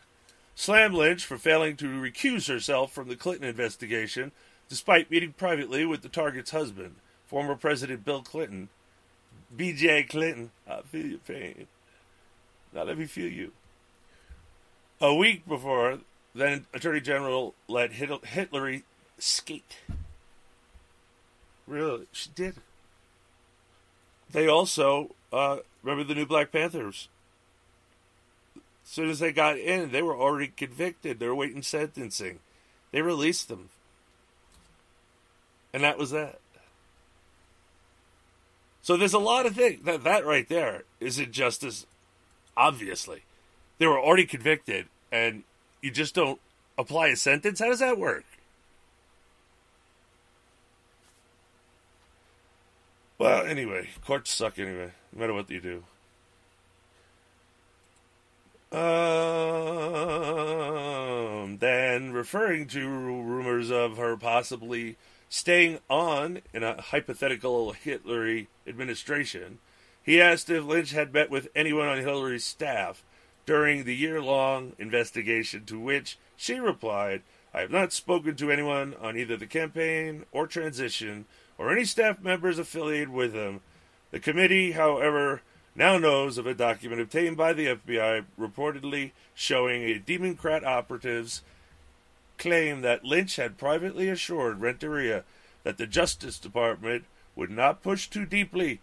slammed Lynch for failing to recuse herself from the Clinton investigation, despite meeting privately with the target's husband, former President Bill Clinton. B.J. Clinton, I feel your pain. Now let me feel you. A week before, then Attorney General let Hillary skate. Really? She did. They also, remember the New Black Panthers? As soon as they got in, they were already convicted. They were waiting sentencing. They released them. And that was that. So there's a lot of things. That right there is injustice, obviously. They were already convicted, and you just don't apply a sentence? How does that work? Well, anyway, courts suck anyway, no matter what you do. Then referring to rumors of her possibly staying on in a hypothetical Hitler administration, he asked if Lynch had met with anyone on Hillary's staff during the year-long investigation, to which she replied, "I have not spoken to anyone on either the campaign or transition or any staff members affiliated with them. The committee, however, now knows of a document obtained by the FBI reportedly showing a Democrat operative's claim that Lynch had privately assured Rentería that the Justice Department would not push too deeply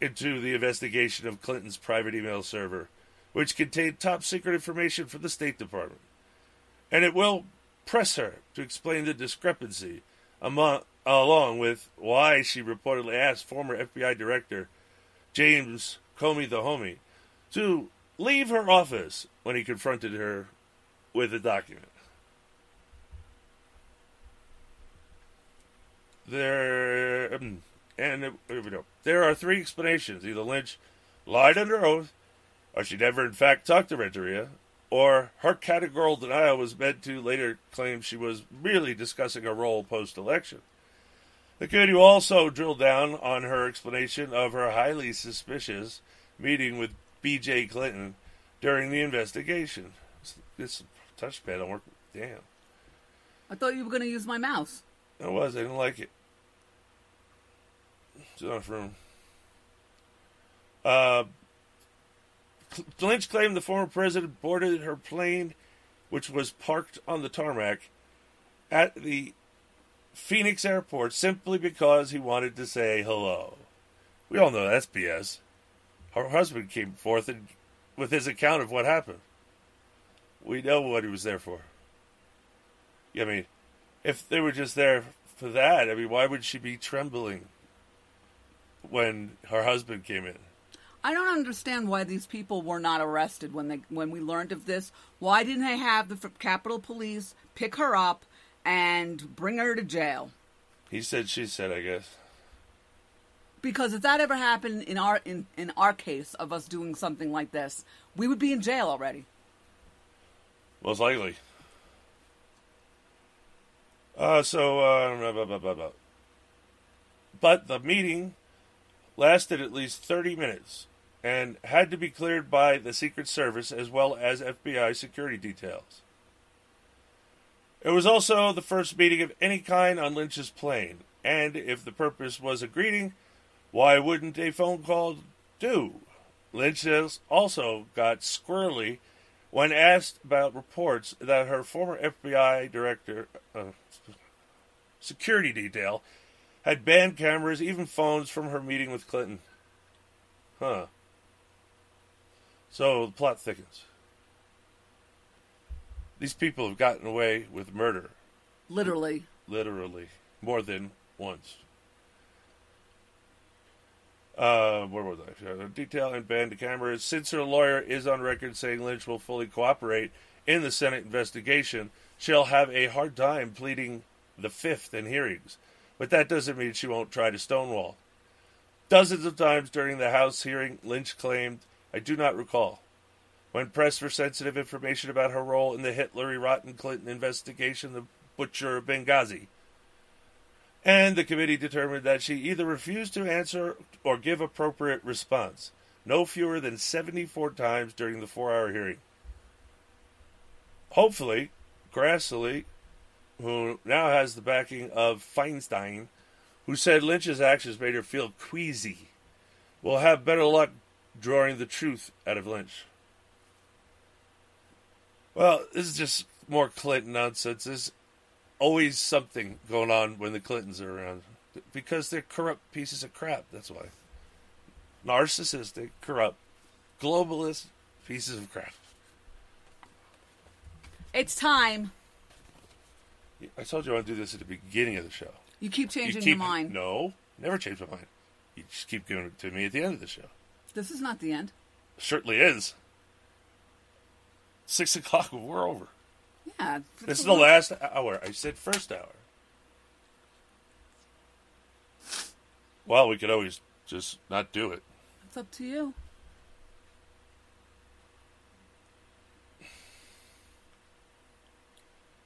into the investigation of Clinton's private email server, which contained top-secret information from the State Department. And it will press her to explain the discrepancy, along with why she reportedly asked former FBI Director James Comey the Homie to leave her office when he confronted her with a document." There are three explanations. Either Lynch lied under oath, or she never in fact talked to Rentería, or her categorical denial was meant to later claim she was merely discussing a role post-election. The committee also drilled down on her explanation of her highly suspicious meeting with B.J. Clinton during the investigation. This touchpad don't work. Damn. I thought you were going to use my mouse. I was. I didn't like it. It's enough room. Lynch claimed the former president boarded her plane, which was parked on the tarmac at the Phoenix airport, simply because he wanted to say hello. We all know that's BS. Her husband came forth with his account of what happened. We know what he was there for. I mean, if they were just there for that, I mean, why would she be trembling when her husband came in? I don't understand why these people were not arrested when we learned of this. Why didn't they have the Capitol Police pick her up and bring her to jail? He said, she said, I guess. Because if that ever happened in our case of us doing something like this, we would be in jail already. Most likely. But the meeting lasted at least 30 minutes and had to be cleared by the Secret Service as well as FBI security details. It was also the first meeting of any kind on Lynch's plane, and if the purpose was a greeting, why wouldn't a phone call do? Lynch also got squirrely when asked about reports that her former FBI director, security detail, had banned cameras, even phones, from her meeting with Clinton. Huh. So the plot thickens. These people have gotten away with murder. Literally. Literally. More than once. Where was I? Detail and banned cameras. Since her lawyer is on record saying Lynch will fully cooperate in the Senate investigation, she'll have a hard time pleading the fifth in hearings. But that doesn't mean she won't try to stonewall. Dozens of times during the House hearing, Lynch claimed, "I do not recall," when pressed for sensitive information about her role in the Hillary-Rotten Clinton investigation, the butcher of Benghazi. And the committee determined that she either refused to answer or give appropriate response, no fewer than 74 times during the 4-hour hearing. Hopefully, Grassley, who now has the backing of Feinstein, who said Lynch's actions made her feel queasy, will have better luck drawing the truth out of Lynch. Well, this is just more Clinton nonsense. There's always something going on when the Clintons are around. Because they're corrupt pieces of crap, that's why. Narcissistic, corrupt, globalist pieces of crap. It's time. I told you I want to do this at the beginning of the show. You keep changing your mind. No, never change my mind. You just keep giving it to me at the end of the show. This is not the end. It certainly is. 6 o'clock, we're over. Yeah. This is the last hour. I said first hour. Well, we could always just not do it. It's up to you.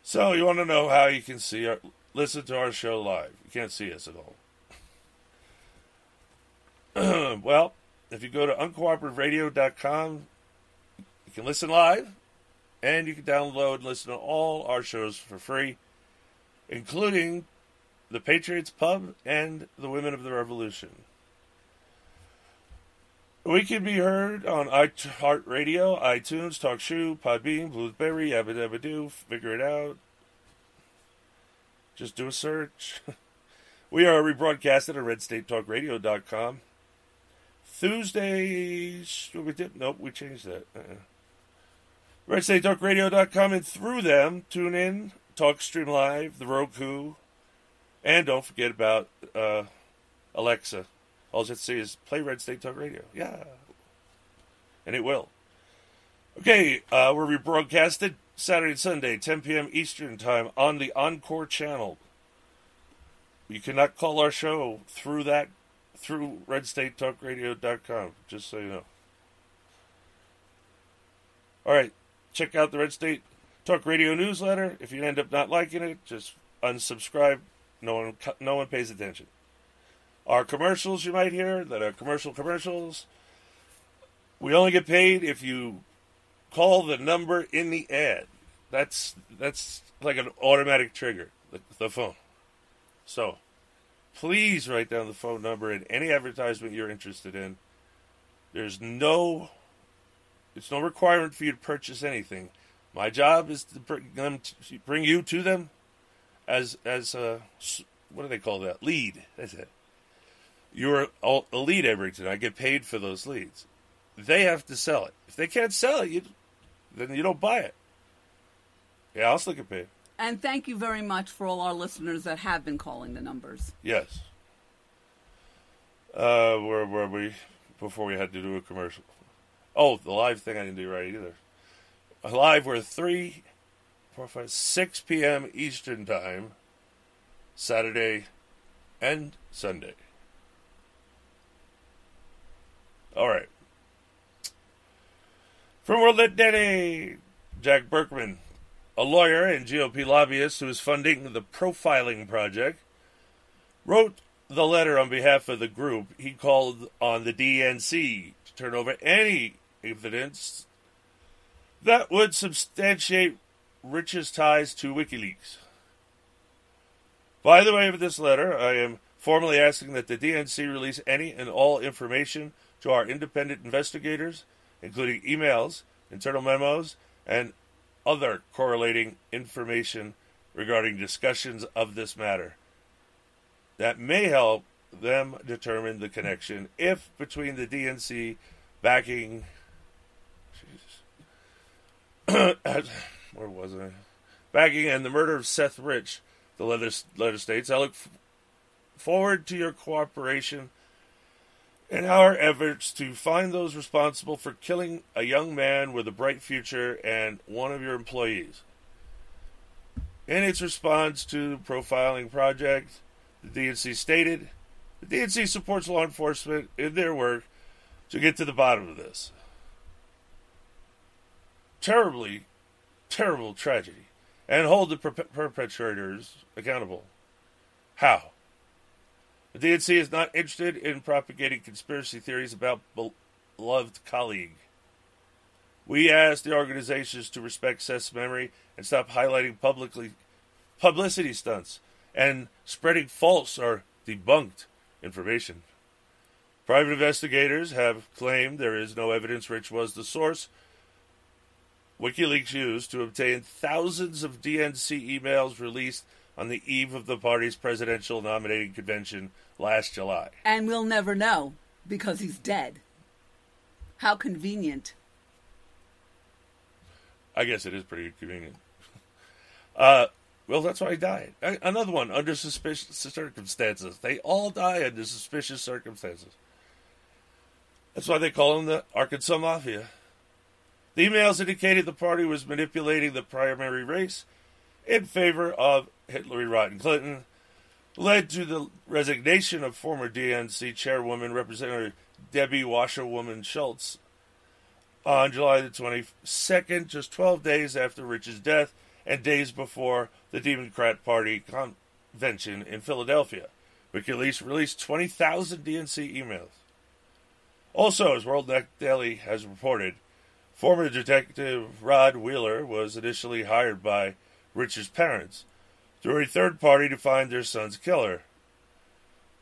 So, you want to know how you can see or listen to our show live. You can't see us at all. Well, if you go to UncooperativeRadio.com, you can listen live, and you can download and listen to all our shows for free, including The Patriots Pub and The Women of the Revolution. We can be heard on iHeartRadio, iTunes, TalkShoe, Podbean, Blueberry, Yabba Dabba Doo, Figure It Out. Just do a search. We are rebroadcasted at RedStateTalkRadio.com. Tuesdays... Nope, we changed that. RedStateTalkRadio.com, and through them, tune in, TalkStream Live, The Roku, and don't forget about Alexa. All you have to say is play Red State Talk Radio. Yeah. And it will. Okay, we're rebroadcasted Saturday and Sunday, 10 p.m. Eastern Time on the Encore channel. You cannot call our show through that, through RedStateTalkRadio.com, just so you know. All right, check out the Red State Talk Radio newsletter. If you end up not liking it, just unsubscribe. No one pays attention. Our commercials, you might hear, that are commercials. We only get paid if you call the number in the ad. That's like an automatic trigger, the phone. So, please write down the phone number in any advertisement you're interested in. It's no requirement for you to purchase anything. My job is to bring you to them as what do they call that? Lead. That's it. You're a lead Everton. I get paid for those leads. They have to sell it. If they can't sell it, then you don't buy it. Yeah, I'll still get paid. And thank you very much for all our listeners that have been calling the numbers. Yes. Where were we before we had to do a commercial? Oh, the live thing I didn't do right either. Live, we're 3, 4, 5, 6 p.m. Eastern Time, Saturday and Sunday. All right. From Worldnet Daddy, Jack Berkman, a lawyer and GOP lobbyist who is funding the Profiling Project, wrote the letter on behalf of the group. He called on the DNC to turn over any evidence that would substantiate Rich's ties to WikiLeaks. By the way of this letter, I am formally asking that the DNC release any and all information to our independent investigators, including emails, internal memos, and other correlating information regarding discussions of this matter that may help them determine the connection, if between the DNC backing... where was I? Backing and the murder of Seth Rich, the letter states, I look forward to your cooperation in our efforts to find those responsible for killing a young man with a bright future and one of your employees. In its response to the Profiling Project, the DNC stated, the DNC supports law enforcement in their work to get to the bottom of this. Terribly, terrible tragedy. And hold the perpetrators accountable. How? The DNC is not interested in propagating conspiracy theories about beloved colleague. We ask the organizations to respect Seth's memory and stop highlighting publicity stunts and spreading false or debunked information. Private investigators have claimed there is no evidence Rich was the source WikiLeaks used to obtain thousands of DNC emails released on the eve of the party's presidential nominating convention last July. And we'll never know because he's dead. How convenient. I guess it is pretty convenient. Well, that's why he died. Another one, under suspicious circumstances. They all die under suspicious circumstances. That's why they call him the Arkansas Mafia. The emails indicated the party was manipulating the primary race in favor of Hillary Rodham Clinton, led to the resignation of former DNC chairwoman, Representative Debbie Wasserman Schultz, on July the 22nd, just 12 days after Rich's death and days before the Democrat Party convention in Philadelphia. WikiLeaks released 20,000 DNC emails. Also, as World Net Daily has reported, former Detective Rod Wheeler was initially hired by Rich's parents through a third party to find their son's killer.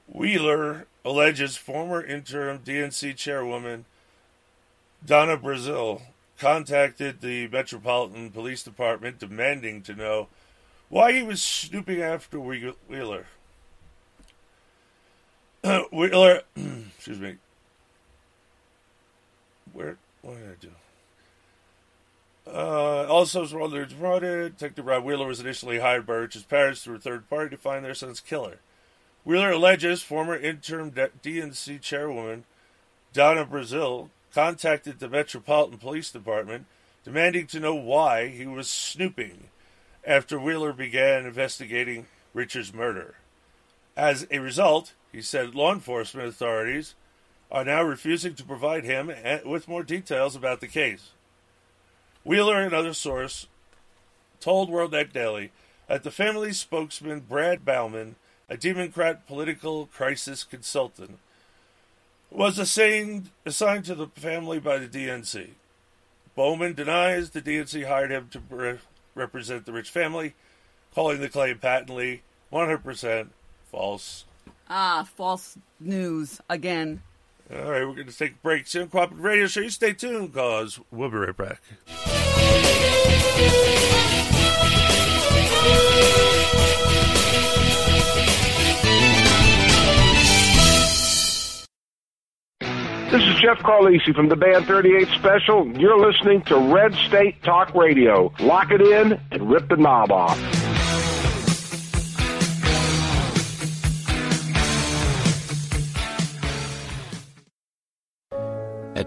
Wheeler alleges former interim DNC chairwoman Donna Brazile contacted the Metropolitan Police Department demanding to know why he was snooping after Wheeler. Wheeler, excuse me. What did I do? Also, as well reported, Detective Rod Wheeler was initially hired by Rich's parents through a third party to find their son's killer. Wheeler alleges former interim DNC chairwoman Donna Brazile contacted the Metropolitan Police Department demanding to know why he was snooping after Wheeler began investigating Rich's murder. As a result, he said law enforcement authorities are now refusing to provide him with more details about the case. Wheeler, another source, told World Net Daily that the family spokesman Brad Bowman, a Democrat political crisis consultant, was assigned to the family by the DNC. Bowman denies the DNC hired him to represent the Rich family, calling the claim patently 100% false. Ah, false news again. All right, we're going to take a break soon. Cooperative Radio Show, you stay tuned, because we'll be right back. This is Jeff Carlisi from the Band 38 Special. You're listening to Red State Talk Radio. Lock it in and rip the knob off. At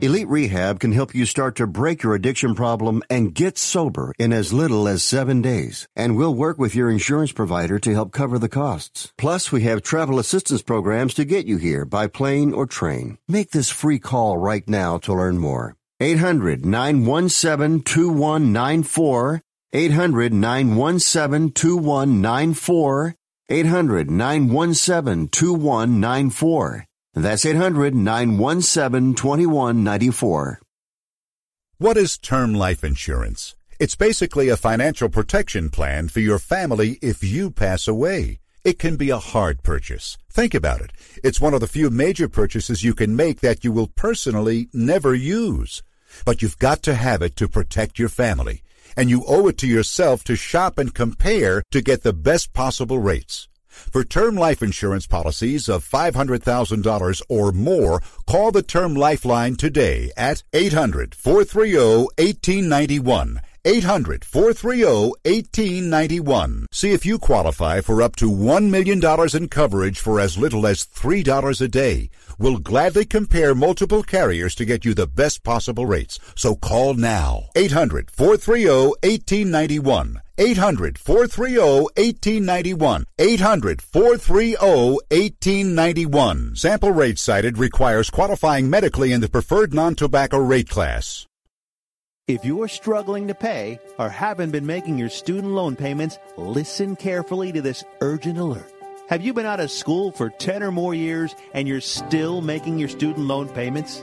Elite Rehab can help you start to break your addiction problem and get sober in as little as 7 days. And we'll work with your insurance provider to help cover the costs. Plus, we have travel assistance programs to get you here by plane or train. Make this free call right now to learn more. 800-917-2194. 800-917-2194. 800-917-2194. That's 800-917-2194. What is term life insurance? It's basically a financial protection plan for your family if you pass away. It can be a hard purchase. Think about it. It's one of the few major purchases you can make that you will personally never use. But you've got to have it to protect your family, and you owe it to yourself to shop and compare to get the best possible rates. For term life insurance policies of $500,000 or more, call the Term Lifeline today at 800-430-1891. 800-430-1891. See if you qualify for up to $1 million in coverage for as little as $3 a day. We'll gladly compare multiple carriers to get you the best possible rates. So call now. 800-430-1891. 800-430-1891. 800-430-1891. Sample rate cited requires qualifying medically in the preferred non-tobacco rate class. If you're struggling to pay or haven't been making your student loan payments, listen carefully to this urgent alert. Have you been out of school for 10 or more years and you're still making your student loan payments?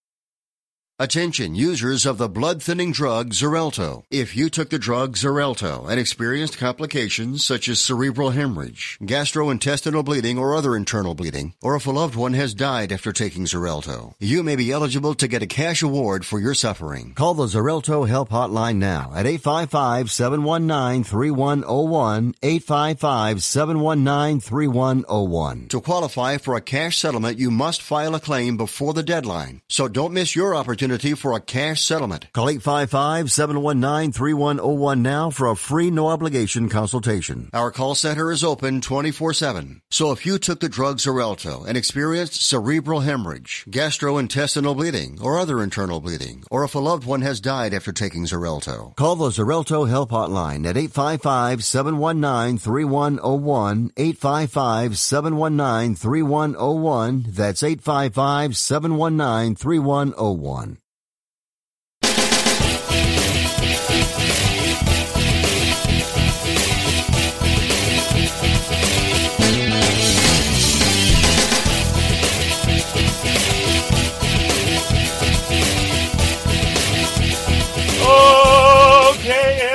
Attention users of the blood-thinning drug Xarelto. If you took the drug Xarelto and experienced complications such as cerebral hemorrhage, gastrointestinal bleeding, or other internal bleeding, or if a loved one has died after taking Xarelto, you may be eligible to get a cash award for your suffering. Call the Xarelto Help Hotline now at 855-719-3101, 855-719-3101. To qualify for a cash settlement, you must file a claim before the deadline, so don't miss your opportunity for a cash settlement. Call 855-719-3101 now for a free, no-obligation consultation. Our call center is open 24/7. So if you took the drug Xarelto and experienced cerebral hemorrhage, gastrointestinal bleeding, or other internal bleeding, or if a loved one has died after taking Xarelto, call the Xarelto Help Hotline at 855-719-3101, 855-719-3101. That's 855-719-3101.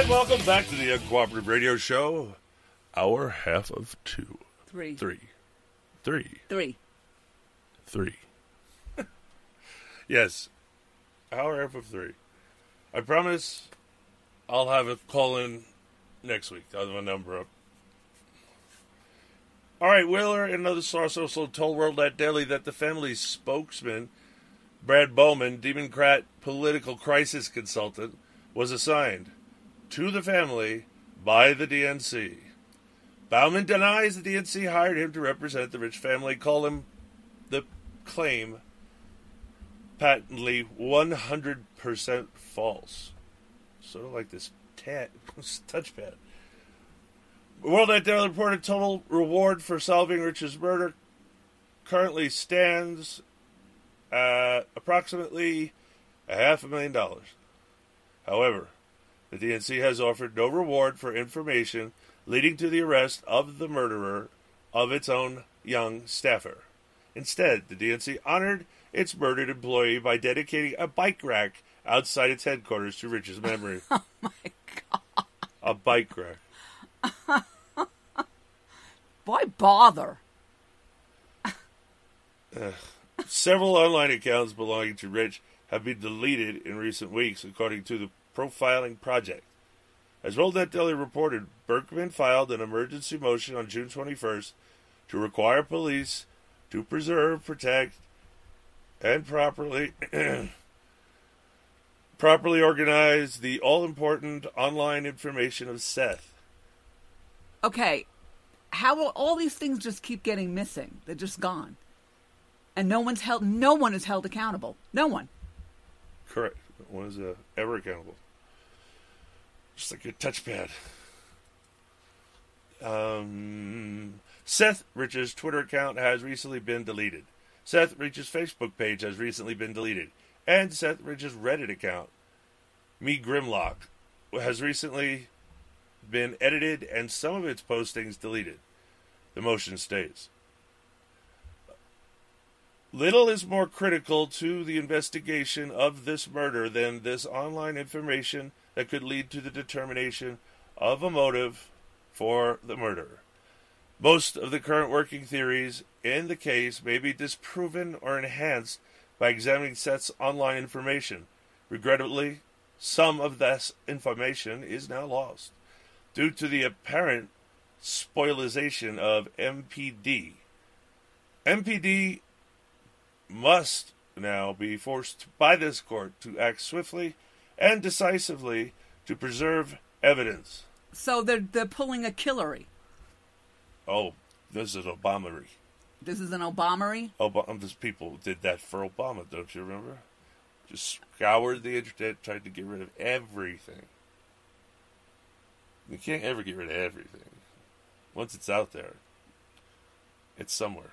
Welcome back to the Uncooperative Radio Show, hour half of two. Three. Yes, hour half of three. I promise I'll have a call in next week. I'll have my number up. All right, Wheeler and other sources also told World Net Daily that the family's spokesman, Brad Bowman, Democrat political crisis consultant, was assigned to the family by the DNC. Bauman denies the DNC hired him to represent the Rich family, call him the claim patently 100% false. Sort of like this touchpad. World Net Daily reported total reward for solving Rich's murder currently stands at approximately $500,000. However, the DNC has offered no reward for information leading to the arrest of the murderer of its own young staffer. Instead, the DNC honored its murdered employee by dedicating a bike rack outside its headquarters to Rich's memory. Oh, my God. A bike rack. Why bother? Several online accounts belonging to Rich have been deleted in recent weeks, according to the Profiling Project. As World Net Daily reported, Berkman filed an emergency motion on June 21st to require police to preserve, protect, and properly organize the all-important online information of Seth. Okay, how will all these things just keep getting missing? They're just gone. And no one is held accountable. No one. Correct. One is ever accountable. Just like your touchpad. Seth Rich's Twitter account has recently been deleted. Seth Rich's Facebook page has recently been deleted. And Seth Rich's Reddit account, Me Grimlock, has recently been edited and some of its postings deleted. The motion states. Little is more critical to the investigation of this murder than this online information that could lead to the determination of a motive for the murder. Most of the current working theories in the case may be disproven or enhanced by examining Seth's online information. Regrettably, some of this information is now lost. due to the apparent spoilization of MPD. MPD must now be forced by this court to act swiftly and decisively to preserve evidence. So they're pulling a Killary. Oh, this is Obamery. This is an Obamery? These people did that for Obama, don't you remember? Just scoured the internet, tried to get rid of everything. You can't ever get rid of everything. Once it's out there, it's somewhere.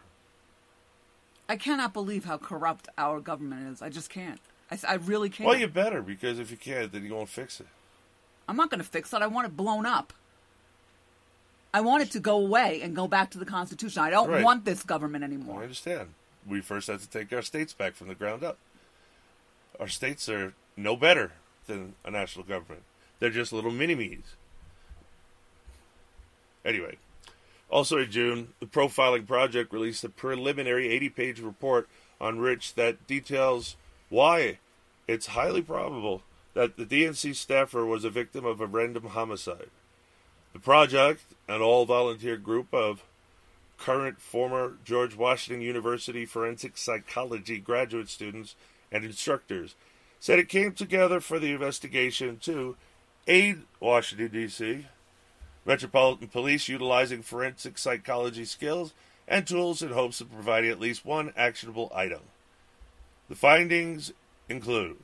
I cannot believe how corrupt our government is. I just can't. I really can't. Well, you better, because if you can't, then you won't fix it. I'm not going to fix it. I want it blown up. I want it to go away and go back to the Constitution. I don't want this government anymore. I understand. We first have to take our states back from the ground up. Our states are no better than a national government. They're just little mini-me's. Anyway, also in June, the Profiling Project released a preliminary 80-page report on Rich that details why it's highly probable that the DNC staffer was a victim of a random homicide. The project, an all-volunteer group of current former George Washington University forensic psychology graduate students and instructors, said it came together for the investigation to aid Washington, D.C. Metropolitan Police utilizing forensic psychology skills and tools in hopes of providing at least one actionable item. The findings include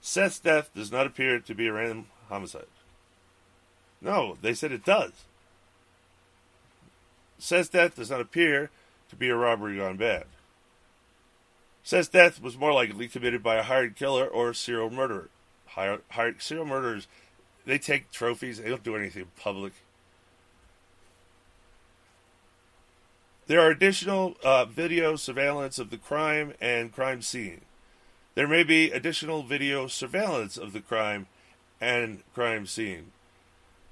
Seth's death does not appear to be a random homicide. No, they said it does. Seth's death does not appear to be a robbery gone bad. Seth's death was more likely committed by a hired killer or a serial murderer. Serial murderers, they take trophies. They don't do anything public. There are additional video surveillance of the crime and crime scene. There may be additional video surveillance of the crime and crime scene.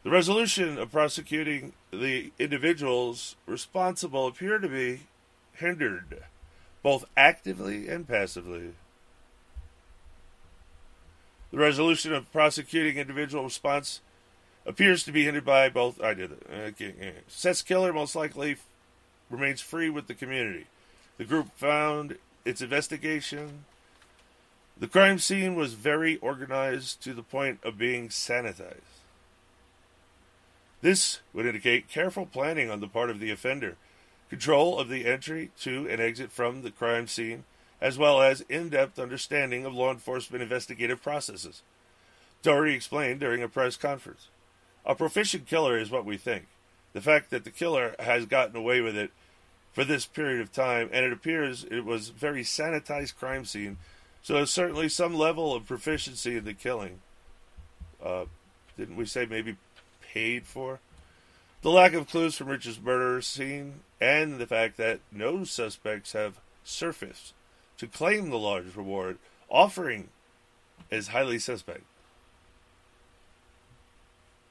The resolution of prosecuting the individuals responsible appear to be hindered, both actively and passively. The resolution of prosecuting individual response appears to be hindered by both. Seth's killer most likely remains free with the community. The group found its investigation. The crime scene was very organized to the point of being sanitized. This would indicate careful planning on the part of the offender, control of the entry to and exit from the crime scene, as well as in-depth understanding of law enforcement investigative processes. Doherty explained during a press conference, "A proficient killer is what we think. The fact that the killer has gotten away with it for this period of time, and it appears it was a very sanitized crime scene, so there's certainly some level of proficiency in the killing." Didn't we say maybe paid for? The lack of clues from Rich's murder scene and the fact that no suspects have surfaced to claim the large reward offering is highly suspect.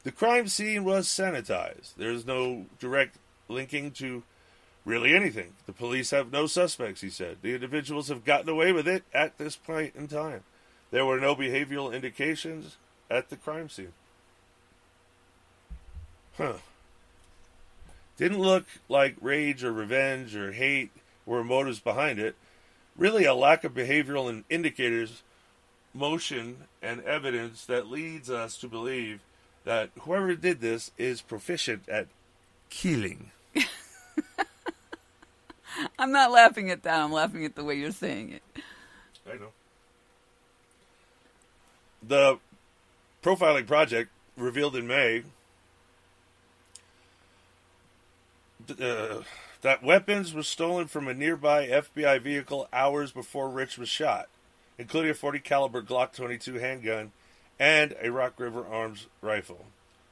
The crime scene was sanitized. There is no direct linking to really anything. The police have no suspects, he said. The individuals have gotten away with it at this point in time. There were no behavioral indications at the crime scene. Didn't look like rage or revenge or hate were motives behind it. Really a lack of behavioral indicators, motion, and evidence that leads us to believe that whoever did this is proficient at killing. I'm not laughing at that. I'm laughing at the way you're saying it. I know. The Profiling Project revealed in May that weapons were stolen from a nearby FBI vehicle hours before Rich was shot, including a .40 caliber Glock 22 handgun and a Rock River Arms rifle.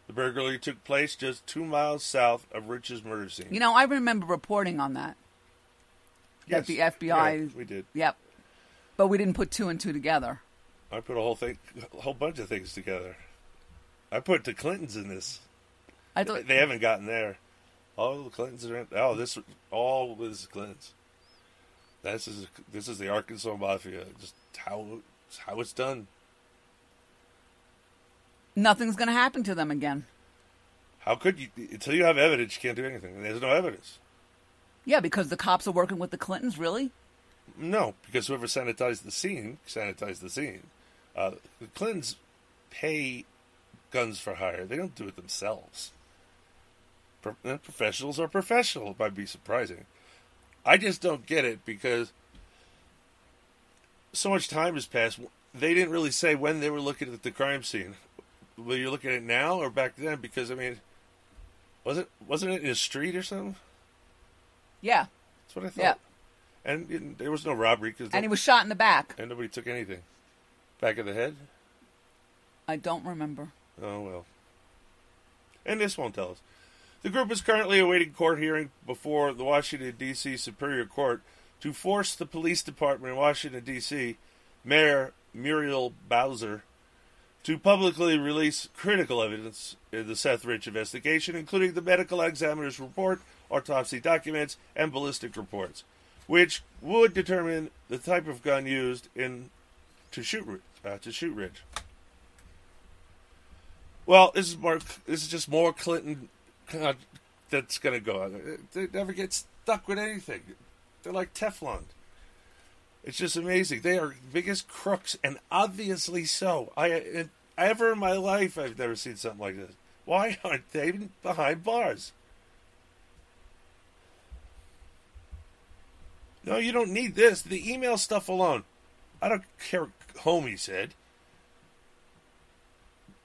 The burglary took place just 2 miles south of Rich's murder scene. You know, I remember reporting on that. Yes, the FBI. Yeah, we did. Yep. But we didn't put two and two together. I put a whole bunch of things together. I put the Clintons in this. I thought they haven't gotten there. Oh, the Clintons are in. Oh, this is Clintons. This is the Arkansas Mafia. Just how it's done. nothing's going to happen to them again. How could you? Until you have evidence, you can't do anything. There's no evidence. Yeah, because the cops are working with the Clintons, really? No, because whoever sanitized the scene. The Clintons pay guns for hire. They don't do it themselves. Professionals are professional. It might be surprising. I just don't get it because so much time has passed. They didn't really say when they were looking at the crime scene. Were you looking at it now or back then? Because, I mean, wasn't it in a street or something? Yeah. That's what I thought. Yeah. And there was no robbery. And he was shot in the back. And nobody took anything. Back of the head? I don't remember. Oh, well. And this won't tell us. The group is currently awaiting court hearing before the Washington, D.C. Superior Court to force the police department in Washington, D.C., Mayor Muriel Bowser, to publicly release critical evidence in the Seth Rich investigation, including the medical examiner's report, autopsy documents, and ballistic reports, which would determine the type of gun used to shoot Rich. Well, this is just more Clinton that's going to go on. They never get stuck with anything. They're like Teflon. It's just amazing. They are biggest crooks, and obviously so. Ever in my life, I've never seen something like this. Why aren't they behind bars? No, you don't need this. The email stuff alone. I don't care what Homie said.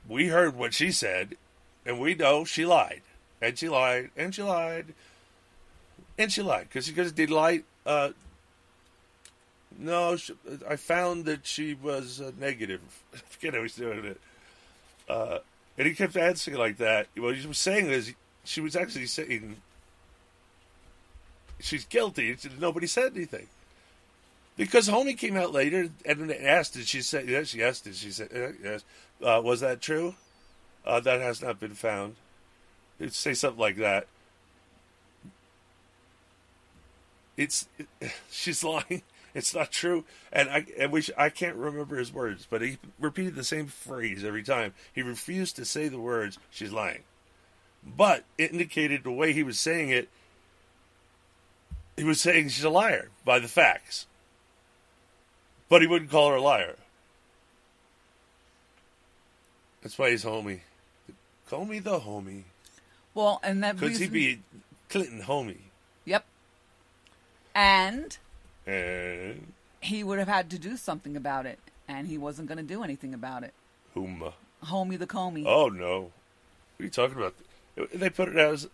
We heard what she said, and we know she lied. And she lied, and she lied, and she lied. Because they lied... I found that she was negative. I forget how he's doing it. And he kept answering like that. Well, she was saying this. She was actually saying she's guilty. Nobody said anything. Because Homie came out later and asked, did she say, yes, yes, did she say, yes. Was that true? That has not been found. He'd say something like that. She's lying. It's not true, and I can't remember his words, but he repeated the same phrase every time. He refused to say the words, she's lying. But it indicated the way he was saying it, he was saying she's a liar by the facts. But he wouldn't call her a liar. That's why he's Homie. Call me the Homie. Well, and that because he'd be Clinton Homie. Yep. And he would have had to do something about it, and he wasn't going to do anything about it. Whom? Homie the Comey. Oh no! What are you talking about? They put it as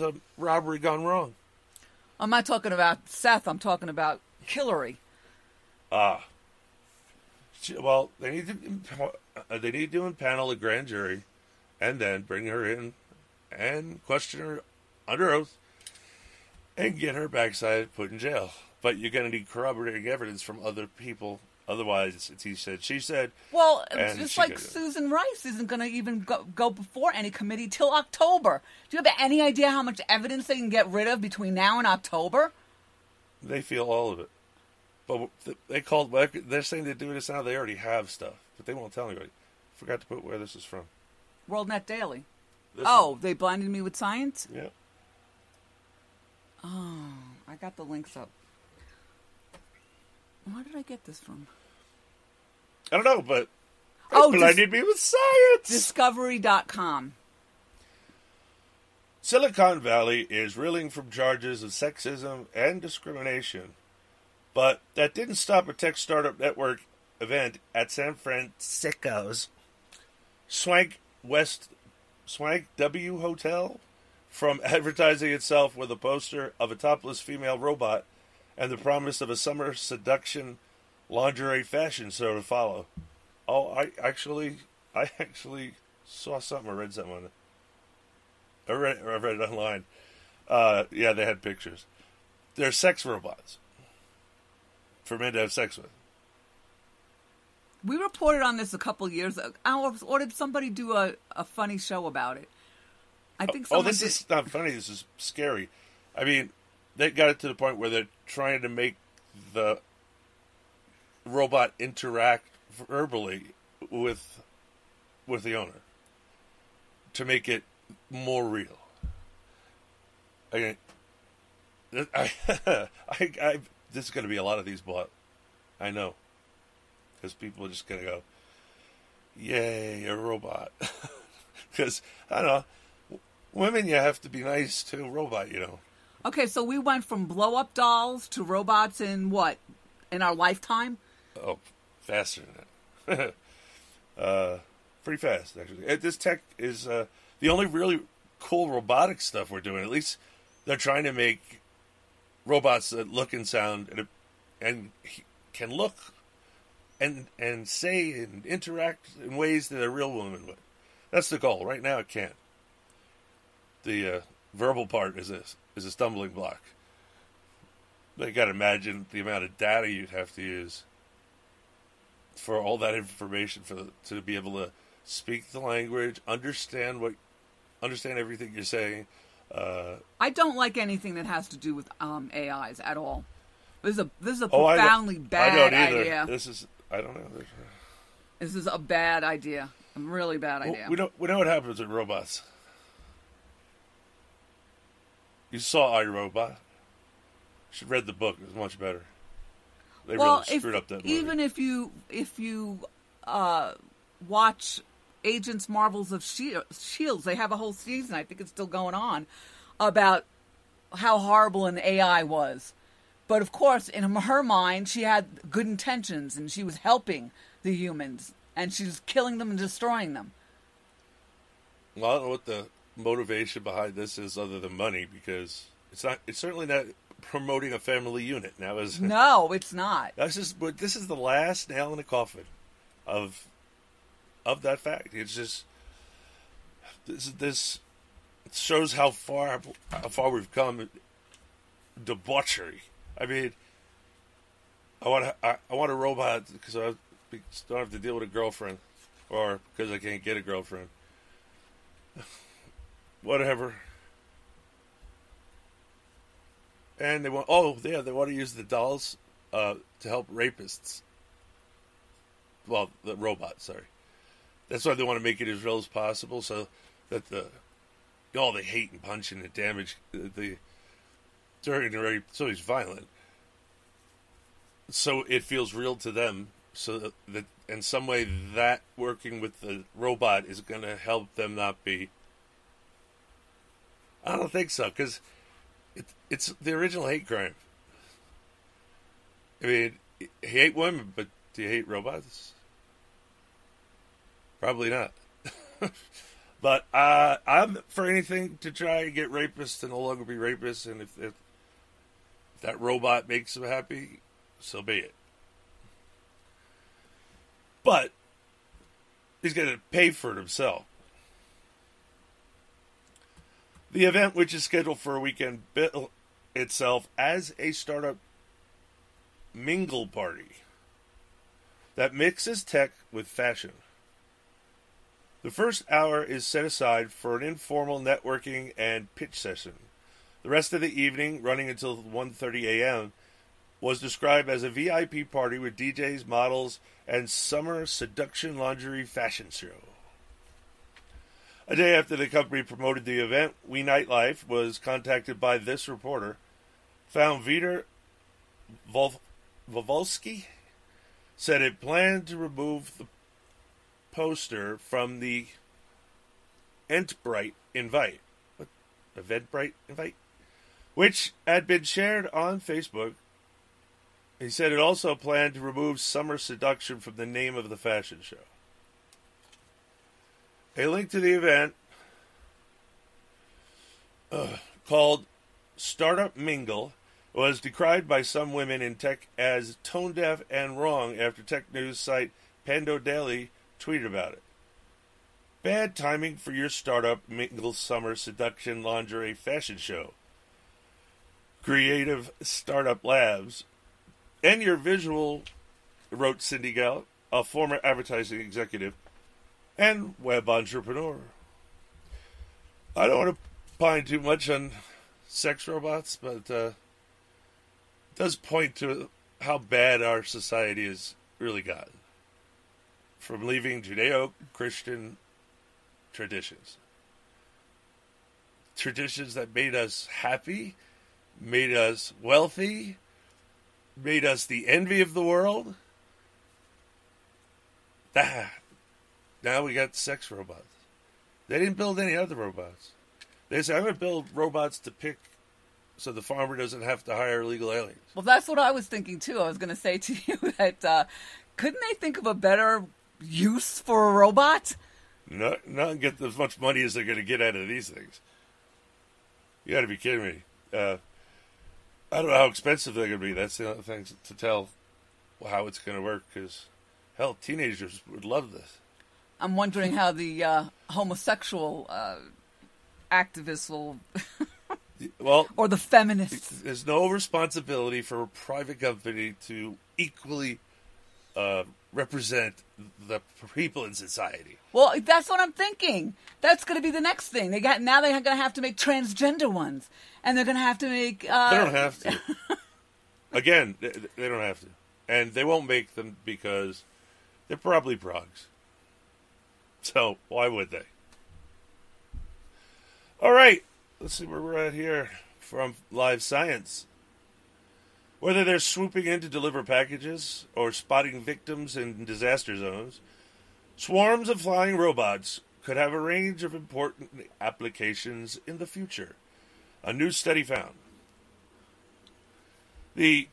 a robbery gone wrong. I'm not talking about Seth. I'm talking about Hillary. Ah. Well, they need to impanel a grand jury, and then bring her in, and question her under oath, and get her backside put in jail. But you're going to need corroborating evidence from other people. Otherwise, it's he said, she said. Well, it's just like Susan Rice isn't going to even go before any committee till October. Do you have any idea how much evidence they can get rid of between now and October? They feel all of it. But they're saying they're doing this now. They already have stuff, but they won't tell anybody. Forgot to put where this is from. World Net Daily. They blinded me with science? Yeah. Oh, I got the links up. Where did I get this from? I don't know, but blinded me with science. Discovery.com. Silicon Valley is reeling from charges of sexism and discrimination, but that didn't stop a tech startup network event at San Francisco's Swank W Hotel from advertising itself with a poster of a topless female robot and the promise of a summer seduction lingerie fashion show to follow. Oh, I actually saw something or read something on it. I read it online. Yeah, they had pictures. They're sex robots for men to have sex with. We reported on this a couple years ago. Or did somebody do a funny show about it? I think. Oh, this is not funny. This is scary. I mean, they got it to the point where they're trying to make the robot interact verbally with the owner. to make it more real. I this is going to be a lot of these bought. I know. Because people are just going to go, yay, a robot. Because, I don't know, women, you have to be nice to a robot, you know. Okay, so we went from blow-up dolls to robots in what? In our lifetime? Oh, faster than that. Pretty fast, actually. This tech is the only really cool robotic stuff we're doing. At least they're trying to make robots that look and sound and can look and say and interact in ways that a real woman would. That's the goal. Right now, it can't. The verbal part is a stumbling block. But you got to imagine the amount of data you'd have to use for all that information to be able to speak the language, understand everything you're saying. I don't like anything that has to do with AIs at all. This is a profoundly bad idea. I don't know. This is a bad idea. A really bad idea. We know what happens with robots. You saw iRobot. You should read the book. It was much better. They really screwed up that movie. Even if you watch Agents Marvels of Shields, they have a whole season, I think it's still going on, about how horrible an AI was. But of course, in her mind, she had good intentions and she was helping the humans and she was killing them and destroying them. Well, I don't know what the motivation behind this is other than money, because it's certainly not promoting a family unit now, is it? No, it's not. This is the last nail in the coffin of that fact. It's just this shows how far we've come. Debauchery. I mean, I want a robot because I don't have to deal with a girlfriend, or because I can't get a girlfriend. Whatever. And they want to use the dolls to help rapists. Well, the robot, sorry. That's why they want to make it as real as possible, so that the hate and punching and damage so he's violent. So it feels real to them. So that in some way that working with the robot is going to help them not be. I don't think so, because it's the original hate crime. I mean, he hate women, but do you hate robots? Probably not. But I'm for anything to try and get rapists to no longer be rapists, and if that robot makes them happy, so be it. But he's going to pay for it himself. The event, which is scheduled for a weekend, built itself as a startup mingle party that mixes tech with fashion. The first hour is set aside for an informal networking and pitch session. The rest of the evening, running until 1:30 a.m., was described as a VIP party with DJs, models, and summer seduction lingerie fashion show. A day after the company promoted the event, We Nightlife was contacted by this reporter, found Vitor Volsky, said it planned to remove the poster from the Eventbrite invite. What? Eventbrite invite? Which had been shared on Facebook. He said it also planned to remove Summer Seduction from the name of the fashion show. A link to the event called Startup Mingle was decried by some women in tech as tone-deaf and wrong after tech news site Pando Daily tweeted about it. Bad timing for your Startup Mingle Summer Seduction Lingerie Fashion Show. Creative Startup Labs and your visual, wrote Cindy Gallop, a former advertising executive and web entrepreneur. I don't want to pine too much on sex robots, but it does point to how bad our society has really gotten from leaving Judeo-Christian traditions. traditions that made us happy, made us wealthy, made us the envy of the world. Now we got sex robots. They didn't build any other robots. They said, I'm going to build robots to pick so the farmer doesn't have to hire illegal aliens. Well, that's what I was thinking, too. I was going to say to you that couldn't they think of a better use for a robot? Not get as much money as they're going to get out of these things. You got to be kidding me. I don't know how expensive they're going to be. That's the other thing to tell how it's going to work, because, hell, teenagers would love this. I'm wondering how the homosexual activists will... Well, or the feminists. There's no responsibility for a private company to equally represent the people in society. Well, that's what I'm thinking. That's going to be the next thing. They're going to have to make transgender ones, and they're going to have to make. They don't have to. Again, they don't have to, and they won't make them because they're probably progs. So why would they? All right. Let's see where we're at here from Live Science. Whether they're swooping in to deliver packages or spotting victims in disaster zones, swarms of flying robots could have a range of important applications in the future, a new study found. The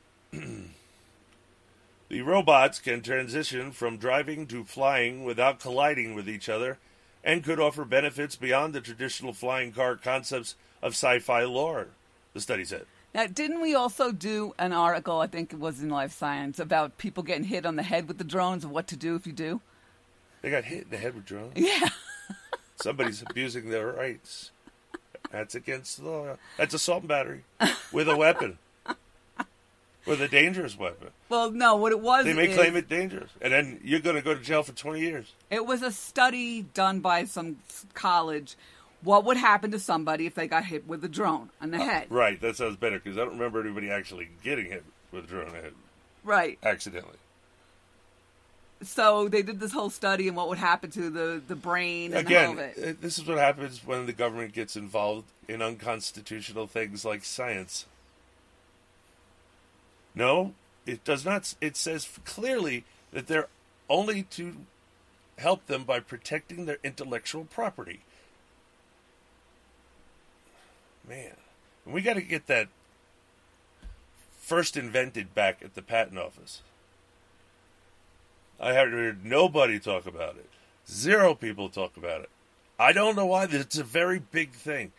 robots can transition from driving to flying without colliding with each other, and could offer benefits beyond the traditional flying car concepts of sci-fi lore, the study said. Now, didn't we also do an article, I think it was in Life Science, about people getting hit on the head with the drones and what to do if you do? They got hit in the head with drones? Yeah. Somebody's abusing their rights. That's against the law. That's assault and battery with a weapon. With a dangerous weapon. Well, no, what it was is... They may claim it dangerous, and then you're going to go to jail for 20 years. It was a study done by some college. What would happen to somebody if they got hit with a drone on the head? Right, that sounds better, because I don't remember anybody actually getting hit with a drone on the head. Right. Accidentally. So they did this whole study on what would happen to the brain and all of it. Again, this is what happens when the government gets involved in unconstitutional things like science. No, it does not. It says clearly that they're only to help them by protecting their intellectual property. Man, we got to get that first invented back at the patent office. I haven't heard nobody talk about it. Zero people talk about it. I don't know why. It's a very big thing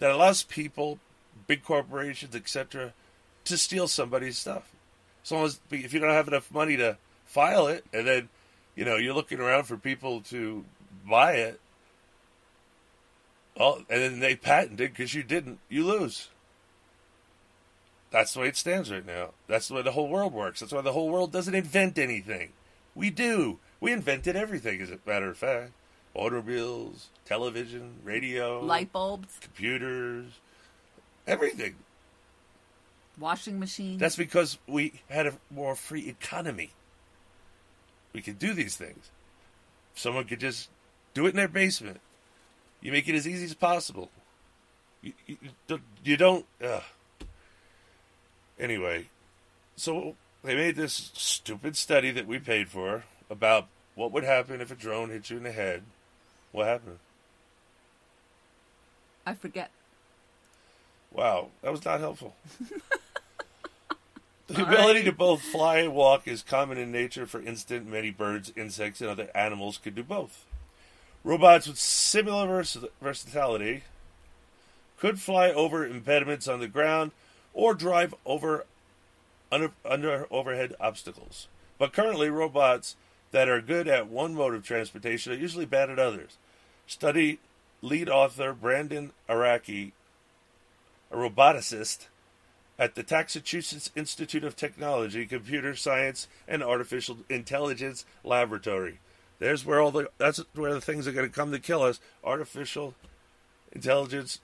that allows people, big corporations, etc., to steal somebody's stuff. So if you don't have enough money to file it, and then, you know, you're looking around for people to buy it, well, and then they patent it because you didn't, you lose. That's the way it stands right now. That's the way the whole world works. That's why the whole world doesn't invent anything. We do. We invented everything, as a matter of fact. Automobiles, television, radio. Light bulbs. Computers. Everything. Washing machine. That's because we had a more free economy. We could do these things. Someone could just do it in their basement. You make it as easy as possible. You don't... Anyway, so they made this stupid study that we paid for about what would happen if a drone hit you in the head. What happened? I forget. Wow, that was not helpful. The ability to both fly and walk is common in nature. For instance, many birds, insects, and other animals could do both. Robots with similar versatility could fly over impediments on the ground or drive over under overhead obstacles. But currently, robots that are good at one mode of transportation are usually bad at others. Study lead author Brandon Araki, a roboticist at the Massachusetts Institute of Technology, Computer Science, and Artificial Intelligence Laboratory. That's where the things are going to come to kill us. Artificial Intelligence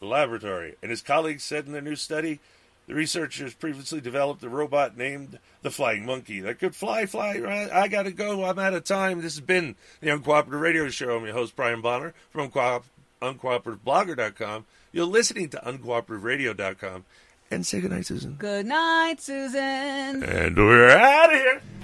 Laboratory. And his colleagues said in their new study, the researchers previously developed a robot named the Flying Monkey that could fly, right? I got to go. I'm out of time. This has been the Uncooperative Radio Show. I'm your host, Brian Bonner from Uncooperative. UncooperativeBlogger.com. You're listening to UncooperativeRadio.com. And say goodnight, Susan. Good night, Susan. And we're out of here.